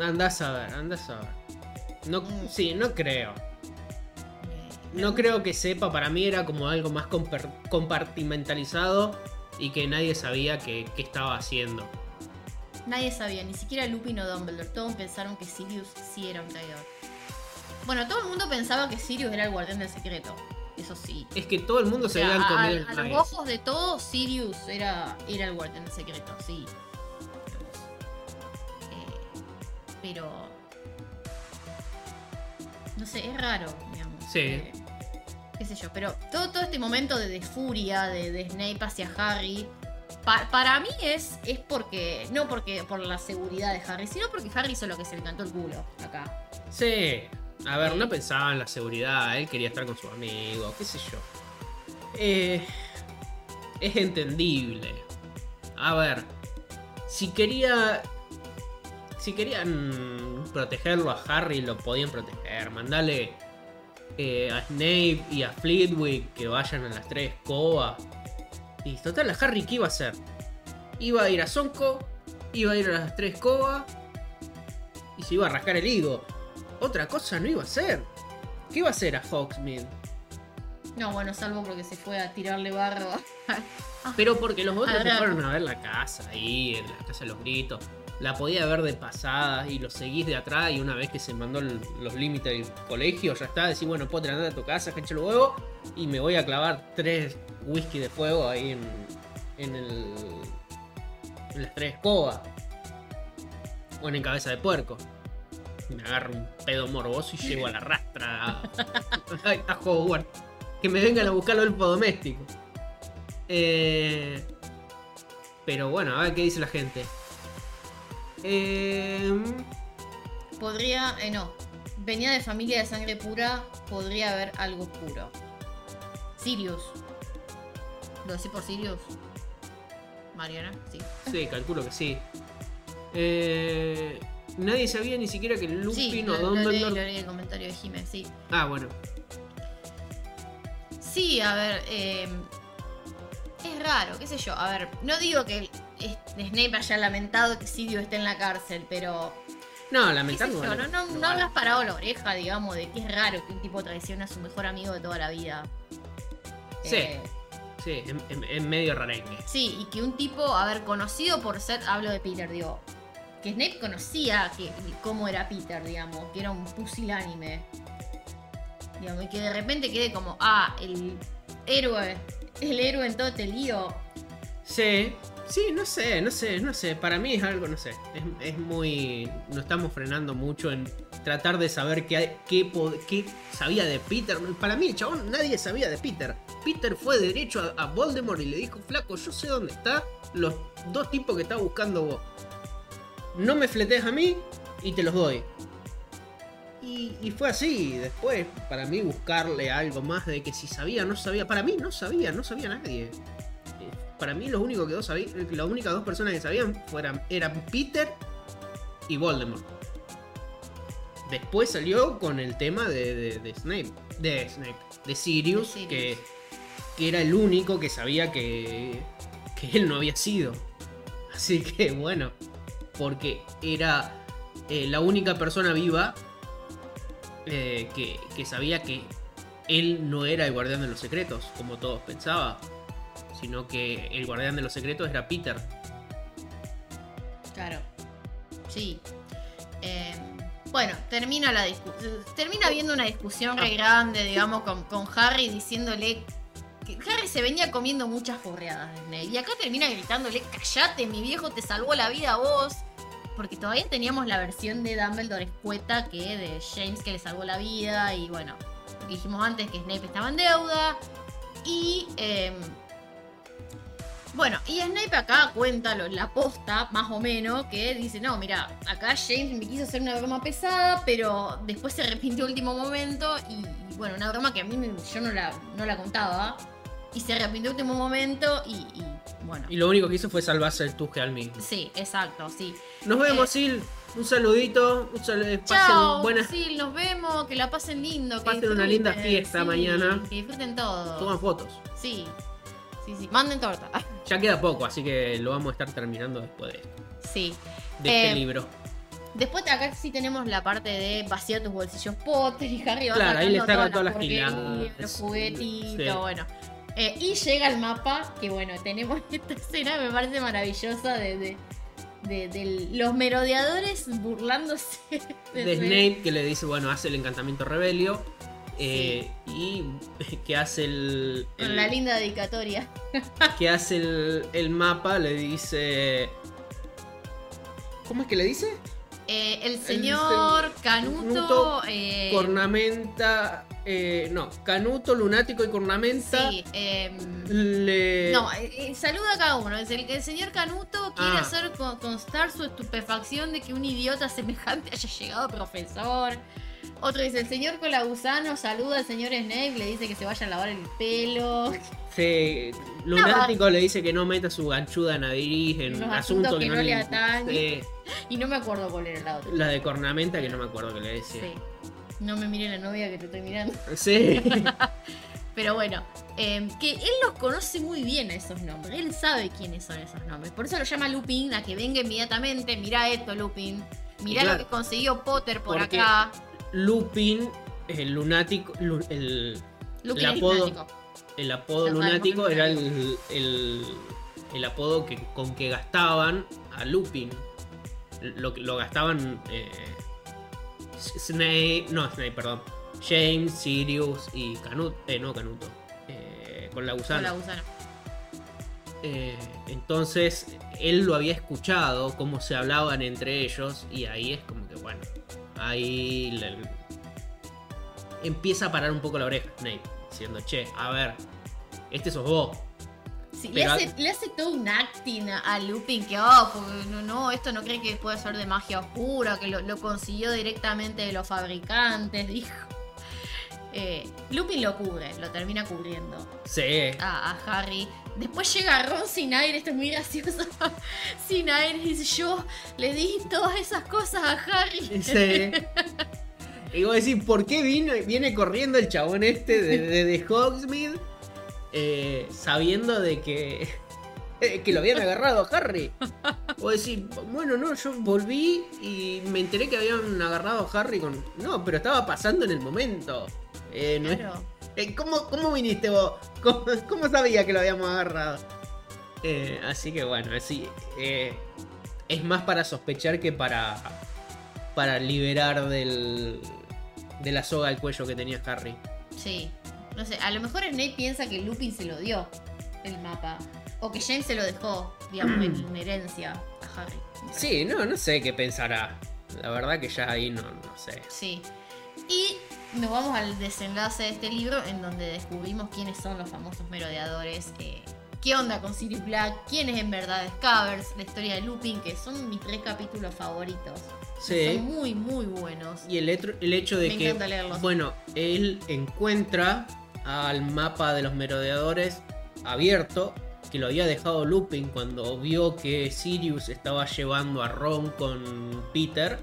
Andás a ver, andás a ver. No, mm. Sí, no creo. No creo que sepa, para mí era como algo más compartimentalizado y que nadie sabía qué estaba haciendo. Nadie sabía, ni siquiera Lupin o Dumbledore. Todos pensaron que Sirius sí era un traidor. Bueno, todo el mundo pensaba que Sirius era el guardián del secreto. Eso sí. Es que todo el mundo o sea, se veían con él. A, a los ojos de todos, Sirius era, era el guardián del secreto, sí. Eh, pero... No sé, es raro, digamos. Sí. Eh, qué sé yo, pero todo, todo este momento de, de furia de, de Snape hacia Harry, pa, para mí es, es porque, no porque por la seguridad de Harry, sino porque Harry hizo lo que se le cantó el culo acá. Sí, a ver, eh. no pensaba en la seguridad, él quería estar con sus amigos, qué sé yo. Eh, es entendible. A ver, si quería... Si querían protegerlo a Harry, lo podían proteger, mandale... Eh, a Snape y a Flitwick que vayan a las tres escobas. Y total, a Harry, ¿qué iba a hacer? Iba a ir a Sonco, iba a ir a las tres escobas y se iba a rascar el higo. Otra cosa no iba a hacer. ¿Qué iba a hacer a Hogsmeade? No, bueno, salvo porque se fue a tirarle barro. Pero porque los otros se fueron a ver la casa ahí, en la casa de los gritos. La podía ver de pasada y lo seguís de atrás. Y una vez que se mandó el, los límites del colegio, ya está. Decís, bueno, Potter, andate a tu casa, cancha el huevo. Y me voy a clavar tres whisky de fuego ahí en, en, el, en las tres escobas. O en cabeza de puerco. Me agarro un pedo morboso y llego a la rastra a, a Hogwarts. Que me vengan a buscar al elfo doméstico. Eh, pero bueno, a ver qué dice la gente. Eh... Podría, eh, no, venía de familia de sangre pura, podría haber algo oscuro. Sirius. ¿Lo decís por Sirius? Mariana, sí. Sí, calculo que sí. Eh... Nadie sabía ni siquiera que Lupin sí, o Dumbledore... Lo leí, lo leí el comentario de Jime, sí. Ah, bueno. Sí, a ver, eh... es raro, qué sé yo. A ver, no digo que... Snape haya lamentado que Sirius esté en la cárcel, pero... No, lamentando... No, no, no, no hablas parado la oreja, digamos, de que es raro que un tipo traicione a su mejor amigo de toda la vida. Sí, eh, sí, es medio rarengue. Sí, y que un tipo, a ver, conocido por ser... Hablo de Peter, digo... Que Snape conocía que, cómo era Peter, digamos, que era un pusilánime. Digamos, y que de repente quede como, ah, el héroe, el héroe en todo este lío. Sí... Sí, no sé, no sé, no sé. Para mí es algo, no sé. Es, es muy... Nos estamos frenando mucho en tratar de saber qué, qué, qué sabía de Peter. Para mí, el chabón, nadie sabía de Peter. Peter fue derecho a, a Voldemort y le dijo, flaco, yo sé dónde está los dos tipos que estás buscando vos. No me fletees a mí y te los doy. Y, y fue así. Después, para mí, buscarle algo más de que si sabía, no sabía. Para mí, no sabía, no sabía nadie. Para mí los únicos que dos sabí, las únicas dos personas que sabían fueran, eran Peter y Voldemort. Después salió con el tema de, de, de Snape. De Snape. De Sirius. De Sirius. Que, que era el único que sabía que, que él no había sido. Así que bueno. Porque era eh, la única persona viva eh, que, que sabía que él no era el guardián de los secretos, como todos pensaban. Sino que el guardián de los secretos era Peter. Claro. Sí. Eh, Bueno, termina la discusión. Termina habiendo una discusión re grande, digamos, con, con Harry, diciéndole que Harry se venía comiendo muchas furreadas de Snape. Y acá termina gritándole: cállate, mi viejo, te salvó la vida a vos. Porque todavía teníamos la versión de Dumbledore escueta, que de James, que le salvó la vida. Y bueno, lo que dijimos antes, que Snape estaba en deuda. Y eh, bueno, y Snape acá cuenta lo, la posta, más o menos, que dice: no, mira, acá James me quiso hacer una broma pesada, pero después se arrepintió al último momento. Y, y bueno, una broma que a mí me, yo no la, no la contaba. Y se arrepintió al último momento y, y bueno. Y lo único que hizo fue salvarse el tuje al mismo. Sí, exacto, sí. Nos vemos, Sil. Un saludito. Un saludo. Chao, buenas... Sil, nos vemos. Que la pasen lindo. Que pasen una linda fiesta, sí, mañana. Que disfruten todo. Toman fotos. Sí, sí, sí. Manden torta. Ya queda poco, así que lo vamos a estar terminando después de esto. Sí. De eh... este libro. Después acá sí tenemos la parte de vaciar tus bolsillos Potter y Harry. Claro, ahí le sacan todas las tiras. Los juguetitos, sí. Bueno. Eh, y llega el mapa, que bueno, tenemos esta escena, me parece maravillosa, de, de, de, de los merodeadores burlándose de, de Snape, que le dice, bueno, hace el encantamiento rebelio, eh, sí. Y que hace el... el con la linda dedicatoria. Que hace el, el mapa, le dice... ¿Cómo es que le dice? Eh, el señor el, Canuto... Canuto eh, cornamenta... Eh, no, Canuto, Lunático y Cornamenta. Sí, eh, le... No, eh, saluda a cada uno. El, el señor Canuto quiere ah. hacer con, constar su estupefacción de que un idiota semejante haya llegado profesor. Otro dice: el señor Colagusano saluda al señor Snape, le dice que se vaya a lavar el pelo. Sí, Lunático no, le dice que no meta su ganchuda nariz en asuntos asunto que, que no, no le atañe. Sí. Y no me acuerdo cuál era la otra. La de Cornamenta, que no me acuerdo que le decía. Sí. No me mire la novia que te estoy mirando. Sí. Pero bueno, eh, que él los conoce muy bien a esos nombres. Él sabe quiénes son esos nombres. Por eso lo llama Lupin, a que venga inmediatamente. Mirá esto, Lupin. Mirá claro, lo que consiguió Potter por porque acá. Lupin, el lunático. Lu, el, Lupin el apodo, lunático. El apodo lunático era el, el, el apodo que, con que gastaban a Lupin. Lo, lo gastaban. Eh, Snape, no, Snape, perdón. James, Sirius y Canuto. Eh, no, Canuto. Eh, con la gusana. Con la gusana. Eh, entonces, él lo había escuchado, cómo se hablaban entre ellos. Y ahí es como que, bueno, ahí le... empieza a parar un poco la oreja Snape. Diciendo, che, a ver, este sos vos. Sí, le, hace, a... le hace todo un acting a Lupin que, oh, porque no, no, esto no cree que puede ser de magia oscura, que lo, lo consiguió directamente de los fabricantes, dijo. Eh, Lupin lo cubre, lo termina cubriendo. Sí. A, a Harry. Después llega Ron sin aire, esto es muy gracioso. Sin aire, dice, yo le di todas esas cosas a Harry. Sí. Y voy a decir, ¿por qué vino, viene corriendo el chabón este de, de, de Hogsmeade? Eh, sabiendo de que eh, que lo habían agarrado a Harry. O decir, bueno, no, yo volví y me enteré que habían agarrado a Harry con... No, pero estaba pasando en el momento. Eh, claro. No, eh, ¿cómo, ¿Cómo viniste vos? ¿Cómo, cómo sabía que lo habíamos agarrado? Eh, así que bueno, así eh, es más para sospechar que para para liberar del de la soga al cuello que tenía Harry. Sí. No sé, a lo mejor Snape piensa que Lupin se lo dio el mapa. O que James se lo dejó, digamos, en herencia a Harry. Sí, no, no sé qué pensará. La verdad que ya ahí no, no sé. Sí. Y nos vamos al desenlace de este libro, en donde descubrimos quiénes son los famosos merodeadores. Eh, ¿Qué onda con Sirius Black? ¿Quién es en verdad Scabbers? La historia de Lupin, que son mis tres capítulos favoritos. Sí. Son muy, muy buenos. Y el, etro, el hecho de Me que... encanta leerlos. Bueno, él encuentra... al mapa de los merodeadores abierto, que lo había dejado Lupin cuando vio que Sirius estaba llevando a Ron con Peter.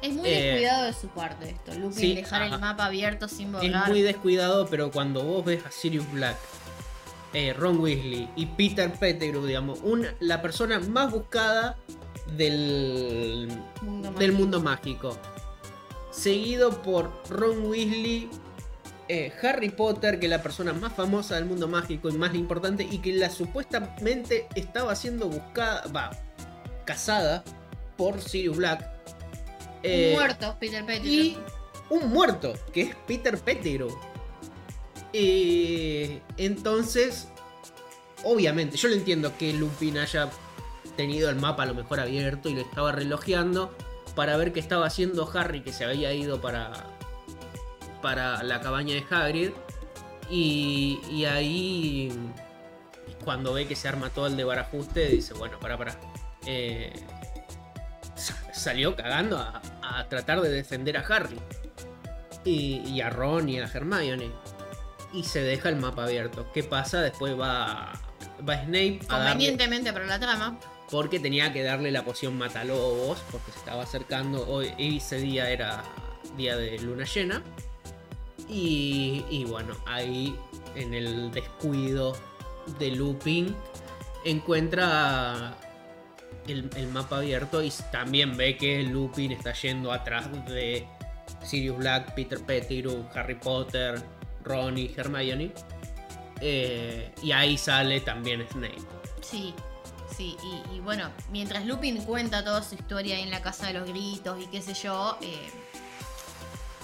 Es muy eh, descuidado de su parte esto, Lupin, sí, dejar ajá. el mapa abierto sin borrar. Es muy descuidado, pero cuando vos ves a Sirius Black, eh, Ron Weasley y Peter Pettigrew, digamos, una, la persona más buscada del mundo del mágico. mundo mágico, seguido por Ron Weasley, Eh, Harry Potter, que es la persona más famosa del mundo mágico y más importante, y que la supuestamente estaba siendo buscada, va, cazada por Sirius Black, Eh, un muerto, Peter Pettigrew. Y un muerto, que es Peter Pettigrew. Eh, entonces, obviamente, yo lo entiendo que Lupin haya tenido el mapa a lo mejor abierto y lo estaba relojeando para ver qué estaba haciendo Harry, que se había ido para, para la cabaña de Hagrid. Y, y ahí, cuando ve que se arma todo el desbarajuste, dice, bueno, pará, pará. Eh, salió cagando a, a tratar de defender a Harry. Y, y a Ron y a Hermione. Y se deja el mapa abierto. ¿Qué pasa? Después va, va Snape a convenientemente darle, para la trama. Porque tenía que darle la poción Matalobos, porque se estaba acercando. Hoy ese día era día de luna llena. Y, y bueno, ahí en el descuido de Lupin encuentra el, el mapa abierto y también ve que Lupin está yendo atrás de Sirius Black, Peter Pettigrew, Harry Potter, Ron y Hermione. Eh, y ahí sale también Snape. Sí, sí. Y, y bueno, mientras Lupin cuenta toda su historia ahí en la casa de los gritos y qué sé yo, eh,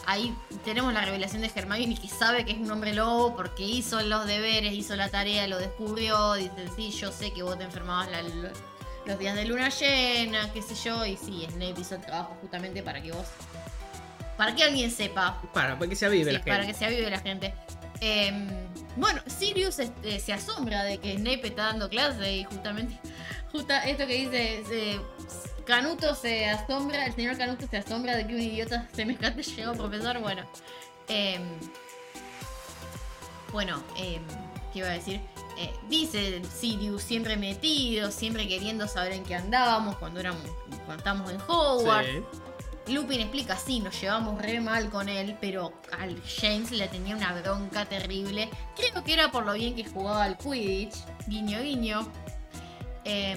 ahí tenemos la revelación de Hermione, que sabe que es un hombre lobo porque hizo los deberes, hizo la tarea, lo descubrió. Dicen, sí, yo sé que vos te enfermabas la, los días de luna llena, qué sé yo. Y sí, Snape hizo el trabajo justamente para que vos... Para que alguien sepa. Para, para que se avive sí, la gente. Para que se avive la gente. Eh, bueno, Sirius este, se asombra de que Snape está dando clase y justamente justa esto que dice... Se, Canuto se asombra, el señor Canuto se asombra de que un idiota semejante llegó, profesor. Bueno, eh, bueno, eh, ¿qué iba a decir? Eh, dice Sirius, siempre metido, siempre queriendo saber en qué andábamos cuando, éramos, cuando estábamos en Hogwarts. Sí. Lupin explica, sí, nos llevamos re mal con él, pero al James le tenía una bronca terrible. Creo que era por lo bien que jugaba al Quidditch, guiño guiño. Eh,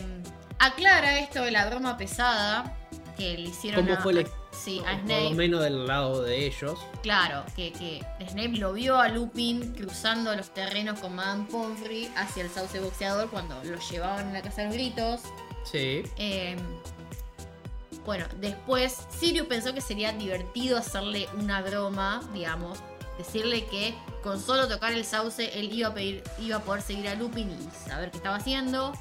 aclara esto de la broma pesada que le hicieron ¿Cómo a, fue el, sí, a Snape. Por lo menos del lado de ellos. Claro, que, que Snape lo vio a Lupin cruzando los terrenos con Madame Pomfrey hacia el sauce boxeador cuando lo llevaban a la casa de los gritos. Sí. Eh, Bueno, después Sirius pensó que sería divertido hacerle una broma, digamos, decirle que con solo tocar el sauce él iba a, pedir, iba a poder seguir a Lupin y saber qué estaba haciendo.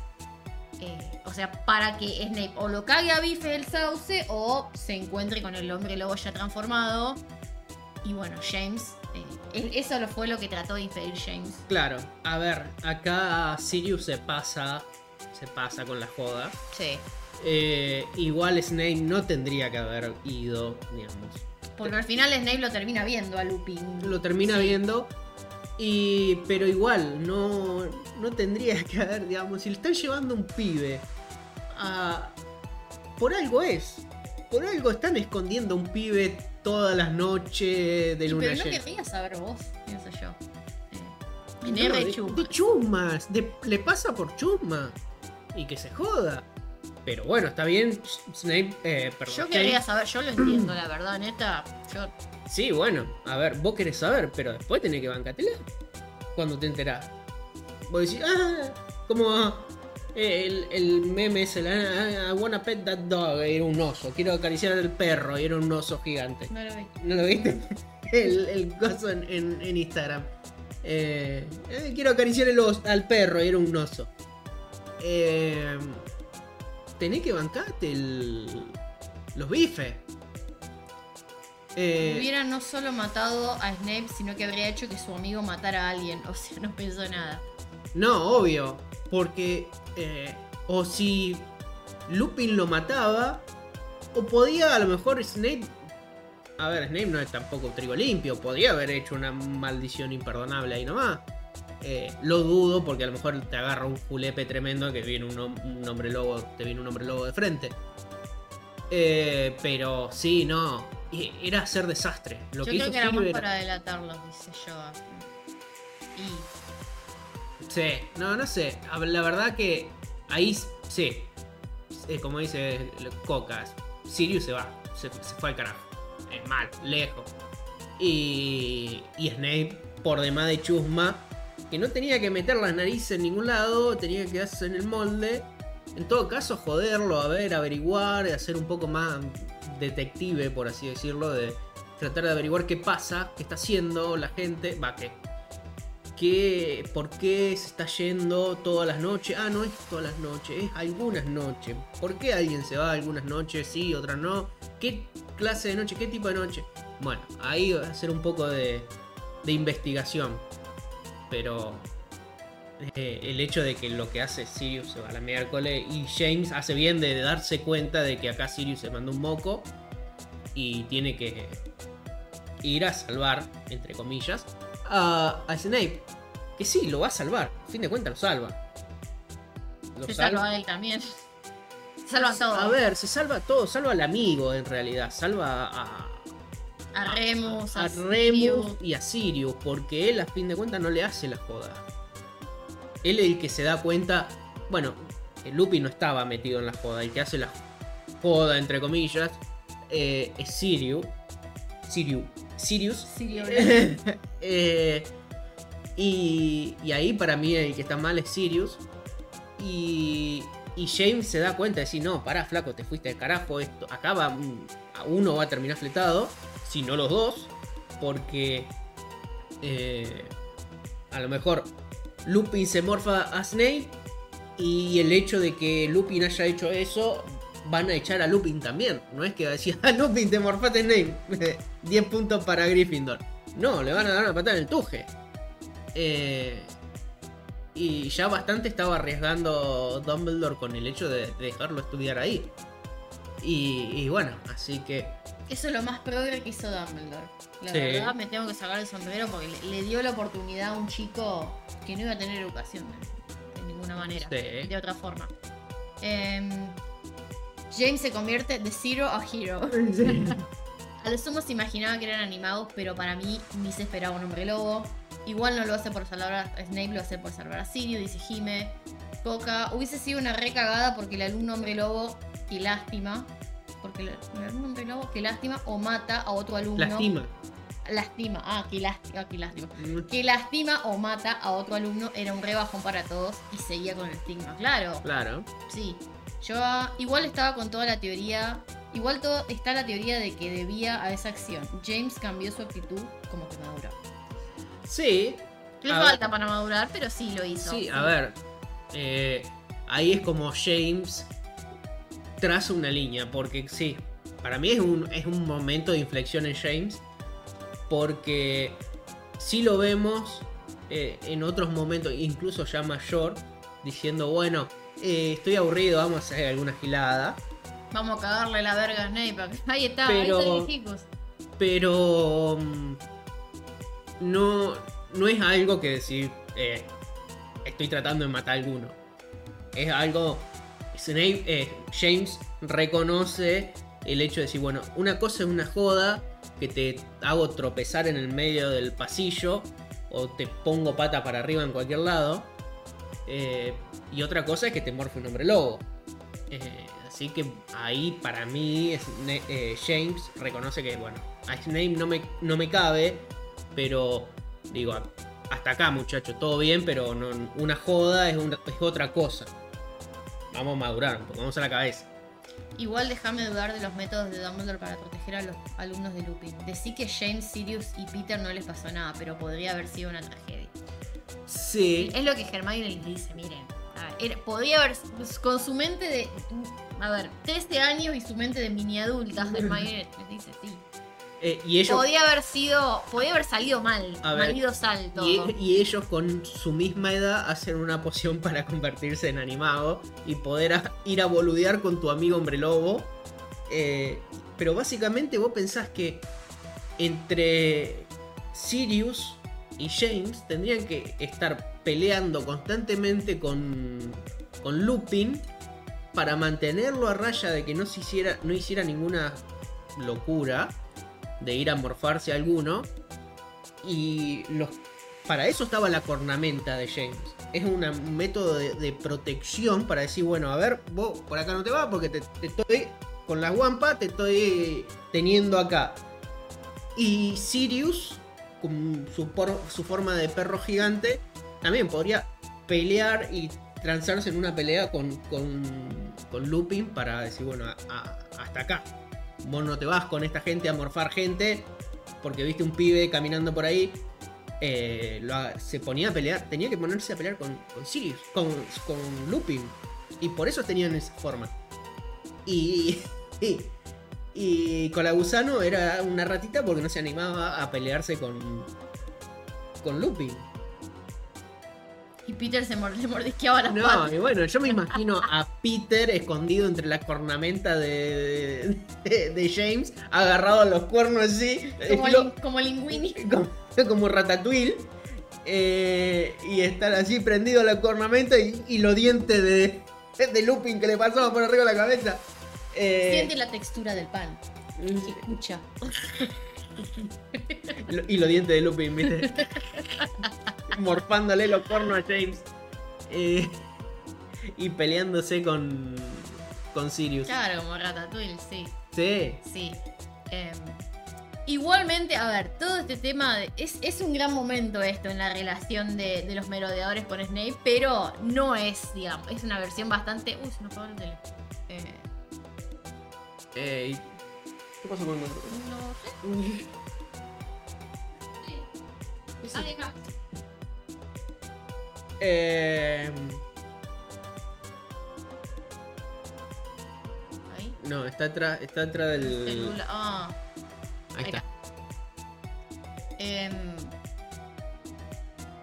Eh, o sea, para que Snape o lo cague a bife el sauce o se encuentre con el hombre lobo ya transformado. Y bueno, James, eh, eso fue lo que trató de impedir James. Claro, a ver, acá Sirius se pasa, se pasa con la joda. Sí. Eh, igual Snape no tendría que haber ido, digamos. Porque al final Snape lo termina viendo a Lupin. Lo termina sí. viendo. Y, pero igual, no, no tendría que haber, digamos, si le están llevando un pibe a, por algo es. Por algo están escondiendo a un pibe todas las noches de luna llena. Pero no querrías saber vos, pienso yo. Eh, no, de, chumas. de chumas. De, le pasa por chuma. Y que se joda. Pero bueno, está bien, Snape, eh, perdón. Yo quería saber, yo lo entiendo, la verdad, neta. Yo... Sí, bueno, a ver, vos querés saber, pero después tenés que bancártela. Cuando te enterás. Vos decís, ah, como el, el meme es el I wanna pet that dog, era un oso. Quiero acariciar al perro, y era un oso gigante. No lo viste. ¿No lo viste? el, el oso en, en, en Instagram. Eh, eh, quiero acariciar el oso, al perro, y era un oso. Eh... Tenés que bancarte el... los bifes. Eh... Hubiera no solo matado a Snape, sino que habría hecho que su amigo matara a alguien. O sea, no pensó nada. No, obvio. Porque eh, o si Lupin lo mataba, o podía a lo mejor Snape... A ver, Snape no es tampoco trigo limpio. Podría haber hecho una maldición imperdonable ahí nomás. Eh, lo dudo porque a lo mejor te agarra un julepe tremendo que viene un, un hombre lobo, te viene un hombre lobo de frente. Eh, pero sí, no. Era hacer desastre. Lo yo que creo hizo que era más era... para delatarlo, dice yo. Y... Sí, no, no sé. La verdad que ahí sí. Eh, como dice Coca, Sirius se va. Se, se fue al carajo. Es mal, lejos. Y, y Snape, por demás de chusma. Que no tenía que meter las narices en ningún lado, tenía que quedarse en el molde. En todo caso, joderlo, a ver, averiguar, hacer un poco más detective, por así decirlo, de tratar de averiguar qué pasa, qué está haciendo la gente, va, qué, qué, por qué se está yendo todas las noches. Ah, no es todas las noches, es algunas noches. ¿Por qué alguien se va algunas noches, sí, otras no? ¿Qué clase de noche, qué tipo de noche? Bueno, ahí va a hacer un poco de, de investigación, pero... Eh, el hecho de que lo que hace Sirius se va a la miércoles, y James hace bien de darse cuenta de que acá Sirius se mandó un moco y tiene que ir a salvar, entre comillas, a, a Snape, que sí, lo va a salvar, a fin de cuentas lo salva, lo se salva, salva a él también, se salva a todos, a ver, se salva a todos, salva al amigo en realidad, salva a a, a Remus, a, a, a Remus y a Sirius, porque él a fin de cuentas no le hace la joda. Él es el que se da cuenta. Bueno, Lupin no estaba metido en la joda. El que hace la joda, entre comillas, eh, es Sirius. Sirius. Sirius. Sirius. eh, y, y ahí para mí el que está mal es Sirius. Y, y James se da cuenta de decir: no, pará, flaco, te fuiste de carajo. Esto, acá va, uno va a terminar fletado, si no los dos. Porque eh, a lo mejor Lupin se morfa a Snape, y el hecho de que Lupin haya hecho eso, van a echar a Lupin también. No es que va a decir: ah, Lupin, te morfaste Snape, diez puntos para Gryffindor. No, le van a dar una patada en el tuje. Eh, y ya bastante estaba arriesgando Dumbledore con el hecho de dejarlo estudiar ahí. Y, y bueno, así que... Eso es lo más progre que hizo Dumbledore. La sí. verdad, me tengo que sacar el sombrero porque le, le dio la oportunidad a un chico que no iba a tener educación de, de ninguna manera, sí. de otra forma. Eh, James se convierte de zero a hero. Sí. A lo sumo se imaginaba que eran animados, pero para mí ni se esperaba un hombre lobo. Igual no lo hace por salvar a Snape, lo hace por salvar a Sirius, dice Jime. Coca, hubiese sido una recagada porque el alumno hombre lobo, qué lástima. Porque el, el alumno hombre lobo, qué lástima, o mata a otro alumno. Lástima. Lastima, ah, qué lástima, qué lástima. Que lastima o mata a otro alumno, era un rebajón para todos y seguía con el estigma, claro. Claro. Sí, yo igual estaba con toda la teoría, igual todo, está la teoría de que debía a esa acción. James cambió su actitud como que maduró. Sí. Le falta para madurar, pero sí lo hizo. Sí, a ver, eh, ahí es como James traza una línea, porque sí, para mí es un, es un momento de inflexión en James. Porque si sí lo vemos eh, en otros momentos, incluso ya mayor, diciendo: bueno, eh, estoy aburrido, vamos a hacer alguna gilada. Vamos a cagarle la verga a Snape. Ahí está, pero, ahí están los chicos. Pero um, no, no es algo que decir: eh, estoy tratando de matar a alguno. Es algo... Snape, eh, James reconoce el hecho de decir: bueno, una cosa es una joda que te hago tropezar en el medio del pasillo o te pongo pata para arriba en cualquier lado, eh, y otra cosa es que te morfe un hombre lobo, eh, así que ahí para mí es, eh, James reconoce que bueno, a Snape no me, no me cabe, pero digo, hasta acá muchacho, todo bien, pero no, una joda es, un, es otra cosa, vamos a madurar un poco, vamos a la cabeza. Igual déjame dudar de los métodos de Dumbledore para proteger a los alumnos de Lupin. Decí que James, Sirius y Peter no les pasó nada, pero podría haber sido una tragedia. Sí. Es lo que Hermione les dice, miren. A ver, podría haber, con su mente de... A ver, trece años y su mente de mini adulta, Hermione les dice, sí. Eh, y ellos... Podría haber sido... Podría haber salido mal. A ver, mal ido salto. Y, y ellos con su misma edad hacen una poción para convertirse en animago y poder a, ir a boludear con tu amigo hombre lobo. Eh, pero básicamente vos pensás que entre Sirius y James tendrían que estar peleando constantemente con, con Lupin para mantenerlo a raya de que no se hiciera, no hiciera ninguna locura de ir a morfarse a alguno, y los, para eso estaba la cornamenta de James. Es una, un método de, de protección para decir: bueno, a ver, vos por acá no te vas porque te, te estoy con la guampa, te estoy teniendo acá. Y Sirius, con su, por, su forma de perro gigante, también podría pelear y transarse en una pelea con, con, con Lupin para decir, bueno, a, a, hasta acá. Vos no te vas con esta gente a morfar gente porque viste un pibe caminando por ahí. Eh, lo, se ponía a pelear, tenía que ponerse a pelear con, con Sirius, con, con Lupin. Y por eso tenían esa forma. Y, y, y con la gusano era una ratita porque no se animaba a pelearse con, con Lupin. Y Peter se mordisqueaba las patas. No, y bueno, yo me imagino a Peter escondido entre la cornamenta de, de, de James, agarrado a los cuernos así. Como, estilo, li, como Linguini. Como, como Ratatouille. Eh, y estar así prendido a la cornamenta y, y los dientes de, de Lupin que le pasaban por arriba de la cabeza. Eh, Siente la textura del pan. Y escucha. Y los dientes de Lupin, ¿viste? Morfándole los cornos a James, eh, y peleándose con con Sirius. Claro, como Ratatouille, sí. Sí. Sí. Eh, igualmente, a ver, todo este tema de, es, es un gran momento esto en la relación de, de los merodeadores con Snape, pero no es, digamos, es una versión bastante... Uy, se nos apagó el teléfono. Eh. Eh, ¿Qué pasó con nosotros? No sé. Sí. Sí. Eh... ¿Ahí? No, está atrás, está atrás del... Celula. Ah. Ahí, Ahí está. Eh...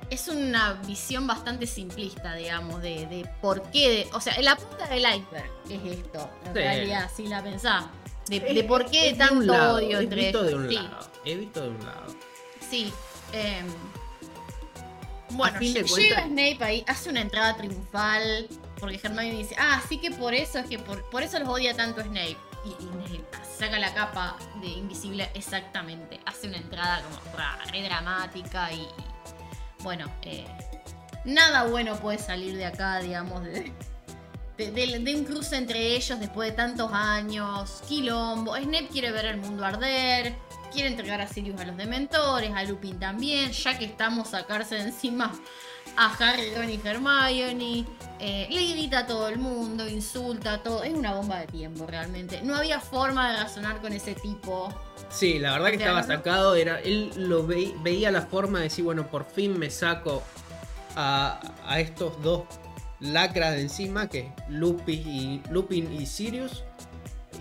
Es una visión bastante simplista, digamos, de, de por qué... De... O sea, la punta del iceberg es esto, en sí. realidad, si la pensás. De, de por qué es tanto lado, odio entre... He visto de un sí. lado, he visto de un lado. Sí, eh... Bueno, llega Snape ahí, hace una entrada triunfal, porque Hermione dice, ah, sí que por eso es que por, por eso los odia tanto Snape. Y, y Snape saca la capa de invisible, exactamente. Hace una entrada como rah, re dramática y, y bueno, eh, nada bueno puede salir de acá, digamos, de, de, de, de un cruce entre ellos después de tantos años, quilombo. Snape quiere ver el mundo arder. Quiere entregar a Sirius a los dementores, a Lupin también, ya que estamos sacarse de encima a Harry, Ron y Hermione. Eh, le grita a todo el mundo, insulta a todo. Es una bomba de tiempo realmente. No había forma de razonar con ese tipo. Sí, la verdad que estaba sacado. Era, él lo ve, veía la forma de decir, bueno, por fin me saco a, a estos dos lacras de encima, que Lupin y, Lupin y Sirius.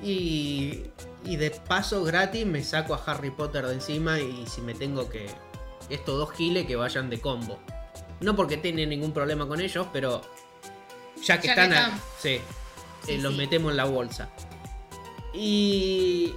Y... Y de paso gratis me saco a Harry Potter de encima y si me tengo que... Estos dos giles que vayan de combo. No porque tienen ningún problema con ellos, pero... Ya que ya están... Que están. A... Sí, sí, eh, sí. Los metemos en la bolsa. Y...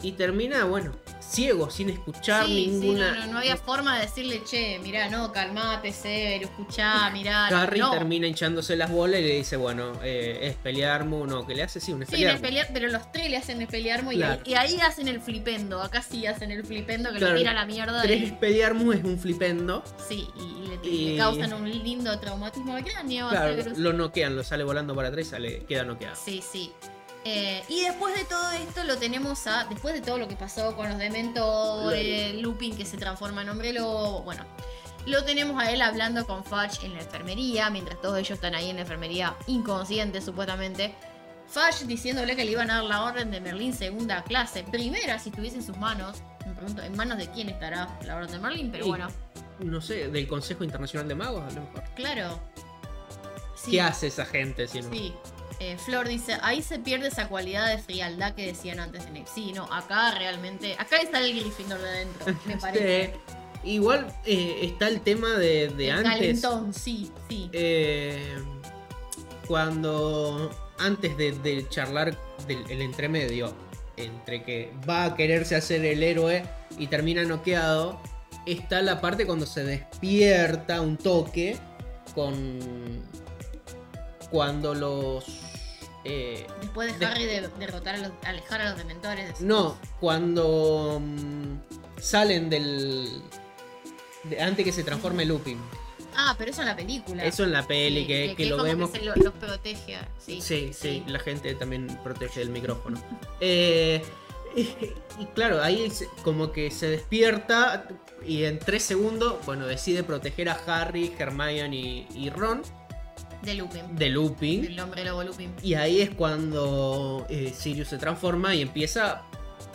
Y termina, bueno, ciego, sin escuchar sí, ninguna... Sí, no, no, no había forma de decirle, che, mirá, no, calmate, Severus, escuchá, mirá... Harry no. termina hinchándose las bolas y le dice, bueno, eh, es pelearmo, no, que le hace, sí, un espelearmo. Sí, pelea, pero los tres le hacen espelearmo claro. y, y ahí hacen el flipendo, acá sí hacen el flipendo que claro, le tira la mierda. Tres espelearmo es un flipendo. Sí, y le, y... le causan un lindo traumatismo de cráneo. Claro, Severus. Lo noquean, lo sale volando para atrás y sale, queda noqueado. Sí, sí. Eh, y después de todo esto lo tenemos a... Después de todo lo que pasó con los dementores, Lupin que se transforma en hombre lobo, bueno, lo tenemos a él hablando con Fudge en la enfermería, mientras todos ellos están ahí en la enfermería inconscientes supuestamente. Fudge diciéndole que le iban a dar la orden de Merlín segunda clase, primera si estuviese en sus manos. Me pregunto, ¿en manos de quién estará la orden de Merlín? Pero sí, bueno. No sé, ¿del Consejo Internacional de Magos a lo mejor? Claro. Sí. ¿Qué hace esa gente si no...? Sí. Eh, Flor dice, ahí se pierde esa cualidad de frialdad que decían antes de Snape. Sí, no, acá realmente, acá está el Gryffindor de adentro, me parece. Sí. Igual eh, está el tema de, de el antes. Calentón, sí, sí. Eh, cuando antes de, de charlar del el entremedio, entre que va a quererse hacer el héroe y termina noqueado, está la parte cuando se despierta un toque con... Cuando los... Eh, Después de Harry de, derrotar a los, alejar a los dementores. Después. No, cuando um, salen del... De, antes que se transforme Lupin. Ah, pero eso en la película. Eso en la peli, sí, que, que, que, que lo vemos... Que se lo, los protege. Sí, sí, sí, sí, la gente también protege el micrófono. eh, y, y claro, ahí como que se despierta y en tres segundos, bueno, decide proteger a Harry, Hermione y, y Ron. De Lupin. De Lupin. El hombre lobo Lupin. Y ahí es cuando eh, Sirius se transforma y empieza,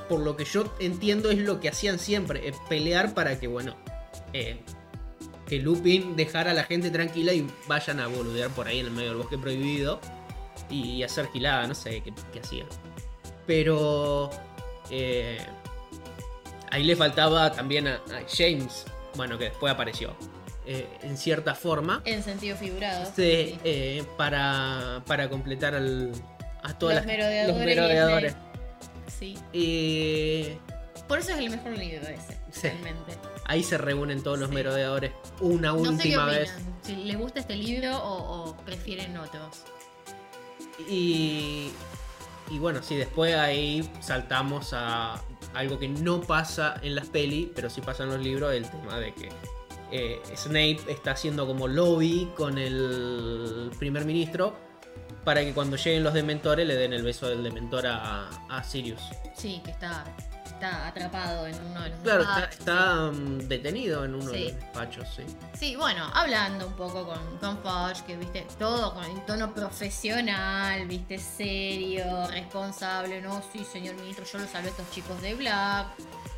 por lo que yo entiendo, es lo que hacían siempre, eh, pelear para que, bueno, eh, que Lupin dejara a la gente tranquila y vayan a boludear por ahí en el medio del bosque prohibido y, y hacer gilada, no sé qué, qué hacían. Pero eh, ahí le faltaba también a, a James, bueno, que después apareció. Eh, en cierta forma, en sentido figurado, se, sí. eh, para, para completar al, a todos los merodeadores. Sí. Eh, Por eso es el mejor libro ese, sí. Realmente. Ahí se reúnen todos los sí. merodeadores una última no sé qué opinan, vez. Si les gusta este libro o, o prefieren otros. Y, y bueno, sí, después ahí saltamos a algo que no pasa en las pelis, pero sí pasa en los libros, el tema de que Eh, Snape está haciendo como lobby con el primer ministro para que cuando lleguen los dementores le den el beso del dementor a, a Sirius. Sí, que está, está atrapado en uno de los claro, despachos. Claro, está, está sí. detenido en uno sí. de los despachos, sí. Sí, bueno, hablando un poco con, con Fudge, que viste todo con el tono profesional, viste, serio, responsable. No, sí, señor ministro, yo lo salvé a estos chicos de Black.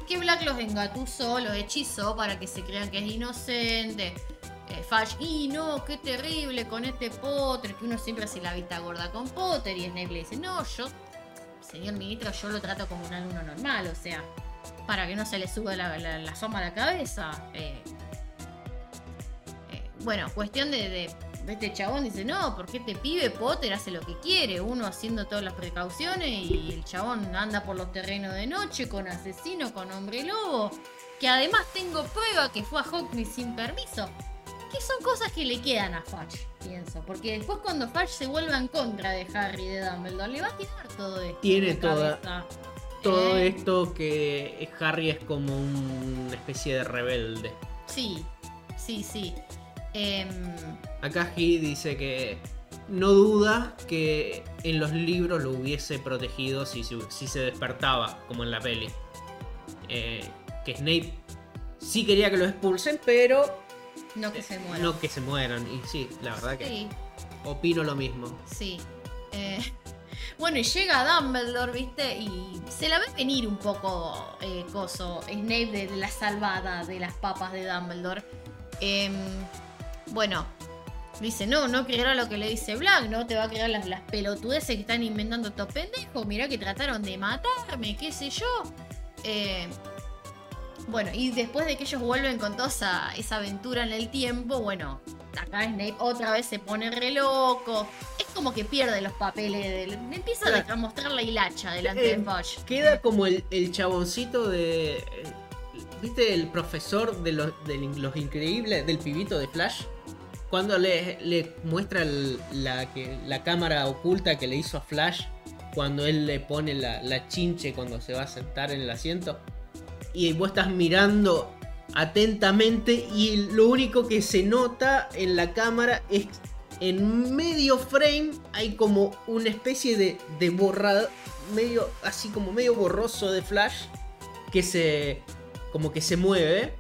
Que Black los engatusó, los hechizó para que se crean que es inocente. Eh, Fudge, y no, qué terrible con este Potter, que uno siempre hace la vista gorda con Potter. Y Snape le dice, no, yo, señor ministro, yo lo trato como un alumno normal, o sea, para que no se le suba la, la, la sombra a la cabeza. Eh, eh, bueno, cuestión de, de, de este chabón, dice, no, porque este pibe Potter hace lo que quiere, uno haciendo todas las precauciones y el chabón anda por los terrenos de noche con asesino, con hombre lobo, que además tengo prueba que fue a Hogsmeade sin permiso. Que son cosas que le quedan a Fudge, pienso, porque después cuando Fudge se vuelva en contra de Harry, de Dumbledore, le va a quedar todo esto. Tiene toda, todo eh... esto que Harry es como una especie de rebelde. Sí, sí, sí. Eh... Acá He dice que no duda que en los libros lo hubiese protegido si, si, si se despertaba, como en la peli. Eh, que Snape sí quería que lo expulsen, pero... No que se mueran. No que se mueran. Y sí, la verdad que sí. Opino lo mismo. Sí. Eh, bueno, y llega Dumbledore, ¿viste? Y se la ve venir un poco, eh, coso, Snape de, de la salvada de las papas de Dumbledore. Eh, bueno, dice, no, no creerá lo que le dice Black, no te va a creer las, las pelotudeces que están inventando estos pendejos. Mirá que trataron de matarme, qué sé yo. Eh... Bueno, y después de que ellos vuelven con toda esa, esa aventura en el tiempo, bueno, acá Snape otra vez se pone re loco. Es como que pierde los papeles. Del, empieza claro. a mostrar la hilacha delante eh, de Fudge. Queda como el, el chaboncito de... ¿Viste el profesor de los, de los increíbles, del pibito de Flash? Cuando le, le muestra el, la, que, la cámara oculta que le hizo a Flash, cuando él le pone la, la chinche cuando se va a sentar en el asiento. Y vos estás mirando atentamente y lo único que se nota en la cámara es en medio frame hay como una especie de, de borrado, medio así como medio borroso de Flash que se como que se mueve,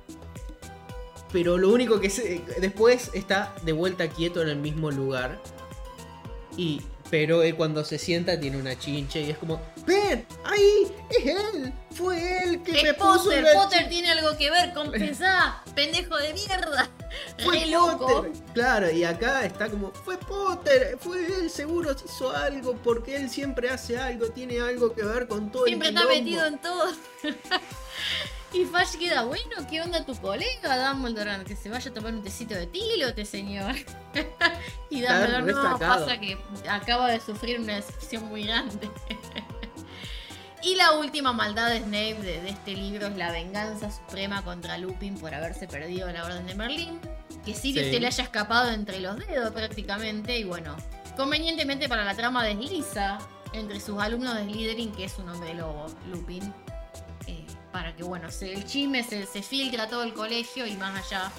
pero lo único que se, después está de vuelta quieto en el mismo lugar y pero él cuando se sienta tiene una chinche y es como ¡ven! ¡Ahí! ¡Es él! ¡Fue él que es me puso Potter, la Potter chin... tiene algo que ver! ¡Compensá! ¡Pendejo de mierda! ¡Fue re loco! Potter. Claro, y acá está como ¡fue Potter! ¡Fue él! Seguro hizo algo porque él siempre hace algo, tiene algo que ver con todo siempre el Siempre está metido en todo. Y Fudge queda bueno, ¿qué onda tu colega Dumbledore? Que se vaya a tomar un tecito de tílote, señor. Y Dumbledore no, pasa que acaba de sufrir una decepción muy grande. Y la última maldad de Snape de, de este libro es la venganza suprema contra Lupin por haberse perdido la Orden de Merlín. Que Sirius sí. se le haya escapado entre los dedos prácticamente. Y bueno, convenientemente para la trama desliza entre sus alumnos de Slytherin, que es un hombre lobo, Lupin. Eh, para que bueno, se, el chisme se, se filtra todo el colegio y más allá.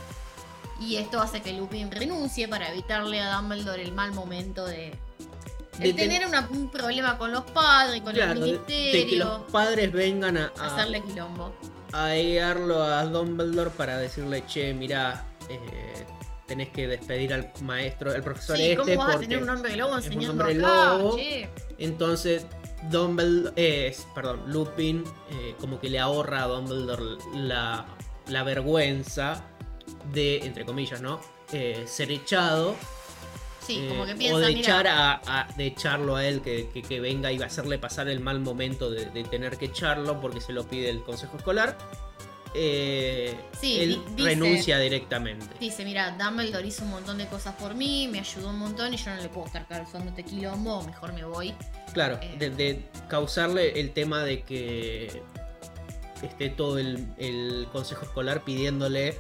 Y esto hace que Lupin renuncie para evitarle a Dumbledore el mal momento de... El de tener una, un problema con los padres, con claro, el ministerio. De, de que los padres vengan a, a hacerle quilombo. A guiarlo a Dumbledore para decirle, che, mirá, eh, tenés que despedir al maestro, al profesor sí, este. ¿Cómo vas a tener un hombre lobo enseñando acá? Lobo. Entonces, Dumbledore, eh, perdón, Lupin eh, como que le ahorra a Dumbledore la, la vergüenza de, entre comillas, ¿no? Eh, ser echado. Sí, eh, como que piensa, o de, mira, echar a, a, de echarlo a él, que, que, que venga y hacerle pasar el mal momento de, de tener que echarlo porque se lo pide el consejo escolar. Eh, sí, él dice, renuncia directamente. Dice, mira, Dumbledore hizo un montón de cosas por mí, me ayudó un montón y yo no le puedo estar causándote quilombo, mejor me voy. Claro, eh, de, de causarle el tema de que esté todo el, el consejo escolar pidiéndole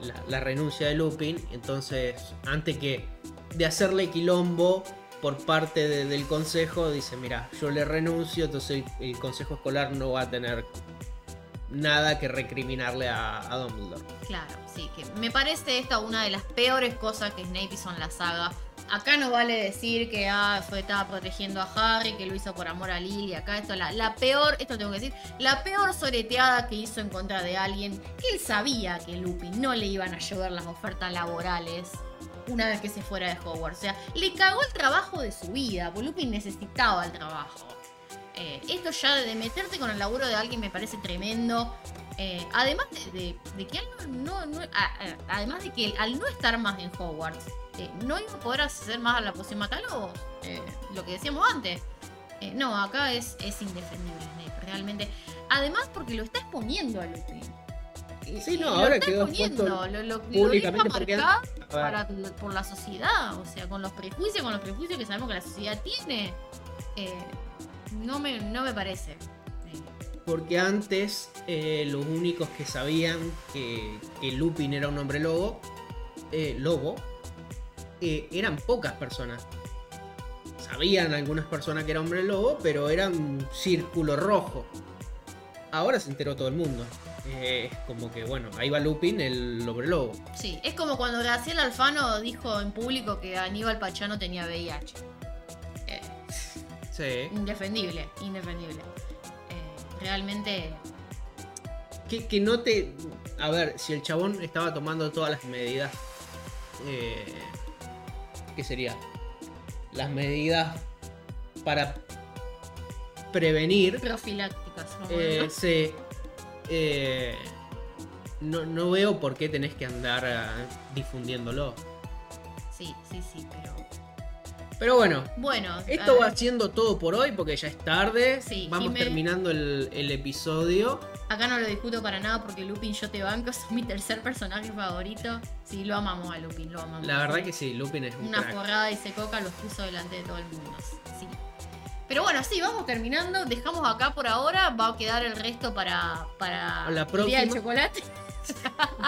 la, la renuncia de Lupin. Entonces, antes que de hacerle quilombo por parte de, del consejo, dice, mira, yo le renuncio, entonces el, el consejo escolar no va a tener nada que recriminarle a, a Dumbledore. Claro, sí, que me parece esta una de las peores cosas que Snape hizo en la saga. Acá no vale decir que ah, fue, estaba protegiendo a Harry, que lo hizo por amor a Lily. Acá esto, la, la peor, esto tengo que decir, la peor soreteada que hizo en contra de alguien que él sabía que Lupin no le iban a llover las ofertas laborales una vez que se fuera de Hogwarts. O sea, le cagó el trabajo de su vida, porque Lupin necesitaba el trabajo. Eh, esto ya de meterte con el laburo de alguien me parece tremendo. Eh, además de, de, de que al no, no, no a, a, además de que al no estar más en Hogwarts, eh, no iba a poder hacer más a la poción matalobos, eh, lo que decíamos antes. Eh, no, acá es, es indefendible, Snape, realmente. Además porque lo está exponiendo a Lupin. Sí, eh, no, lo ahora está quedó exponiendo, lo, lo, lo deja marcado para, por la sociedad, o sea, con los prejuicios, con los prejuicios que sabemos que la sociedad tiene. Eh, No me, no me parece. Porque antes eh, los únicos que sabían que, que Lupin era un hombre lobo, eh, lobo eh, eran pocas personas. Sabían algunas personas que era hombre lobo, pero era un círculo rojo. Ahora se enteró todo el mundo. Eh, es como que, bueno, ahí va Lupin, el hombre lobo. Sí, es como cuando Graciela Alfano dijo en público que Aníbal Pachano tenía V I H. Sí. Indefendible, indefendible. Eh, realmente. Que, que no te. A ver, si el chabón estaba tomando todas las medidas. Eh, ¿Qué sería? Las medidas para prevenir. Profilácticas, ¿no? Eh, sí. Eh, no, no veo por qué tenés que andar uh, difundiéndolo. Sí, sí, sí, pero. Pero bueno, bueno esto va siendo todo por hoy porque ya es tarde. Sí, vamos Jime, terminando el, el episodio. Acá no lo discuto para nada porque Lupin, yo te banco, es mi tercer personaje favorito. Sí, lo amamos a Lupin, lo amamos. La verdad que sí, Lupin es un crack. Una forrada y se Coca los puso delante de todo el mundo. Sí. Pero bueno, sí, vamos terminando. Dejamos acá por ahora. Va a quedar el resto para, para la el día del chocolate.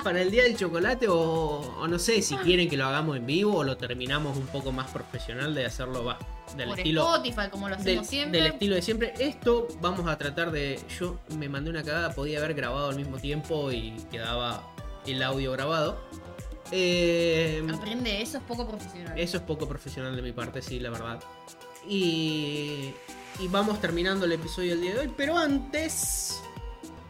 Para el día del chocolate o, o no sé si quieren que lo hagamos en vivo o lo terminamos un poco más profesional de hacerlo va, del por estilo Spotify como lo hacemos del, siempre del estilo de siempre. Esto vamos a tratar de, yo me mandé una cagada, podía haber grabado al mismo tiempo y quedaba el audio grabado. eh, Aprende, eso es poco profesional. Eso es poco profesional de mi parte, sí, la verdad. Y, y vamos terminando el episodio del día de hoy, pero antes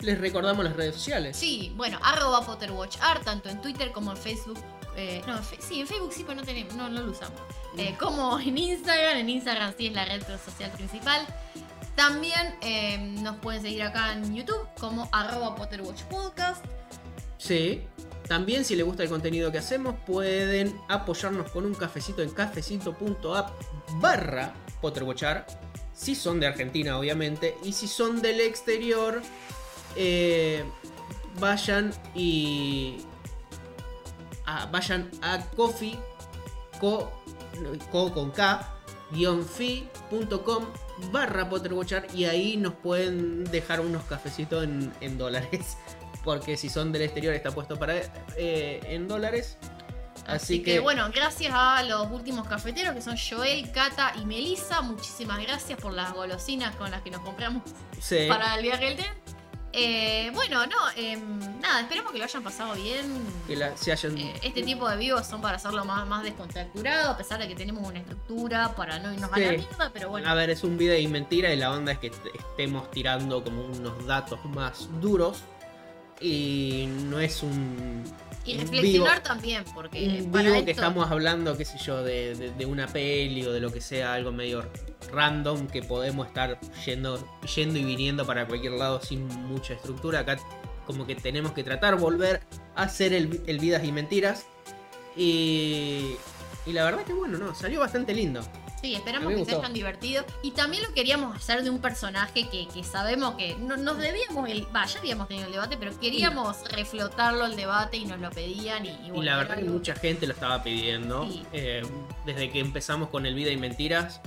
les recordamos las redes sociales. Sí, bueno, arroba PotterWatchArt, tanto en Twitter como en Facebook. Eh, no, fe, sí, en Facebook sí, pero no tenemos, no, no lo usamos. Eh, como en Instagram, en Instagram sí es la red social principal. También eh, nos pueden seguir acá en YouTube como arroba PotterWatchPodcast. Sí. También, si les gusta el contenido que hacemos, pueden apoyarnos con un cafecito en cafecito.app barra PotterWatchArt. Si son de Argentina, obviamente. Y si son del exterior, Eh, vayan y a, vayan a coffee co, co con k guión fi.com barra PotterWatchArt y ahí nos pueden dejar unos cafecitos en, en dólares, porque si son del exterior está puesto para eh, en dólares. Así, Así que, que bueno, gracias a los últimos cafeteros que son Joel, Cata y Melissa. Muchísimas gracias por las golosinas con las que nos compramos, sí, para el viaje del tren. Eh, bueno, no, eh, nada, esperemos que lo hayan pasado bien. Que la, se hayan... eh, este tipo de vivos son para hacerlo más, más descontracturado, a pesar de que tenemos una estructura para no irnos, sí, a la mierda, pero bueno. A ver, es un video y mentira, y la onda es que est- estemos tirando como unos datos más duros. Y no es un Y reflexionar vivo, también, porque para digo esto... que estamos hablando, qué sé yo, de, de, de una peli o de lo que sea, algo medio random que podemos estar yendo, yendo y viniendo para cualquier lado sin mucha estructura. Acá como que tenemos que tratar, volver a hacer el, el Vidas y Mentiras. Y, y la verdad que bueno, no, salió bastante lindo. Sí, esperamos que se hayan divertido. Y también lo queríamos hacer de un personaje que, que sabemos que no, nos debíamos, el, bah, ya habíamos tenido el debate, pero queríamos sí. reflotarlo el debate y nos lo pedían. Y, y, bueno, y la verdad que mucha gente lo estaba pidiendo. Sí. Eh, desde que empezamos con el Vida y Mentiras,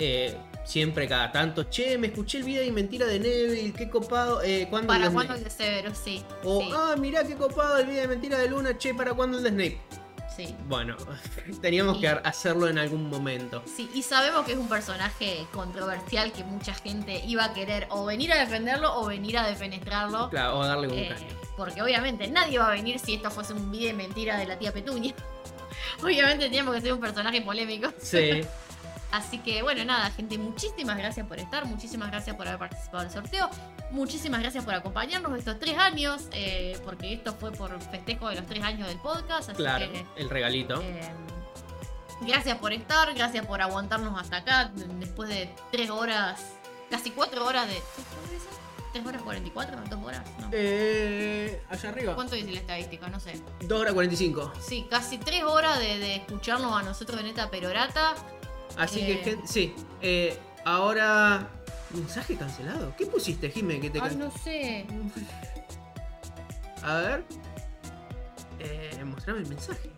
eh, siempre cada tanto, che, me escuché el Vida y Mentira de Neville, qué copado. Eh, ¿cuándo ¿Para cuándo el de Severus? Sí. O, sí. ah, mirá qué copado el Vida y Mentira de Luna, che, ¿para cuándo el de Snape? Sí. Bueno, teníamos sí. que hacerlo en algún momento. Sí, y sabemos que es un personaje controversial que mucha gente iba a querer o venir a defenderlo o venir a defenestrarlo. Claro, o darle con eh, un caño. Porque obviamente nadie va a venir si esto fuese un video de mentira de la tía Petunia. Obviamente teníamos que ser un personaje polémico. Sí. Así que bueno, nada, gente, muchísimas gracias por estar, muchísimas gracias por haber participado del sorteo, muchísimas gracias por acompañarnos estos tres años, eh, porque esto fue por festejo de los tres años del podcast. Así claro, que, el regalito. Eh, gracias por estar, gracias por aguantarnos hasta acá, después de tres horas, casi cuatro horas de... ¿tres horas cuarenta y cuatro? ¿dos horas? No. Eh, allá arriba. ¿Cuánto dice la estadística? No sé. dos horas cuarenta y cinco. Sí, casi tres horas de, de escucharnos a nosotros en esta perorata. Así eh... que, gente, sí, eh, ahora... ¿Mensaje cancelado? ¿Qué pusiste, Jime? Que te can... Ay, no sé. A ver... Eh, mostrame el mensaje.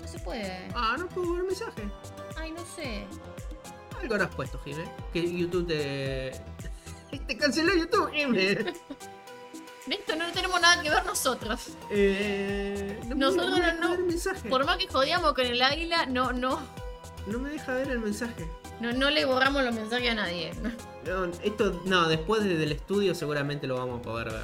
No se puede. Ah, no puedo ver el mensaje. Ay, no sé. Algo habrás puesto, Jime. Que YouTube te... te canceló YouTube, Jime. Esto no tenemos nada que ver nosotros. Eh, no nosotros no... no, no mensaje. Por más que jodíamos con el águila, no, no... No me deja ver el mensaje. No, no le borramos los mensajes a nadie. No, esto, no, después del estudio seguramente lo vamos a poder ver.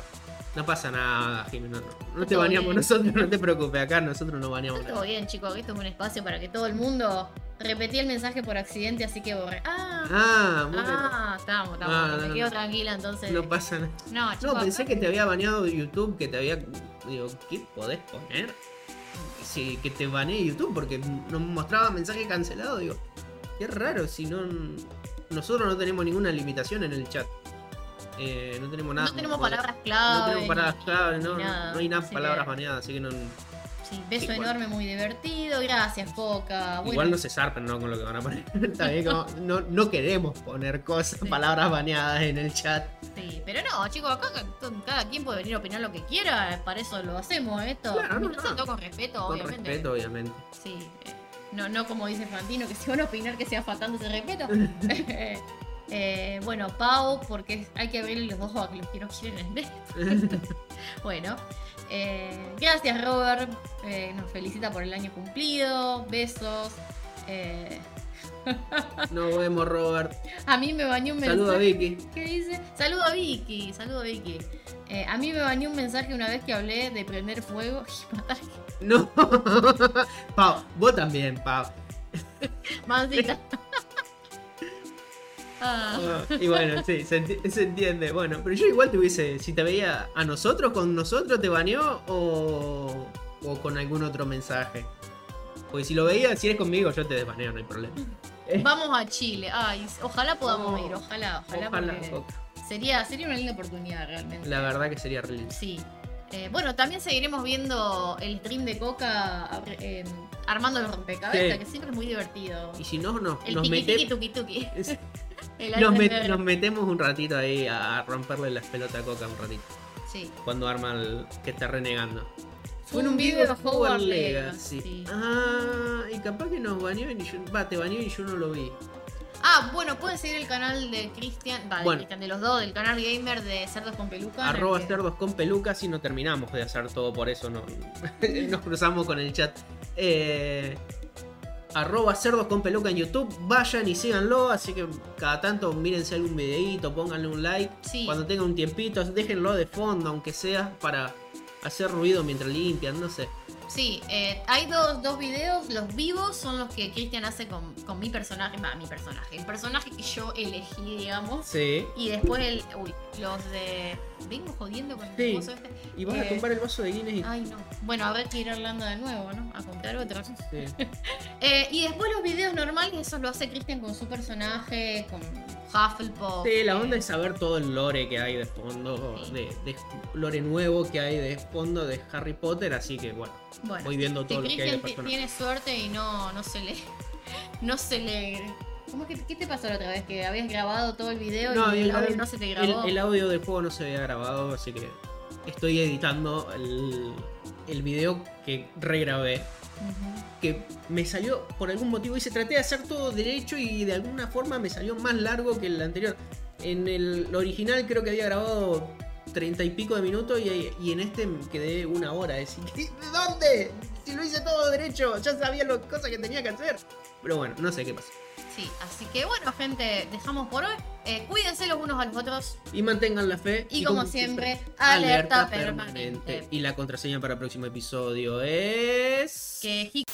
No pasa nada, Jimmy. No, no, no te baneamos bien. Nosotros, no te preocupes. Acá nosotros no baneamos nada. Todo bien, chicos. Esto es un espacio para que todo el mundo... Repetí el mensaje por accidente, así que borré. Ah, ah, muy ah estamos, estamos. Ah, me no, quedo no, tranquila, entonces. No pasa nada. No, chicos, no, pensé que te había baneado YouTube, que te había... Digo, ¿qué podés poner? Sí, que te baneé YouTube porque nos mostraba mensaje cancelado. Digo, qué raro, si no. Nosotros no tenemos ninguna limitación en el chat. Eh, no tenemos nada. No tenemos poder, palabras claves. No tenemos palabras claves, no, nada, no hay nada palabras que... baneadas, así que no. Sí, beso sí, enorme, bueno. Muy divertido. Gracias, Coca. Bueno. Igual no se zarpen, ¿no? Con lo que van a poner. También como, no, no queremos poner cosas, sí. palabras baneadas en el chat. Sí, pero no, chicos, acá cada quien puede venir a opinar lo que quiera. Para eso lo hacemos, esto. Claro, no, no, no. Todo con respeto, con obviamente. Con respeto, obviamente. Sí. No, no como dice Fantino, que si van a opinar que sea faltando ese respeto. Eh, bueno, Pau, porque hay que abrirle los ojos a los que no quieren. Bueno, eh, gracias Robert, eh, nos felicita por el año cumplido, besos. Eh... Nos vemos, Robert. A mí me bañó un mensaje. Saludo a Vicky. ¿Qué dice? Saludo a Vicky, saludo a Vicky. Eh, a mí me bañó un mensaje una vez que hablé de prender fuego y matar. No, Pau, vos también, Pau. Mancita. Ah. Y bueno, sí, se entiende. Bueno, pero yo igual te hubiese, si te veía a nosotros, con nosotros te baneó o, o con algún otro mensaje. Porque si lo veía, si eres conmigo, yo te desbaneo, no hay problema. Vamos a Chile, ay, ojalá podamos oh, ir, ojalá, ojalá, ojalá sería, sería una linda oportunidad realmente. La verdad que sería real. Sí. Eh, bueno, también seguiremos viendo el stream de Coca eh, armando los rompecabezas, sí. que siempre es muy divertido. Y si no, no. El nos tiki tuki tuki. Nos, met, nos metemos un ratito ahí a romperle las pelotas a Coca un ratito. Sí. Cuando arma el que está renegando. Fue en un video de Hogwarts Legacy. Sí. Ah, y capaz que nos baneó y yo. Va, te baneó y yo no lo vi. Ah, bueno, pueden seguir el canal de Christian, vale, bueno. Christian de los dos, del canal gamer de Cerdos con Peluca. Arroba que... Cerdos con Pelucas y no terminamos de hacer todo, por eso no, nos cruzamos con el chat. Eh, arroba Cerdos con Peluca en YouTube, vayan y síganlo, así que cada tanto mírense algún videíto, pónganle un like. Sí. Cuando tengan un tiempito, déjenlo de fondo, aunque sea para hacer ruido mientras limpian, no sé. Sí, eh, hay dos, dos videos. Los vivos son los que Christian hace con, con mi personaje. Va, mi personaje. El personaje que yo elegí, digamos. Sí. Y después el. Uy, los de. Vengo jodiendo con el sí. Vaso este. Y vas eh, a comprar el vaso de Guinness y. Ay, no. Bueno, habrá que ir a Irlanda de nuevo, ¿no? A comprar otro. Sí. eh, y después los videos normales, esos lo hace Christian con su personaje, con Hufflepuff. Sí, la onda eh. es saber todo el lore que hay de fondo. Sí. De, de lore nuevo que hay de fondo de Harry Potter, así que bueno. Bueno, voy viendo todo lo que hay de personaje. Tiene suerte y no, no se le. No se le. ¿Cómo que, ¿Qué te pasó la otra vez? Que habías grabado todo el video no, y el, el audio el, no se te grabó. El, el audio del juego no se había grabado, así que estoy editando el, el video que regrabé. Uh-huh. Que me salió por algún motivo y se traté de hacer todo derecho y de alguna forma me salió más largo que el anterior. En el original creo que había grabado treinta y pico de minutos y, y en este quedé una hora. Decir, ¿de dónde? Si lo hice todo derecho, ya sabía las cosas que tenía que hacer. Pero bueno, no sé qué pasó. Sí, así que bueno, gente, dejamos por hoy. Eh, cuídense los unos a los otros. Y mantengan la fe. Y, y como, como siempre, siempre alerta, alerta permanente. permanente. Y la contraseña para el próximo episodio es... Que...